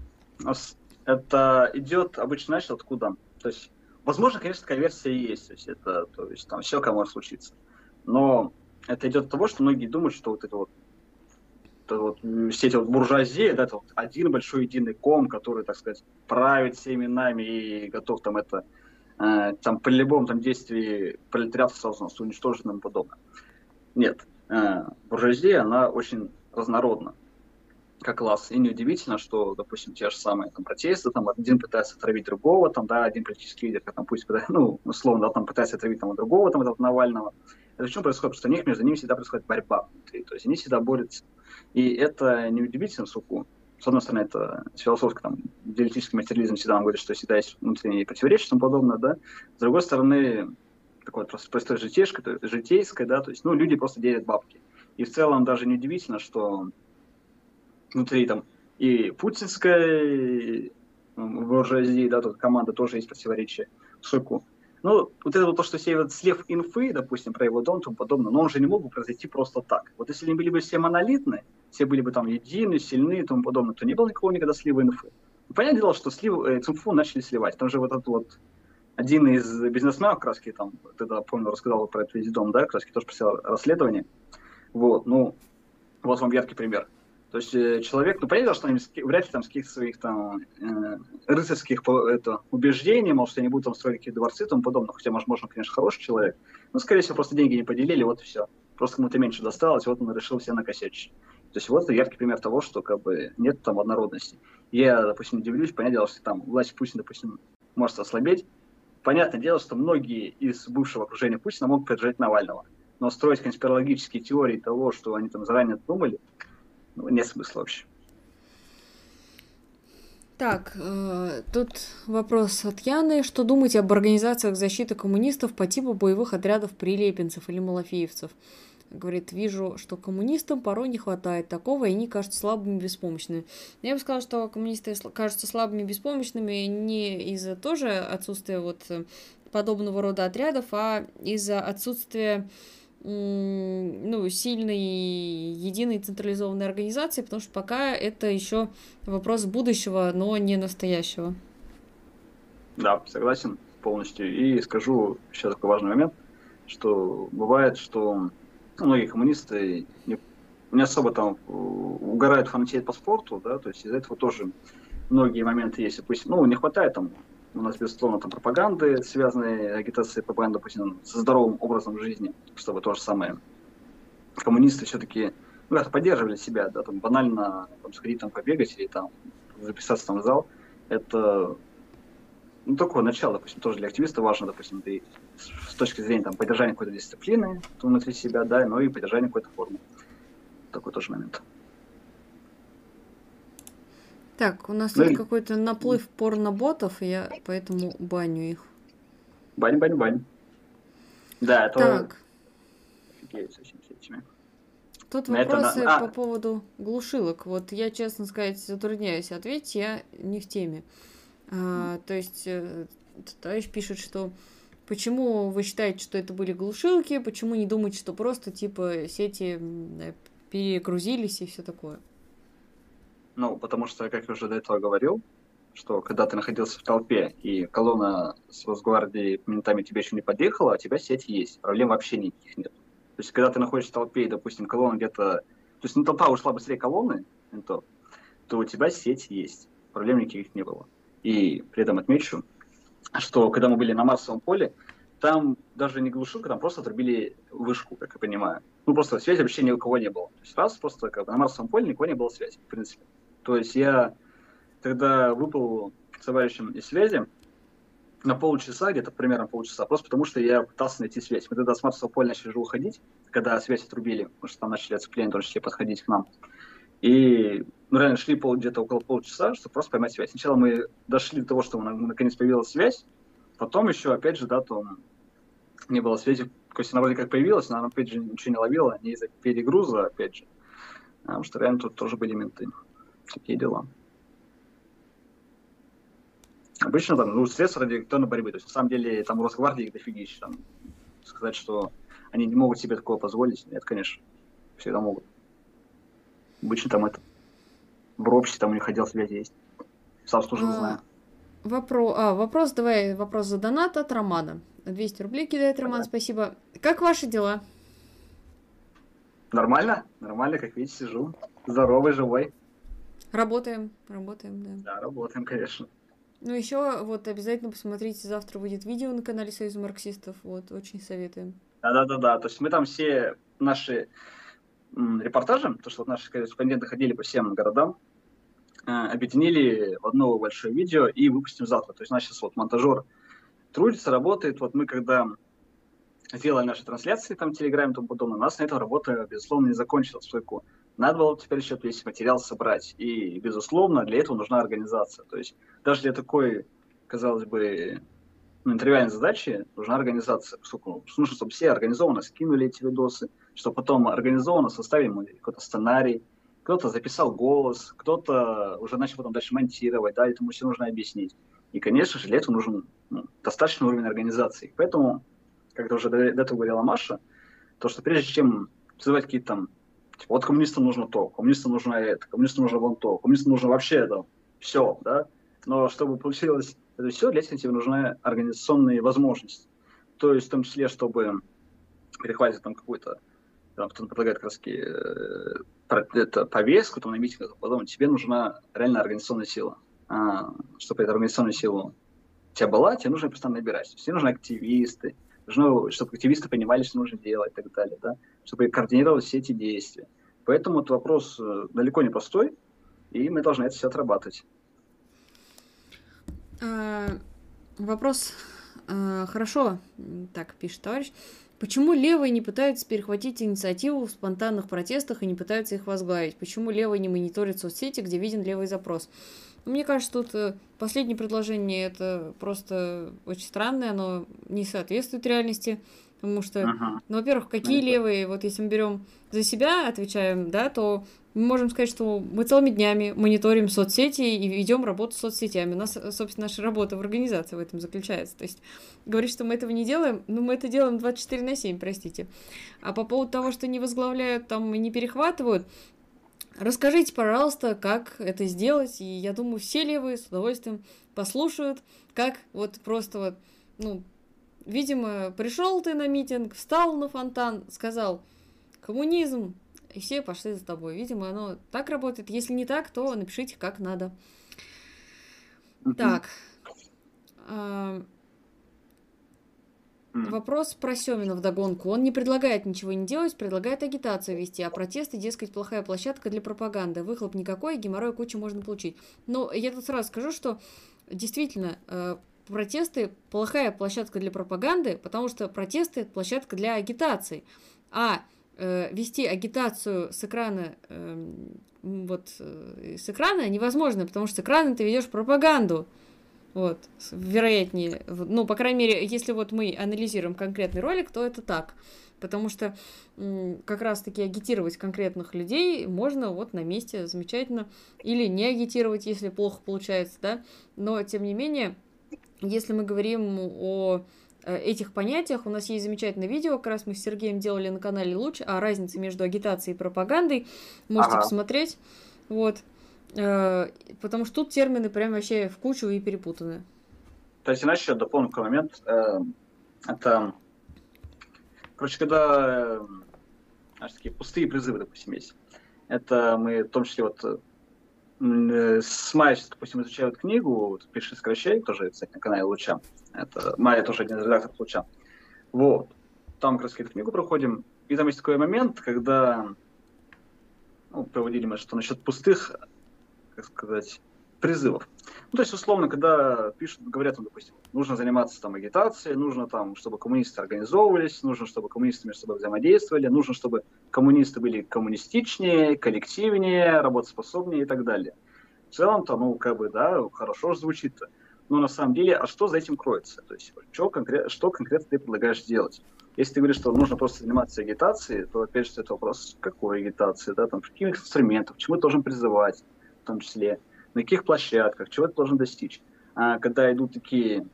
это идет обычно, значит, откуда? То есть, возможно, конечно, такая версия и есть. То есть, это, то есть там все, кому может случиться. Но это идет от того, что многие думают, что вот это вот Вот, все эти вот буржуазии, да, это вот один большой единый ком, который, так сказать, правит всеми нами и готов там это, э, там при любом там действии пролетариат сразу нас уничтожить и подобное. Нет, э, буржуазия, она очень разнородна, как класс, и неудивительно, что, допустим, те же самые там протесты, там один пытается отравить другого, там, да, один политический лидер, там, пусть, ну, условно, да, там пытается отравить там другого, там, этого Навального. Это почему происходит? Потому что у них между ними всегда происходит борьба внутри, то есть они всегда борются. И это неудивительно, суку. С одной стороны, это философский, там, диалектический материализм всегда нам говорит, что всегда есть внутренние противоречия и тому подобное, да. С другой стороны, такое просто простое житейское, житейское, да, то есть, ну, люди просто делят бабки. И в целом даже неудивительно, что внутри там и путинской буржуазии, да, тут команда тоже есть противоречия, суку. Ну, вот это вот то, что все вот слив инфы, допустим, про его дом и тому подобное, но он же не мог бы произойти просто так. Вот если они были бы все монолитны, все были бы там едины, сильны и тому подобное, то не было никакого никогда слива инфы. И понятное дело, что слив, э, инфу начали сливать. Там же вот этот вот один из бизнесменов, как раз, там, тогда, помню, рассказал про этот дом, да, как раз, тоже посел расследование. Вот, ну, вот вам яркий пример. То есть э, человек, ну, понятно, что они вряд ли там с каких-то своих там э, рыцарских это, убеждений, может, что они будут там строить какие-то дворцы и тому подобное, хотя, может, можно, конечно, хороший человек, но, скорее всего, просто деньги не поделили, вот и все. Просто кому-то меньше досталось, вот он решил все накосячить. То есть вот яркий пример того, что, как бы, нет там однородности. Я, допустим, удивлюсь, понятное дело, что там власть Путина, допустим, может ослабеть. Понятное дело, что многие из бывшего окружения Путина могут поддержать Навального, но строить конспирологические теории того, что они там заранее думали, ну, нет смысла вообще. Так, э, тут вопрос от Яны. Что думаете об организациях защиты коммунистов по типу боевых отрядов прилепинцев или малафеевцев? Говорит, вижу, что коммунистам порой не хватает такого, и они кажутся слабыми и беспомощными. Но я бы сказала, что коммунисты кажутся слабыми и беспомощными не из-за тоже отсутствия вот подобного рода отрядов, а из-за отсутствия ну, сильной единой централизованной организации, потому что пока это еще вопрос будущего, но не настоящего. Да, согласен полностью. И скажу еще такой важный момент, что бывает, что многие коммунисты не, не особо там угорают фанатеть по спорту, да, то есть из-за этого тоже многие моменты есть. Пусть, ну, не хватает там у нас, безусловно, там пропаганды, связанные агитации пропаганды, допустим, со здоровым образом жизни, чтобы то же самое коммунисты все-таки, ну, как-то поддерживали себя, да, там, банально там, с кредитом побегать или там записаться там в зал, это, ну, такое начало, допустим, тоже для активиста важно, допустим, ты с точки зрения там поддержания какой-то дисциплины внутри себя, да, но и поддержания какой-то формы. Такой тоже момент. Так, у нас тут ну, какой-то наплыв порноботов, и я поэтому баню их. Бань, бань, бань. Да, это... Так. Офигеть с этими сетями. Тут на вопросы это... а. по поводу глушилок. Вот я, честно сказать, затрудняюсь ответить, я не в теме. А, то есть, товарищ пишет, что почему вы считаете, что это были глушилки, почему не думаете, что просто, типа, сети да, перегрузились и все такое? Ну, потому что, как я уже до этого говорил, что когда ты находился в толпе, и колонна с Росгвардией ментами тебя еще не подъехала, а у тебя сеть есть, проблем вообще никаких нет. То есть, когда ты находишься в толпе, и, допустим, колонна где-то... То есть, ну, толпа ушла быстрее колонны, ментов, то у тебя сеть есть, проблем никаких не было. И при этом отмечу, что когда мы были на Марсовом поле, там даже не глушилка, там просто отрубили вышку, как я понимаю. Ну, просто связи вообще ни у кого не было. То есть, раз просто как бы, на Марсовом поле никого не было связи, в принципе. То есть я тогда выпал с товарищем из связи на полчаса, где-то примерно полчаса, просто потому что я пытался найти связь. Мы тогда с Марсового поля начали же уходить, когда связь отрубили, потому что там начали оцепление, в том числе подходить к нам. И мы реально шли пол, где-то около полчаса, чтобы просто поймать связь. Сначала мы дошли до того, что наконец появилась связь, потом еще, опять же, да, там не было связи. То есть она вроде как появилась, но она, опять же, ничего не ловила, не из-за перегруза, опять же. Потому что реально тут тоже были менты. Такие дела. Обычно там, ну, средства радиоэлектронной борьбы. То есть, на самом деле, там Росгвардии дофигища. Там, сказать, что они не могут себе такого позволить. Нет, конечно. Всегда могут. Обычно там это... В ропсе там у них отдел связи есть. Сам служил, а, знаю. Вопро... А, вопрос, давай, вопрос за донат от Романа. двести рублей кидает Роман, да. Спасибо. Как ваши дела? Нормально. Нормально, как видите, сижу. Здоровый, живой. Работаем, работаем, да. Да, работаем, конечно. Ну, еще вот обязательно посмотрите, завтра выйдет видео на канале Союза марксистов, вот, очень советуем. Да-да-да, то есть мы там все наши м, репортажи, то, что вот наши корреспонденты ходили по всем городам, э, объединили в одно большое видео и выпустим завтра. То есть у нас сейчас вот монтажер трудится, работает, вот мы когда... сделали наши трансляции, там, Телеграм и тому подобное, у нас на этом работа, безусловно, не закончилась, поскольку надо было теперь еще весь материал собрать, и, безусловно, для этого нужна организация, то есть даже для такой, казалось бы, ну, нетривиальной задачи нужна организация, поскольку нужно, чтобы все организованно скинули эти видосы, чтобы потом организованно составили какой-то сценарий, кто-то записал голос, кто-то уже начал потом дальше монтировать, да, этому все нужно объяснить, и, конечно же, для этого нужен, ну, достаточный уровень организации, поэтому... Как уже до этого говорила Маша, то, что прежде чем создавать какие-то там, типа, вот коммунистам нужно то, коммунистам нужно это, коммунистам нужно вон то, коммунистам нужно вообще там, все, да, но чтобы получилось это все, для этого тебе нужны организационные возможности. То есть в том числе, чтобы перехватить там какую-то, там, кто-то предлагает как раз э, это, повестку там, на митинг, потом тебе нужна реально организационная сила. А, чтобы эта организационная сила у тебя была, тебе нужно постоянно набирать. Все нужны активисты, нужно, чтобы активисты понимали, что нужно делать и так далее, да? Чтобы координировать все эти действия. Поэтому этот вопрос далеко не простой, и мы должны это все отрабатывать. А, вопрос. А, хорошо, так пишет товарищ. Почему левые не пытаются перехватить инициативу в спонтанных протестах и не пытаются их возглавить? Почему левые не мониторят соцсети, где виден левый запрос? Мне кажется, тут последнее предложение это просто очень странное, оно не соответствует реальности, потому что, ага. ну, во-первых, какие ага. левые, вот если мы берем за себя, отвечаем, да, то мы можем сказать, что мы целыми днями мониторим соцсети и ведем работу с соцсетями. У нас, собственно, наша работа в организации в этом заключается. То есть говорить, что мы этого не делаем, ну, мы это делаем двадцать четыре на семь, простите. А по поводу того, что не возглавляют там и не перехватывают, расскажите, пожалуйста, как это сделать, и я думаю, все левые с удовольствием послушают, как вот просто вот, ну, видимо, пришел ты на митинг, встал на фонтан, сказал «коммунизм», и все пошли за тобой. Видимо, оно так работает. Если не так, то напишите, как надо. Так. Вопрос про Семина вдогонку. Он не предлагает ничего не делать, предлагает агитацию вести, а протесты, дескать, плохая площадка для пропаганды. Выхлоп никакой, геморрой кучу можно получить. Но я тут сразу скажу, что действительно протесты плохая площадка для пропаганды, потому что протесты – это площадка для агитации. А вести агитацию с экрана, вот, с экрана невозможно, потому что с экрана ты ведешь пропаганду. Вот, вероятнее, ну, по крайней мере, если вот мы анализируем конкретный ролик, то это так, потому что как раз-таки агитировать конкретных людей можно вот на месте, замечательно, или не агитировать, если плохо получается, да, но, тем не менее, если мы говорим о этих понятиях, у нас есть замечательное видео, как раз мы с Сергеем делали на канале «Луч», о разнице между агитацией и пропагандой, можете [S2] Ага. [S1] Посмотреть, вот. Потому что тут термины прям вообще в кучу и перепутаны. То есть, иначе я дополню какой момент. Это, короче, когда, знаешь, такие пустые призывы, допустим, есть. Это мы, в том числе, вот, с Майей, допустим, изучаю вот книгу, вот, «Пиши, сокращай», тоже, кстати, на канале «Луча». Это Майя тоже один из редакторов «Луча». Вот. Там, как раз, эту книгу проходим. И там есть такой момент, когда, ну, проводили мы, что насчет пустых, как сказать, призывов. Ну, то есть, условно, когда пишут, говорят, ну, допустим, нужно заниматься там агитацией, нужно там, чтобы коммунисты организовывались, нужно, чтобы коммунисты между собой взаимодействовали, нужно, чтобы коммунисты были коммунистичнее, коллективнее, работоспособнее и так далее. В целом-то, ну, как бы, да, хорошо звучит-то. Но на самом деле, а что за этим кроется? То есть, что, конкрет, что конкретно ты предлагаешь делать? Если ты говоришь, что нужно просто заниматься агитацией, то, опять же, это вопрос, какой агитации, да, там, каких инструментов, к чему ты должен призывать, в том числе, на каких площадках, чего ты должен достичь. А когда идут такие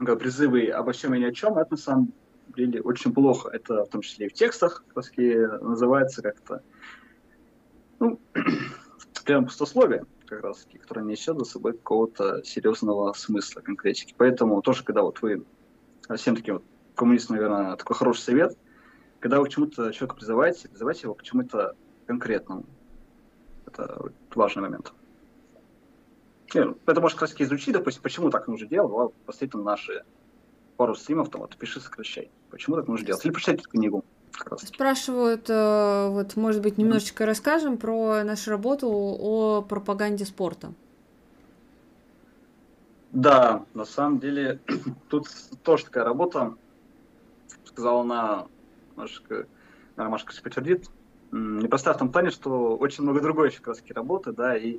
как, призывы обо всем и ни о чем, это на самом деле очень плохо. Это в том числе и в текстах, таки, называется как-то, ну, прям пустословие, как раз, которое несет за собой какого-то серьезного смысла, конкретики. Поэтому тоже, когда вот вы, всем таким вот коммунистам, наверное, такой хороший совет, когда вы к чему-то человека призываете, призывайте его к чему-то конкретному. Это важный момент. Это может, как раз изучить, допустим, почему так нужно делать. Посмотри там наши пару стримов, там, вот, пиши, сокращай. Почему так нужно делать? Или прочитайте книгу. Спрашивают, вот, может быть, немножечко mm-hmm. расскажем про нашу работу о пропаганде спорта. Да, на самом деле, тут тоже такая работа, сказала она, Машка, наверное, Машка все подтвердит, непростая в том плане, что очень много другой еще краски работы, да, и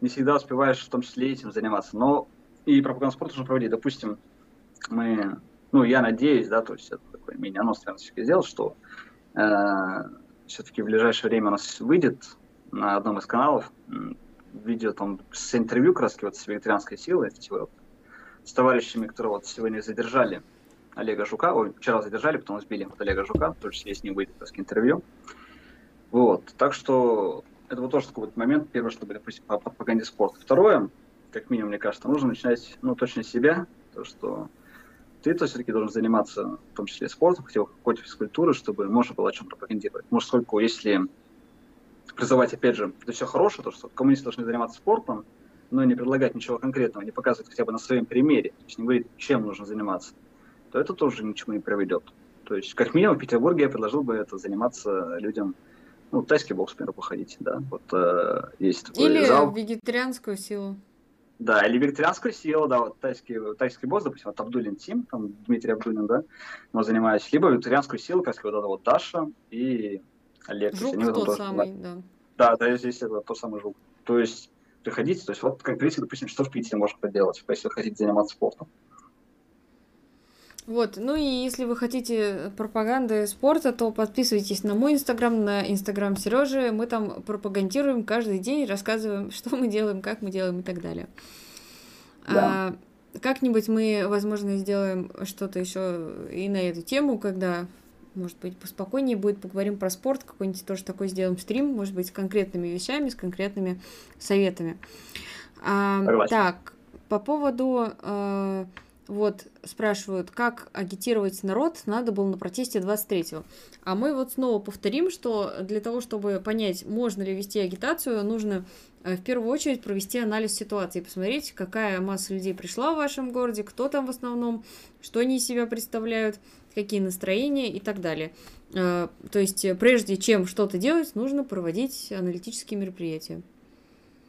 не всегда успеваешь в том числе этим заниматься. Но и пропаганду спорта нужно проводить. Допустим, мы, ну, я надеюсь, да, то есть это такой мини-анонс, наверное, все-таки сделал, что э, все-таки в ближайшее время у нас выйдет на одном из каналов видео там с интервью краски вот с вегетарианской силой, вот, с товарищами, которые вот сегодня задержали Олега Жука, ой, вчера задержали, потом сбили вот Олега Жука, в том числе с ним выйдет краски интервью. Вот, так что это вот тоже такой вот момент, первое, чтобы, допустим, по пропаганде спорта. Второе, как минимум, мне кажется, нужно начинать, ну, точно с себя, то, что ты-то все-таки должен заниматься, в том числе, спортом, хотя бы какой-то физкультуры, чтобы можно было о чем пропагандировать. Может, сколько, если призывать, опять же, это все хорошее, то, что коммунисты должны заниматься спортом, но не предлагать ничего конкретного, не показывать хотя бы на своем примере, то есть не говорить, чем нужно заниматься, то это тоже ни к чему не приведет. То есть, как минимум, в Петербурге я предложил бы это заниматься людям, ну, тайский бокс, например, походить, да, вот э, есть такой или зал. Вегетарианскую силу. Да, или вегетарианскую силу, да, вот тайский, тайский бокс, допустим, вот Абдулин Тим, там Дмитрий Абдулин, да, мы занимаюсь, либо вегетарианскую силу, как сказать, вот, вот Даша и Олег. Жук тот тоже, самый, да. Да, да, здесь это тот самый Жук. То есть приходите, то есть вот конкретно, допустим, что в Питере можно поделать, если вы хотите заниматься спортом. Вот, ну и если вы хотите пропаганды спорта, то подписывайтесь на мой инстаграм, на инстаграм Сережи. Мы там пропагандируем каждый день, рассказываем, что мы делаем, как мы делаем и так далее. Да. А, как-нибудь мы, возможно, сделаем что-то еще и на эту тему, когда, может быть, поспокойнее будет, поговорим про спорт, какой-нибудь тоже такой сделаем стрим, может быть, с конкретными вещами, с конкретными советами. А, так, по поводу... Вот, спрашивают, как агитировать народ надо было на протесте двадцать третьего. А мы вот снова повторим, что для того, чтобы понять, можно ли вести агитацию, нужно в первую очередь провести анализ ситуации, посмотреть, какая масса людей пришла в вашем городе, кто там в основном, что они из себя представляют, какие настроения и так далее. То есть, прежде чем что-то делать, нужно проводить аналитические мероприятия.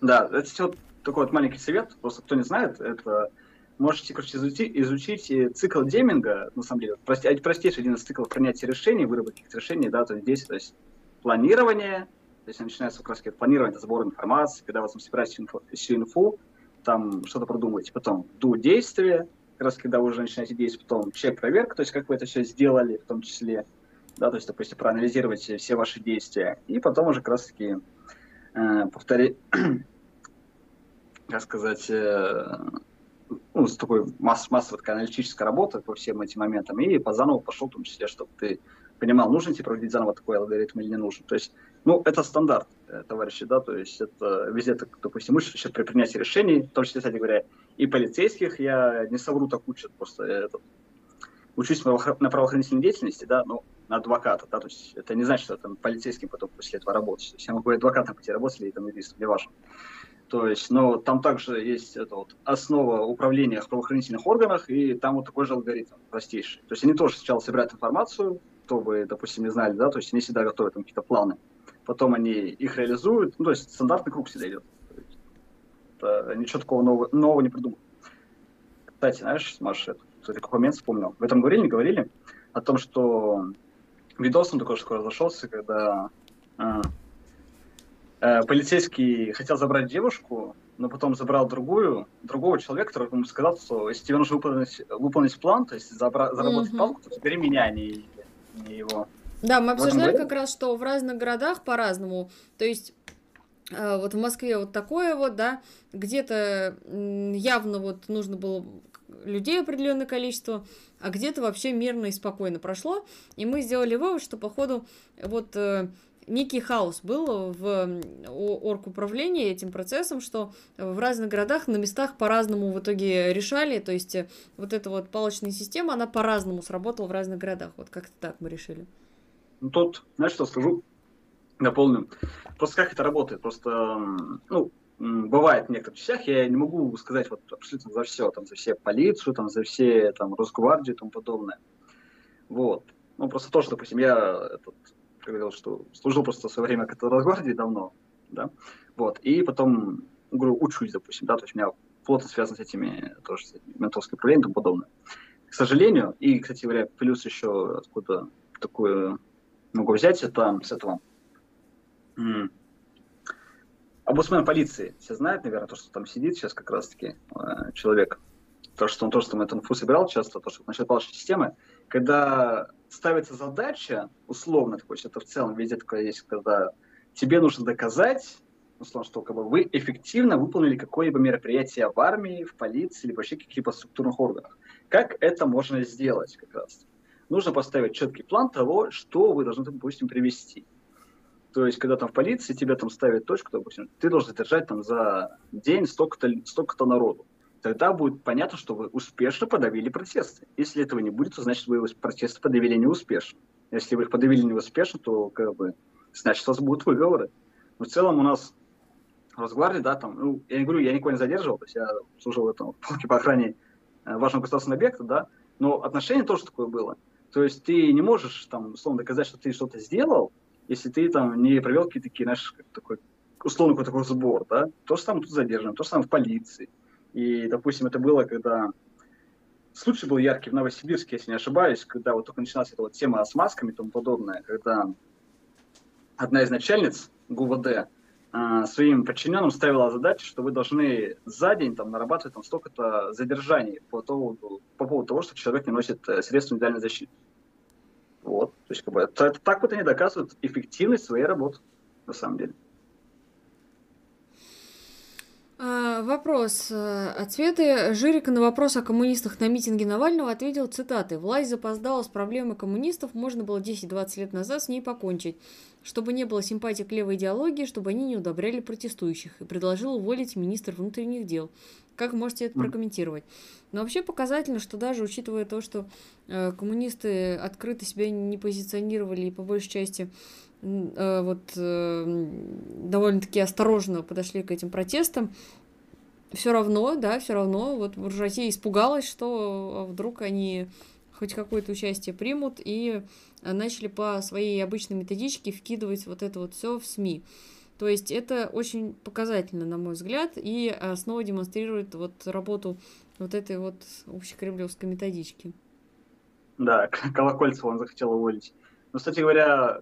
Да, это все такой вот маленький совет, просто кто не знает, это... Можете, короче, изучить, изучить цикл Деминга, на самом деле, прости, простейший один из циклов принятия решений, выработки решений, да, то есть здесь, то есть планирование, то есть начинается как раз планирование, это сбор информации, когда вы там собираете инфу, всю инфу, там что-то продумываете, потом до действия, как раз когда вы уже начинаете действовать, потом чек-проверка, то есть как вы это все сделали, в том числе, да, то есть, допустим, проанализировать все ваши действия, и потом уже как раз-таки э, повторить, как сказать... Э, ну, с такой масс- массовой такой аналитической работой по всем этим моментам, и по заново пошел, в том числе, чтобы ты понимал, нужно тебе проводить заново такой алгоритм или не нужен. То есть, ну, это стандарт, товарищи, да, то есть это везде, так, допустим, учат сейчас при принятии решений, в том числе, кстати говоря, и полицейских, я не совру, так учат, просто это, учусь на правоохранительной деятельности, да, ну, на адвоката, да, то есть это не значит, что там полицейским потом после этого работать, то есть я могу и адвокатом пойти работать, или там юристом, не важно. То есть, но там также есть это вот основа управления в правоохранительных органах, и там вот такой же алгоритм простейший. То есть они тоже сначала собирают информацию, кто вы, допустим, не знали, да, то есть они всегда готовят там какие-то планы, потом они их реализуют, ну, то есть стандартный круг всегда идет. Это ничего такого нового, нового не придумал. Кстати, знаешь, Маша, этот момент вспомнил. В этом говорили, не говорили о том, что видосом такой же разошелся, когда... полицейский хотел забрать девушку, но потом забрал другую, другого человека, который ему сказал, что если тебе нужно выполнить, выполнить план, то есть забра- заработать mm-hmm. палку, то теперь меня, а не, не его. Да, мы обсуждали как раз, что в разных городах по-разному, то есть э, вот в Москве вот такое вот, да, где-то явно вот нужно было людей определенное количество, а где-то вообще мирно и спокойно прошло, и мы сделали вывод, что походу вот... Э, некий хаос был в оргуправлении этим процессом, что в разных городах на местах по-разному в итоге решали, то есть вот эта вот палочная система, она по-разному сработала в разных городах, вот как-то так мы решили. Ну тут, знаешь, что скажу, дополню, просто как это работает, просто, ну, бывает в некоторых частях, я не могу сказать вот абсолютно за все, там, за все полицию, там, за все, там, Росгвардию и тому подобное, вот, ну, просто то, что, допустим, я, этот, говорил, что служил просто в свое время как-то в Росгвардии давно, да, вот, и потом, говорю, учусь, допустим, да, то есть у меня плотно связано с этими, тоже, с ментовским управлением и тому подобное. К сожалению, и, кстати говоря, плюс еще откуда такую могу взять, это с этого м- обусмен полиции, все знают, наверное, то, что там сидит сейчас как раз-таки э, человек, то, что он тоже там эту инфу собирал часто, то, что насчет палочной системы, когда ставится задача, условно, такой, это в целом везде такое есть, когда тебе нужно доказать, условно, что как бы, вы эффективно выполнили какое-либо мероприятие в армии, в полиции, либо вообще каких-либо структурных органах. Как это можно сделать как раз? Нужно поставить четкий план того, что вы должны, допустим, привести. То есть, когда там в полиции тебя там ставят точку, допустим, ты должен задержать там за день столько-то, столько-то народу. Тогда будет понятно, что вы успешно подавили протесты. Если этого не будет, то значит, вы протесты подавили неуспешно. Если вы их подавили неуспешно, то как бы, значит, у вас будут выговоры. Но в целом у нас в Росгвардии, да, там, ну, я не говорю, я никого не задерживал, то есть я служил в этом полке по охране важного государственного объекта, да, но отношение тоже такое было. То есть ты не можешь, там, условно, доказать, что ты что-то сделал, если ты там не провел какие-то такие, знаешь, как такой, условно, какой-то такой сбор, да. То же самое тут задержано, то же самое в полиции. И, допустим, это было, когда... Случай был яркий в Новосибирске, если не ошибаюсь, когда вот только начиналась эта вот тема с масками и тому подобное, когда одна из начальниц ГУВД э, своим подчиненным ставила задачу, что вы должны за день там, нарабатывать там, столько-то задержаний по поводу, по поводу того, что человек не носит средств индивидуальной защиты. Вот. То есть, как бы, это, так вот они доказывают эффективность своей работы, на самом деле. Вопрос. Ответы Жирика на вопрос о коммунистах на митинге Навального ответил, цитаты: «Власть запоздала с проблемой коммунистов, можно было десять-двадцать лет назад с ней покончить, чтобы не было симпатии к левой идеологии, чтобы они не удобряли протестующих», и предложил уволить министра внутренних дел. Как можете это прокомментировать? Но вообще показательно, что даже учитывая то, что э, коммунисты открыто себя не позиционировали и по большей части э, вот, э, довольно-таки осторожно подошли к этим протестам, все равно, да, все равно вот буржуазия испугалась, что вдруг они хоть какое-то участие примут, и начали по своей обычной методичке вкидывать вот это вот все в СМИ. То есть это очень показательно, на мой взгляд, и снова демонстрирует вот работу вот этой вот общекремлевской методички. Да, Колокольцева он захотел уволить. Ну, кстати говоря,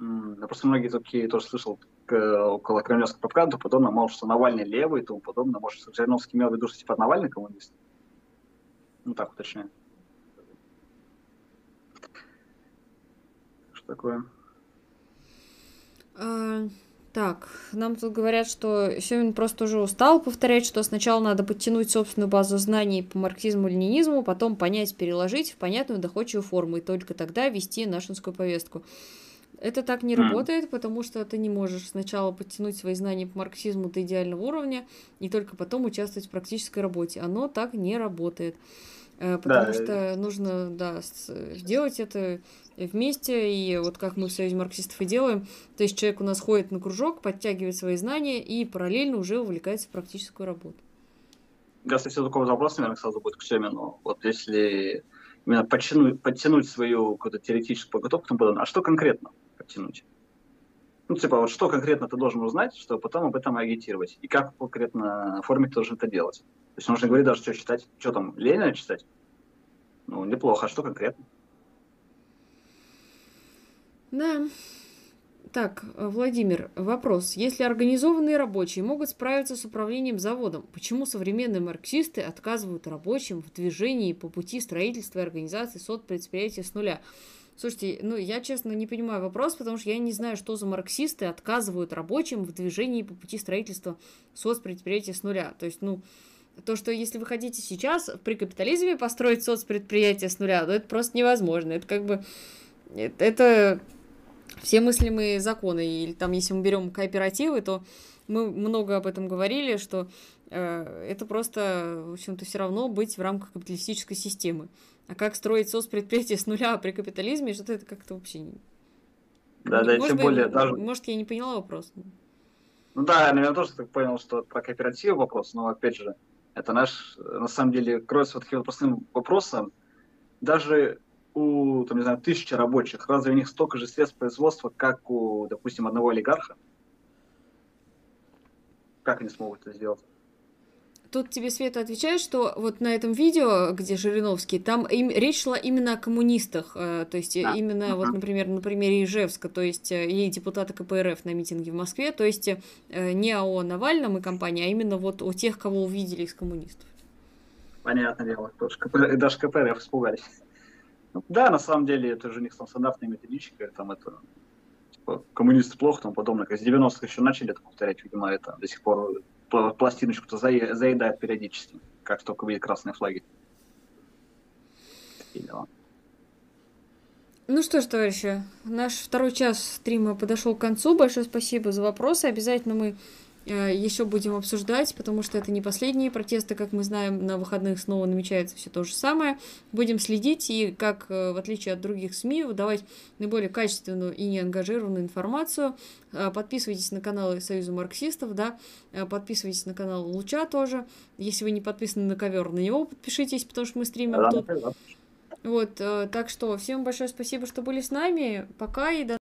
я просто многие такие тоже слышал около кремлевской пропаганды, подобное, мол, что Навальный левый и тому подобное. Может, Жириновский имел в виду, что типа Навальный коммунист? Ну, так уточняю. Что такое? А... Так, нам тут говорят, что Семин просто уже устал повторять, что сначала надо подтянуть собственную базу знаний по марксизму и ленинизму, потом понять, переложить в понятную доходчивую форму, и только тогда вести нашинскую повестку. Это так не работает, потому что ты не можешь сначала подтянуть свои знания по марксизму до идеального уровня, и только потом участвовать в практической работе. Оно так не работает. Потому да. что нужно, да, сделать это вместе, и вот как мы в Союзе марксистов и делаем, то есть человек у нас ходит на кружок, подтягивает свои знания и параллельно уже увлекается в практическую работу. Да, кстати, такой вопрос, наверное, сразу будет к Семину. Вот если именно подтянуть, подтянуть свою какую-то теоретическую подготовку, а что конкретно подтянуть? Ну, типа, вот что конкретно ты должен узнать, чтобы потом об этом агитировать, и как конкретно в форме ты должен это делать. То есть нужно говорить даже, что читать. Что там, Ленина читать? Ну, неплохо. А что конкретно? Да. Так, Владимир, вопрос. Если организованные рабочие могут справиться с управлением заводом, почему современные марксисты отказывают рабочим в движении по пути строительства и организации соцпредприятия с нуля? Слушайте, ну, я, честно, не понимаю вопрос, потому что я не знаю, что за марксисты отказывают рабочим в движении по пути строительства соцпредприятия с нуля. То есть, ну... То, что если вы хотите сейчас при капитализме построить соцпредприятие с нуля, ну, это просто невозможно. Это как бы... Это все мыслимые законы. Или там, если мы берем кооперативы, то мы много об этом говорили, что э, это просто, в общем-то, все равно быть в рамках капиталистической системы. А как строить соцпредприятие с нуля при капитализме, что-то это как-то вообще... Да, да, может, тем более... Я, даже... Может, я не поняла вопрос. Ну да, наверное, тоже так понял, что про кооперативы вопрос, но опять же, это наш, на самом деле, кроется вот таким простым вопросом. Даже у, там, не знаю, тысячи рабочих, разве у них столько же средств производства, как у, допустим, одного олигарха? Как они смогут это сделать? Тут тебе, Света, отвечает, что вот на этом видео, где Жириновский, там им, речь шла именно о коммунистах, то есть да. именно, uh-huh. вот, например, на примере Ижевска, то есть и депутата КПРФ на митинге в Москве, то есть не о Навальном и компании, а именно вот о тех, кого увидели из коммунистов. Понятное дело, КПРФ, даже КПРФ испугались. Да, на самом деле, это же у них стандартная методичка, там это, типа, коммунисты плохо, там подобное, как с девяностых еще начали это повторять, видимо, это до сих пор... пластиночку-то заедает периодически, как только увидит красные флаги. Ну что ж, товарищи, наш второй час стрима подошел к концу. Большое спасибо за вопросы. Обязательно мы э, еще будем обсуждать, потому что это не последние протесты, как мы знаем, на выходных снова намечается все то же самое. Будем следить и, как э, в отличие от других СМИ, выдавать наиболее качественную и неангажированную информацию. Подписывайтесь на канал Союза марксистов, да, подписывайтесь на канал Луча тоже. Если вы не подписаны на Ковер, на него подпишитесь, потому что мы стримим да, тут. Да. Вот, так что всем большое спасибо, что были с нами. Пока и до